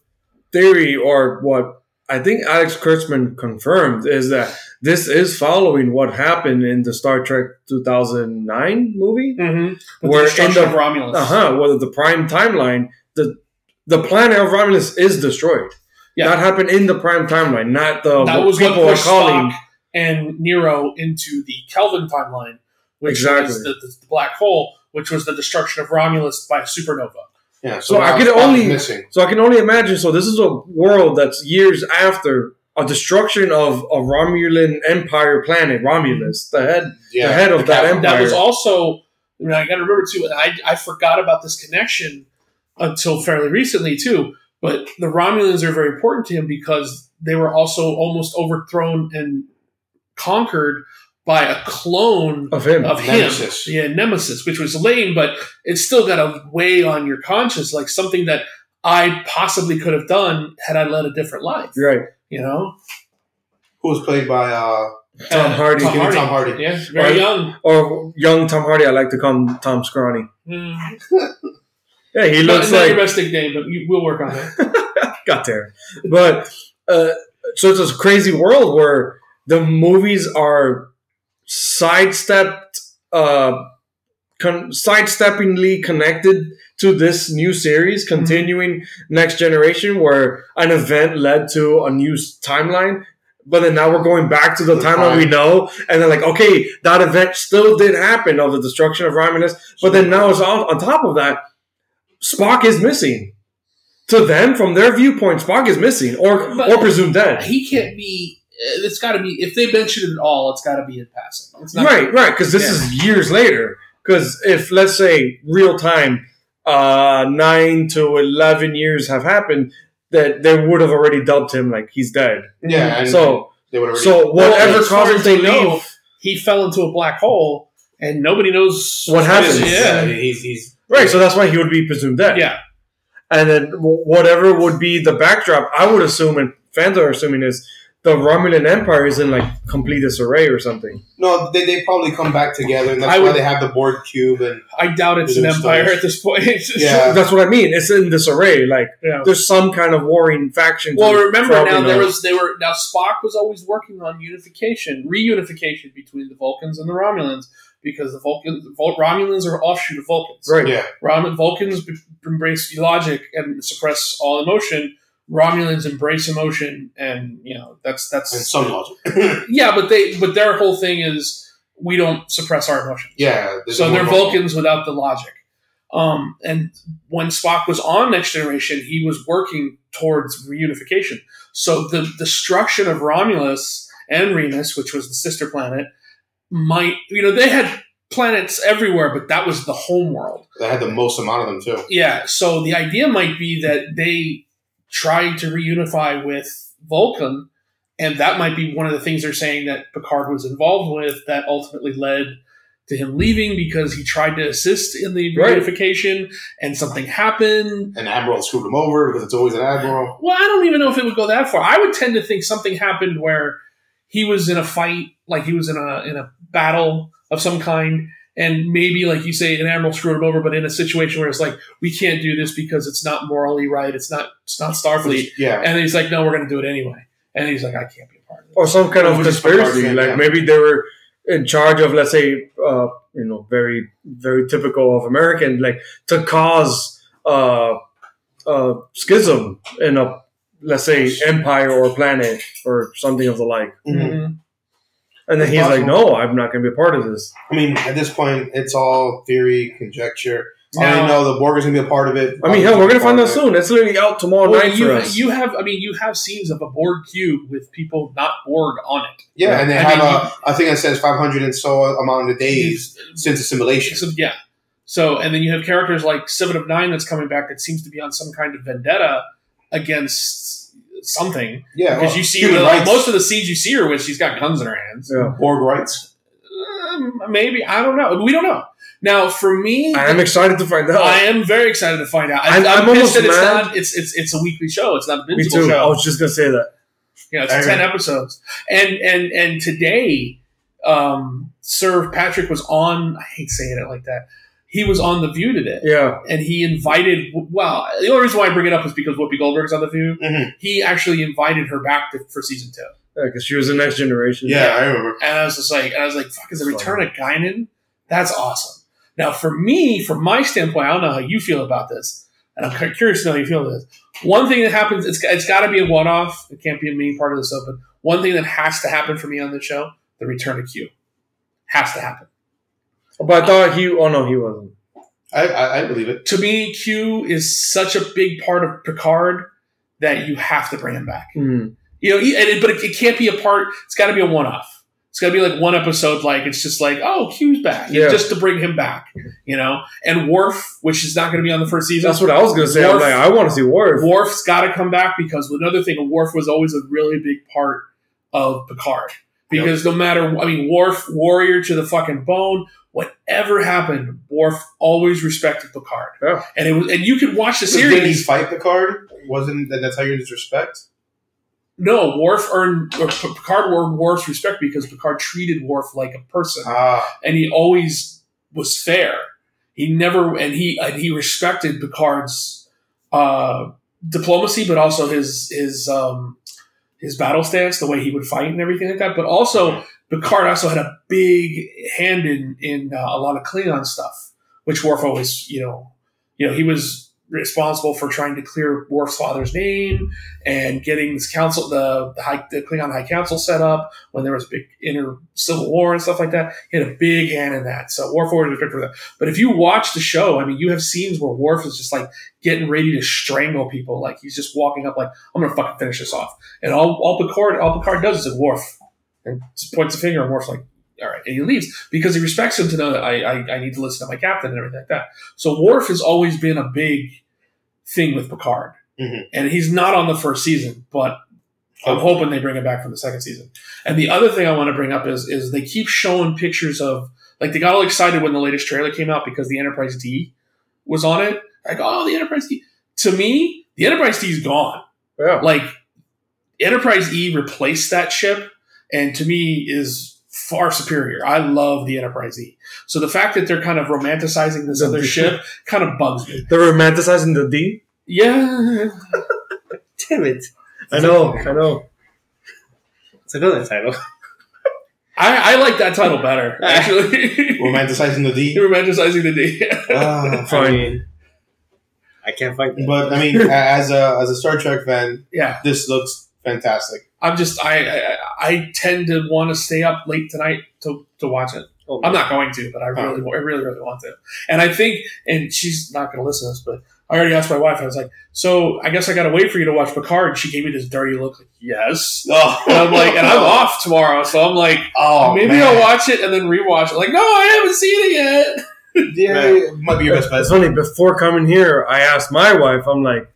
theory, or what I think Alex Kurtzman confirmed, is that this is following what happened in the Star Trek 2009 movie. Mm-hmm. Where the destruction of Romulus. Where the prime timeline, the planet of Romulus is destroyed. Yeah. That happened in the prime timeline, not the that was people what are calling. Spock and Nero into the Kelvin timeline, which is the black hole, which was the destruction of Romulus by a supernova. Yeah, so I can only imagine. So this is a world that's years after a destruction of a Romulan Empire planet, Romulus, the head of that empire. That was also, I got to remember too, and I forgot about this connection until fairly recently too. But the Romulans are very important to him because they were also almost overthrown and conquered by a clone of him. Nemesis. Yeah, Nemesis, which was lame, but it's still got a weigh on your conscience, like something that I possibly could have done had I led a different life. Right. You know? Who was played by Tom Hardy. Tom Hardy. Yeah, very young. Or young Tom Hardy, I like to call him Tom Scrawny. Mm. Yeah, he looks like... Not your best nickname, but we'll work on it. Got there. But, so it's this crazy world where the movies are... sidesteppingly connected to this new series, continuing Next Generation, where an event led to a new timeline. But then now we're going back to the timeline we know, and they're like, okay, that event still did happen of the destruction of Romulus. But then now it's all, on top of that, Spock is missing. To them, from their viewpoint, Spock is missing or presumed dead. He can't be... It's got to be, if they mention it at all, it's got to be in passing. Right, because this is years later. Because if, let's say, real time, 9 to 11 years have happened, that they would have already dubbed him like he's dead. Yeah. So, they would whatever causes they know, he fell into a black hole, and nobody knows what happens. Yeah. So that's why he would be presumed dead. Yeah. And then whatever would be the backdrop, I would assume, and fans are assuming, is the Romulan Empire is in complete disarray or something. No, they probably come back together, and that's why they have the Borg cube. And I doubt it's an empire at this point. Yeah, that's what I mean. It's in disarray. There's some kind of warring faction. Well, remember now they were Spock was always working on reunification between the Vulcans and the Romulans, because the Romulans are an offshoot of Vulcans. Right. Yeah. Vulcans embrace logic and suppress all emotion. Romulans embrace emotion, and that's and some logic. Yeah, but their whole thing is we don't suppress our emotions. Yeah, so they're Vulcans without the logic. And when Spock was on Next Generation, he was working towards reunification. So the destruction of Romulus and Remus, which was the sister planet, they had planets everywhere, but that was the home world. They had the most amount of them too. Yeah, so the idea might be that they tried to reunify with Vulcan, and that might be one of the things they're saying that Picard was involved with that ultimately led to him leaving, because he tried to assist in the reunification and something happened. An admiral screwed him over, because it's always an admiral. Well, I don't even know if it would go that far. I would tend to think something happened where he was in a fight, like he was in a battle of some kind, and maybe, like you say, an admiral screwed him over, but in a situation where it's like, we can't do this because it's not morally right. It's not Starfleet. Yeah. And he's like, no, we're going to do it anyway. And he's like, I can't be a part of it. Or some kind of conspiracy. Maybe they were in charge of, let's say, very, very typical of American, to cause a schism in a, let's say, empire or planet or something of the like. Mm-hmm. And then he's like, no, I'm not going to be a part of this. I mean, at this point, it's all theory, conjecture. I know the Borg is going to be a part of it. I mean, hell, we're going to find out soon. It's literally out tomorrow night for us. You have scenes of a Borg cube with people not Borg on it. Yeah, right? And they I think it says 500 and so amount of days since assimilation. Yeah. So, and then you have characters like Seven of Nine that's coming back that seems to be on some kind of vendetta against... something. Yeah. Because you see her, most of the scenes you see her with, she's got guns in her hands. Yeah. Borg rights. Maybe. I don't know. We don't know. Now, for me... I am excited to find out. I am very excited to find out. I'm pissed that it's a weekly show. It's not a bingeable show. I was just going to say that. You know, it's 10 episodes. And today, Sir Patrick was on... I hate saying it like that. He was on The View today. Yeah. And he invited... Well, the only reason why I bring it up is because Whoopi Goldberg's on The View. Mm-hmm. He actually invited her back for season 2. Yeah, because she was in Next Generation. Yeah, I remember. And I was just like... fuck, is the return of Guinan? That's awesome. Now, for me, from my standpoint, I don't know how you feel about this. And I'm kind of curious to know how you feel about this. One thing that happens... It's got to be a one-off. It can't be a main part of this open. One thing that has to happen for me on this show, the return of Q. Has to happen. But I thought he... Oh, no, he wasn't. I believe it. To me, Q is such a big part of Picard that you have to bring him back. Mm. You know, but it can't be a part... It's got to be a one-off. It's got to be like one episode, like it's just like, oh, Q's back. Yeah. Just to bring him back, you know? And Worf, which is not going to be on the first season. That's what I was going to say. Worf, I'm like, I want to see Worf. Worf's got to come back because another thing, Worf was always a really big part of Picard. Because no matter... I mean, Worf, warrior to the fucking bone... Whatever happened, Worf always respected Picard. Yeah. And it was, and you could watch the series. Did he fight Picard? Wasn't that that's how you disrespect? No, Worf earned Picard earned Worf's respect because Picard treated Worf like a person, and he always was fair. He never and he respected Picard's diplomacy, but also his battle stance, the way he would fight and everything like that. But also. Picard also had a big hand in a lot of Klingon stuff, which Worf always, you know, he was responsible for trying to clear Worf's father's name and getting this council, the Klingon High Council set up when there was a big inner civil war and stuff like that. He had a big hand in that. So Worf always was a picture of that. But if you watch the show, I mean, you have scenes where Worf is just like getting ready to strangle people. Like he's just walking up like, I'm going to fucking finish this off. And all Picard does is a Worf. And points a finger and Worf's like, all right. And he leaves because he respects him to know that I need to listen to my captain and everything like that. So Worf has always been a big thing with Picard. Mm-hmm. And he's not on the first season, but I'm hoping they bring him back for the second season. And the other thing I want to bring up is they keep showing pictures of, like they got all excited when the latest trailer came out because the Enterprise D was on it. Like, oh, the Enterprise D. To me, the Enterprise D is gone. Yeah. Like Enterprise E replaced that ship. And to me is far superior. I love the Enterprise E. So the fact that they're kind of romanticizing this other ship kind of bugs me. They're romanticizing the D? Yeah. Damn it. I know. It's another title. I like that title better, actually. Romanticizing the D? Romanticizing the D. Fine. I can't fight that. But, I mean, as a Star Trek fan, yeah. This looks fantastic. I'm just I tend to want to stay up late tonight to watch it. Oh, I'm not going to, but I really want to. And I think, and she's not going to listen to this, but I already asked my wife. I was like, so I guess I got to wait for you to watch Picard. She gave me this dirty look, like, yes. Oh. And I'm like, and I'm off tomorrow, so I'm like, oh, maybe man. I'll watch it and then rewatch it. Like, no, I haven't seen it yet. Yeah, might be your best bet. It's funny. Before coming here, I asked my wife. I'm like.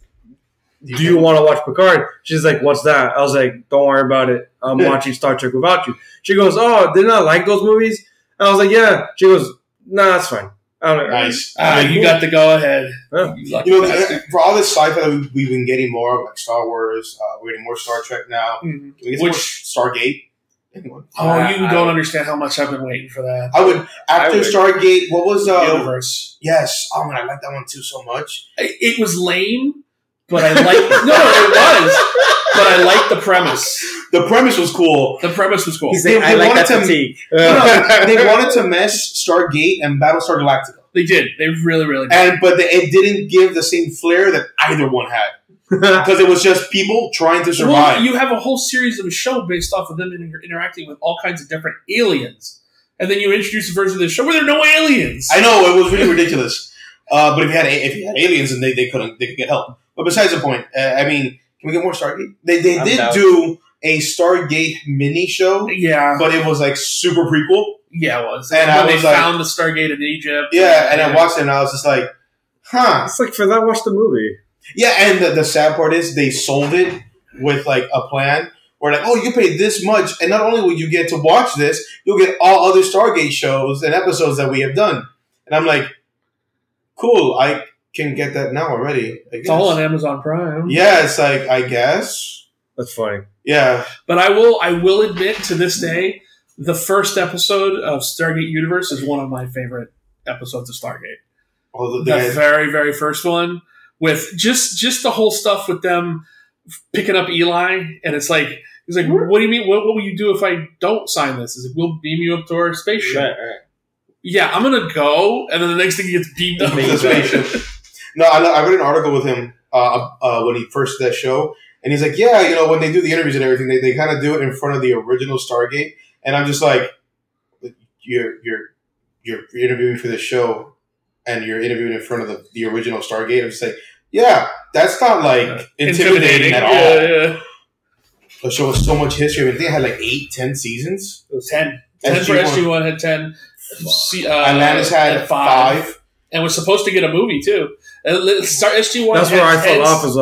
Do you want to watch Picard? She's like, what's that? I was like, don't worry about it. I'm watching Star Trek without you. She goes, oh, didn't I like those movies? I was like, yeah. She goes, nah, that's fine. I'm like, nice. You got the go-ahead. Yeah. You know, for all this sci-fi, we've been getting more of, like Star Wars. We're getting more Star Trek now. Mm-hmm. Which Stargate? Anyone? Oh, I don't understand how much I've been waiting for that. After Stargate, what was... Universe. Yes. Oh, man, I like that one too so much. It was lame. But I like it was. But I like the premise. The premise was cool. They like that fatigue. They wanted to mesh Stargate and Battlestar Galactica. They did. They really did. But it didn't give the same flair that either one had because it was just people trying to survive. Well, you have a whole series of a show based off of them interacting with all kinds of different aliens, and then you introduce a version of the show where there are no aliens. I know it was really ridiculous. But if you had aliens, then they could get help. But besides the point, I mean, can we get more Stargate? They did do a Stargate mini show. Yeah. But it was like super prequel. Yeah, it was. And I was found the Stargate in Egypt. Yeah, and I watched it and I was just like, huh. It's like for that, watch the movie. Yeah, and the sad part is they sold it with like a plan where like, oh, you pay this much, and not only will you get to watch this, you'll get all other Stargate shows and episodes that we have done. And I'm like, cool, I can get that now already. It's all on Amazon Prime. Yeah, it's like, I guess. That's funny. Yeah. But I will admit, to this day, the first episode of Stargate Universe is one of my favorite episodes of Stargate. Oh, the very, very first one, with just the whole stuff with them picking up Eli, and it's like, he's like, what do you mean? What will you do if I don't sign this? He's like, we'll beam you up to our spaceship. Right. Yeah, I'm gonna go, and then the next thing he gets beamed up to the spaceship. No, I read an article with him when he first did that show, and he's like, yeah, you know, when they do the interviews and everything, they kind of do it in front of the original Stargate, and I'm just like, you're interviewing for this show, and you're interviewing in front of the original Stargate. I'm just like, yeah, that's not like intimidating at all. Yeah. The show has so much history. I think it had like 8, 10 seasons. It was 10. SG-1. 10 for SG-1 had 10. Atlantis had 5. And was supposed to get a movie too. SG-1. That's where I fell off, as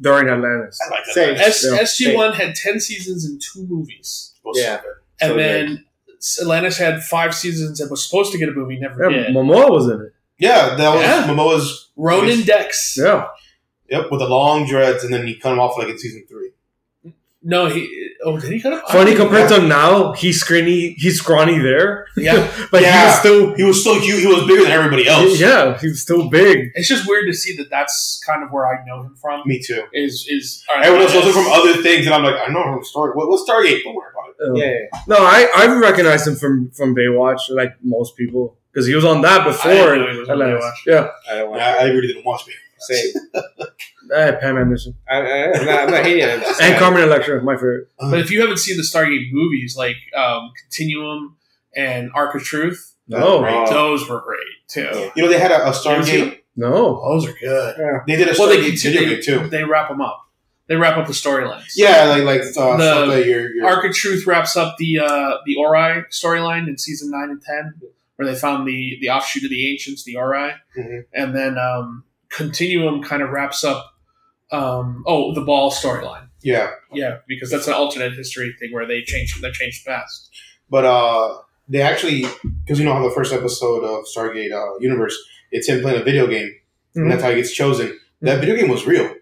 during Atlantis. I like that. SG-1 had 10 seasons and 2 movies. Yeah, and so then Atlantis had 5 seasons and was supposed to get a movie. Never did. Momoa was in it. Yeah, that was Momoa's Ronan Dex. Yeah, yep, with the long dreads, and then he cut him off like in season 3. No, did he cut him off? Funny compared to now, he's scrawny there. Yeah, but he was still huge. He was bigger than everybody else. Yeah, he was still big. It's just weird to see that. That's kind of where I know him from. Me too. Is everyone else knows him from other things, and I'm like, I know him from Stargate. What's Stargate? Don't worry about it. Yeah. No, I recognized him from Baywatch, like most people. Because he was on that before. I really didn't watch me. Same. I had Pam Anderson. I'm not hating him. And Carmen Electra, my favorite. But if you haven't seen the Stargate movies, like Continuum and Arc of Truth, those were great, too. You know, they had a Stargate. No. Those are good. Yeah. They did a Stargate video too. They wrap them up. They wrap up the storylines. Yeah, like Arc of Truth wraps up the Ori storyline in season 9 and 10. Where they found the offshoot of the Ancients, the Ori. Mm-hmm. And then Continuum kind of wraps up the Ball storyline. Yeah. Yeah, because that's an alternate history thing where they changed the past. But they actually, because you know how the first episode of Stargate Universe, it's him playing a video game. Mm-hmm. And that's how he gets chosen. Mm-hmm. That video game was real.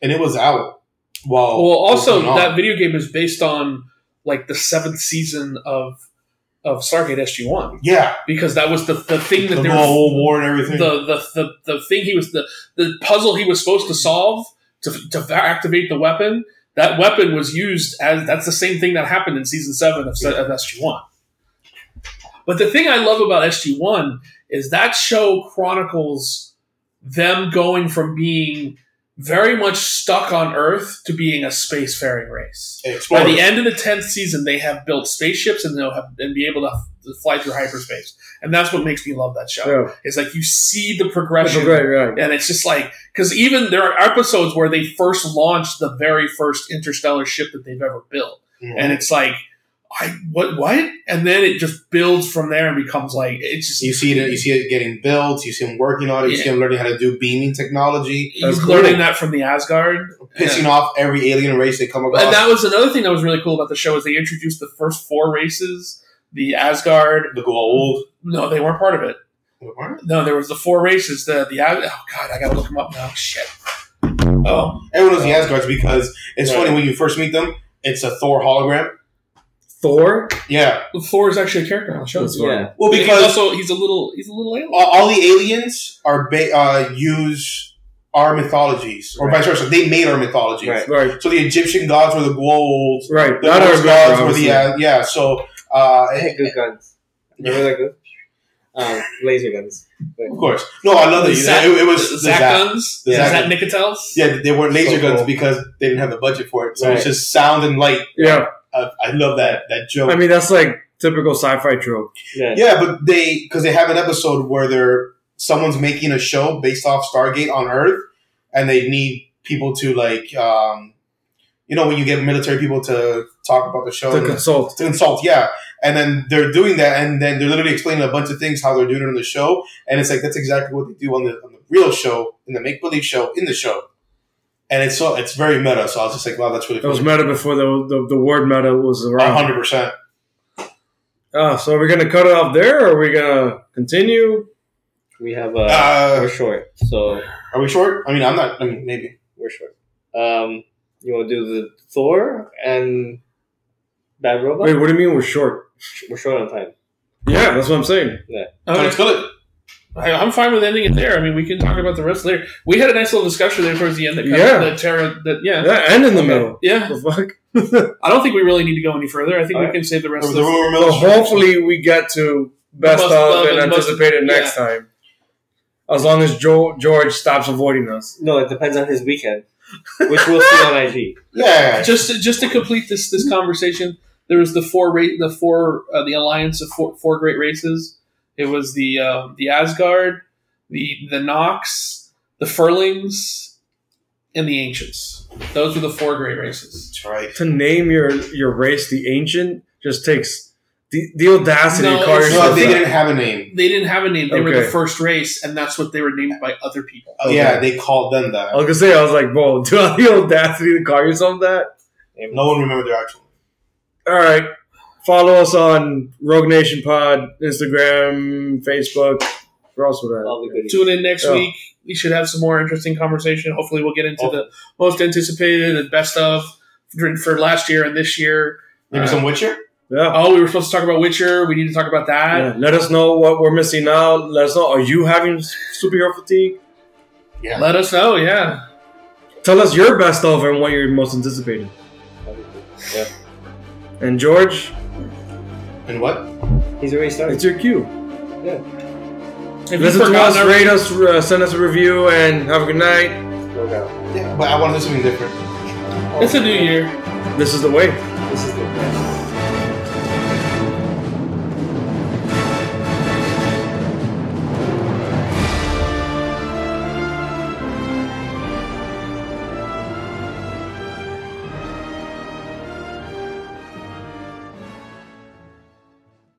And it was out while... Well, also, that video game is based on like the 7th season of Stargate SG-1. Yeah. Because that was the thing that they were... The whole war and everything. The thing he was... The puzzle he was supposed to solve to activate the weapon, that weapon was used as... That's the same thing that happened in Season 7 of SG-1. But the thing I love about SG-1 is that show chronicles them going from being very much stuck on Earth to being a spacefaring race. By the end of the 10th season, they have built spaceships and they'll be able to fly through hyperspace. And that's what makes me love that show. Yeah. It's like you see the progression. Right. And it's just like, because even there are episodes where they first launched the very first interstellar ship that they've ever built. Mm-hmm. And it's like, what? And then it just builds from there and becomes like it's just you see it getting built, you see him working on it, you see him learning how to do beaming technology. He's learning that from the Asgard, pissing off every alien race they come across. And that was another thing that was really cool about the show is they introduced the first 4 races: the Asgard, the Goa'uld. No, they weren't part of it. They weren't? No, there was the 4 races. The oh god, I gotta look them up now. Shit. Oh, everyone knows the Asgards because it's funny when you first meet them. It's a Thor hologram. Thor? Yeah. Thor is actually a character on the show. Yeah. Well, because he's a little alien. All the aliens are use our mythologies. Or vice versa. They made our mythologies. Right. So the Egyptian gods were the Goa'uld. Right. The Norse gods were the... good guns. Remember that good? Laser guns. Of course. No, I love that. It was the Zap guns? The Zap Nicotels? Yeah, they were laser guns because they didn't have the budget for it. So it's just sound and light. Yeah. I love that joke. I mean, that's like typical sci-fi trope. Yeah, but because they have an episode where someone's making a show based off Stargate on Earth, and they need people to like, when you get military people to talk about the show to consult, yeah. And then they're doing that, and then they're literally explaining a bunch of things how they're doing it on the show, and it's like that's exactly what they do on the real show, in the make-believe show, in the show. And it's very meta, so I was just like, wow, that's really cool. It was meta before the word meta was around. 100%. So are we going to cut it off there, or are we going to continue? We have we're short. So are we short? I mean, I'm not. I mean, maybe we're short. You want to do the Thor and Bad Robot? Wait, what do you mean we're short? We're short on time. Yeah, that's what I'm saying. Yeah, let's cut it. I'm fine with ending it there. I mean, we can talk about the rest later. We had a nice little discussion there towards the end that and in the middle. Yeah. The fuck? I don't think we really need to go any further. I think we can save the rest of the middle. Hopefully we get to best of and anticipate it next time. As long as George stops avoiding us. No, it depends on his weekend, which we'll see on IG. Yeah. Just to complete this conversation, there was the alliance of four great races. It was the Asgard, the Nox, the Furlings, and the Ancients. Those were the four great races. That's right. To name your race the Ancient just takes the audacity. No, they didn't have a name. They didn't have a name. They were the first race, and that's what they were named by other people. Oh okay. Yeah, they called them that. I was gonna say, I was like, "Whoa, do I have the audacity to call yourself that?" No one remembered their actual name. All right. Follow us on Rogue Nation Pod, Instagram, Facebook. We're also there. Tune in next week. We should have some more interesting conversation. Hopefully we'll get into the most anticipated and best of for last year and this year. Maybe some Witcher? Yeah. Oh, we were supposed to talk about Witcher. We need to talk about that. Yeah. Let us know what we're missing now. Let us know. Are you having superhero fatigue? Yeah. Let us know, yeah. Tell us your best of and what you're most anticipating. Yeah. And George... And what? He's already started. It's your cue. Yeah. Listen to us, rate us, send us a review, and have a good night. Yeah, but I want to do something different. It's a new year. This is the way.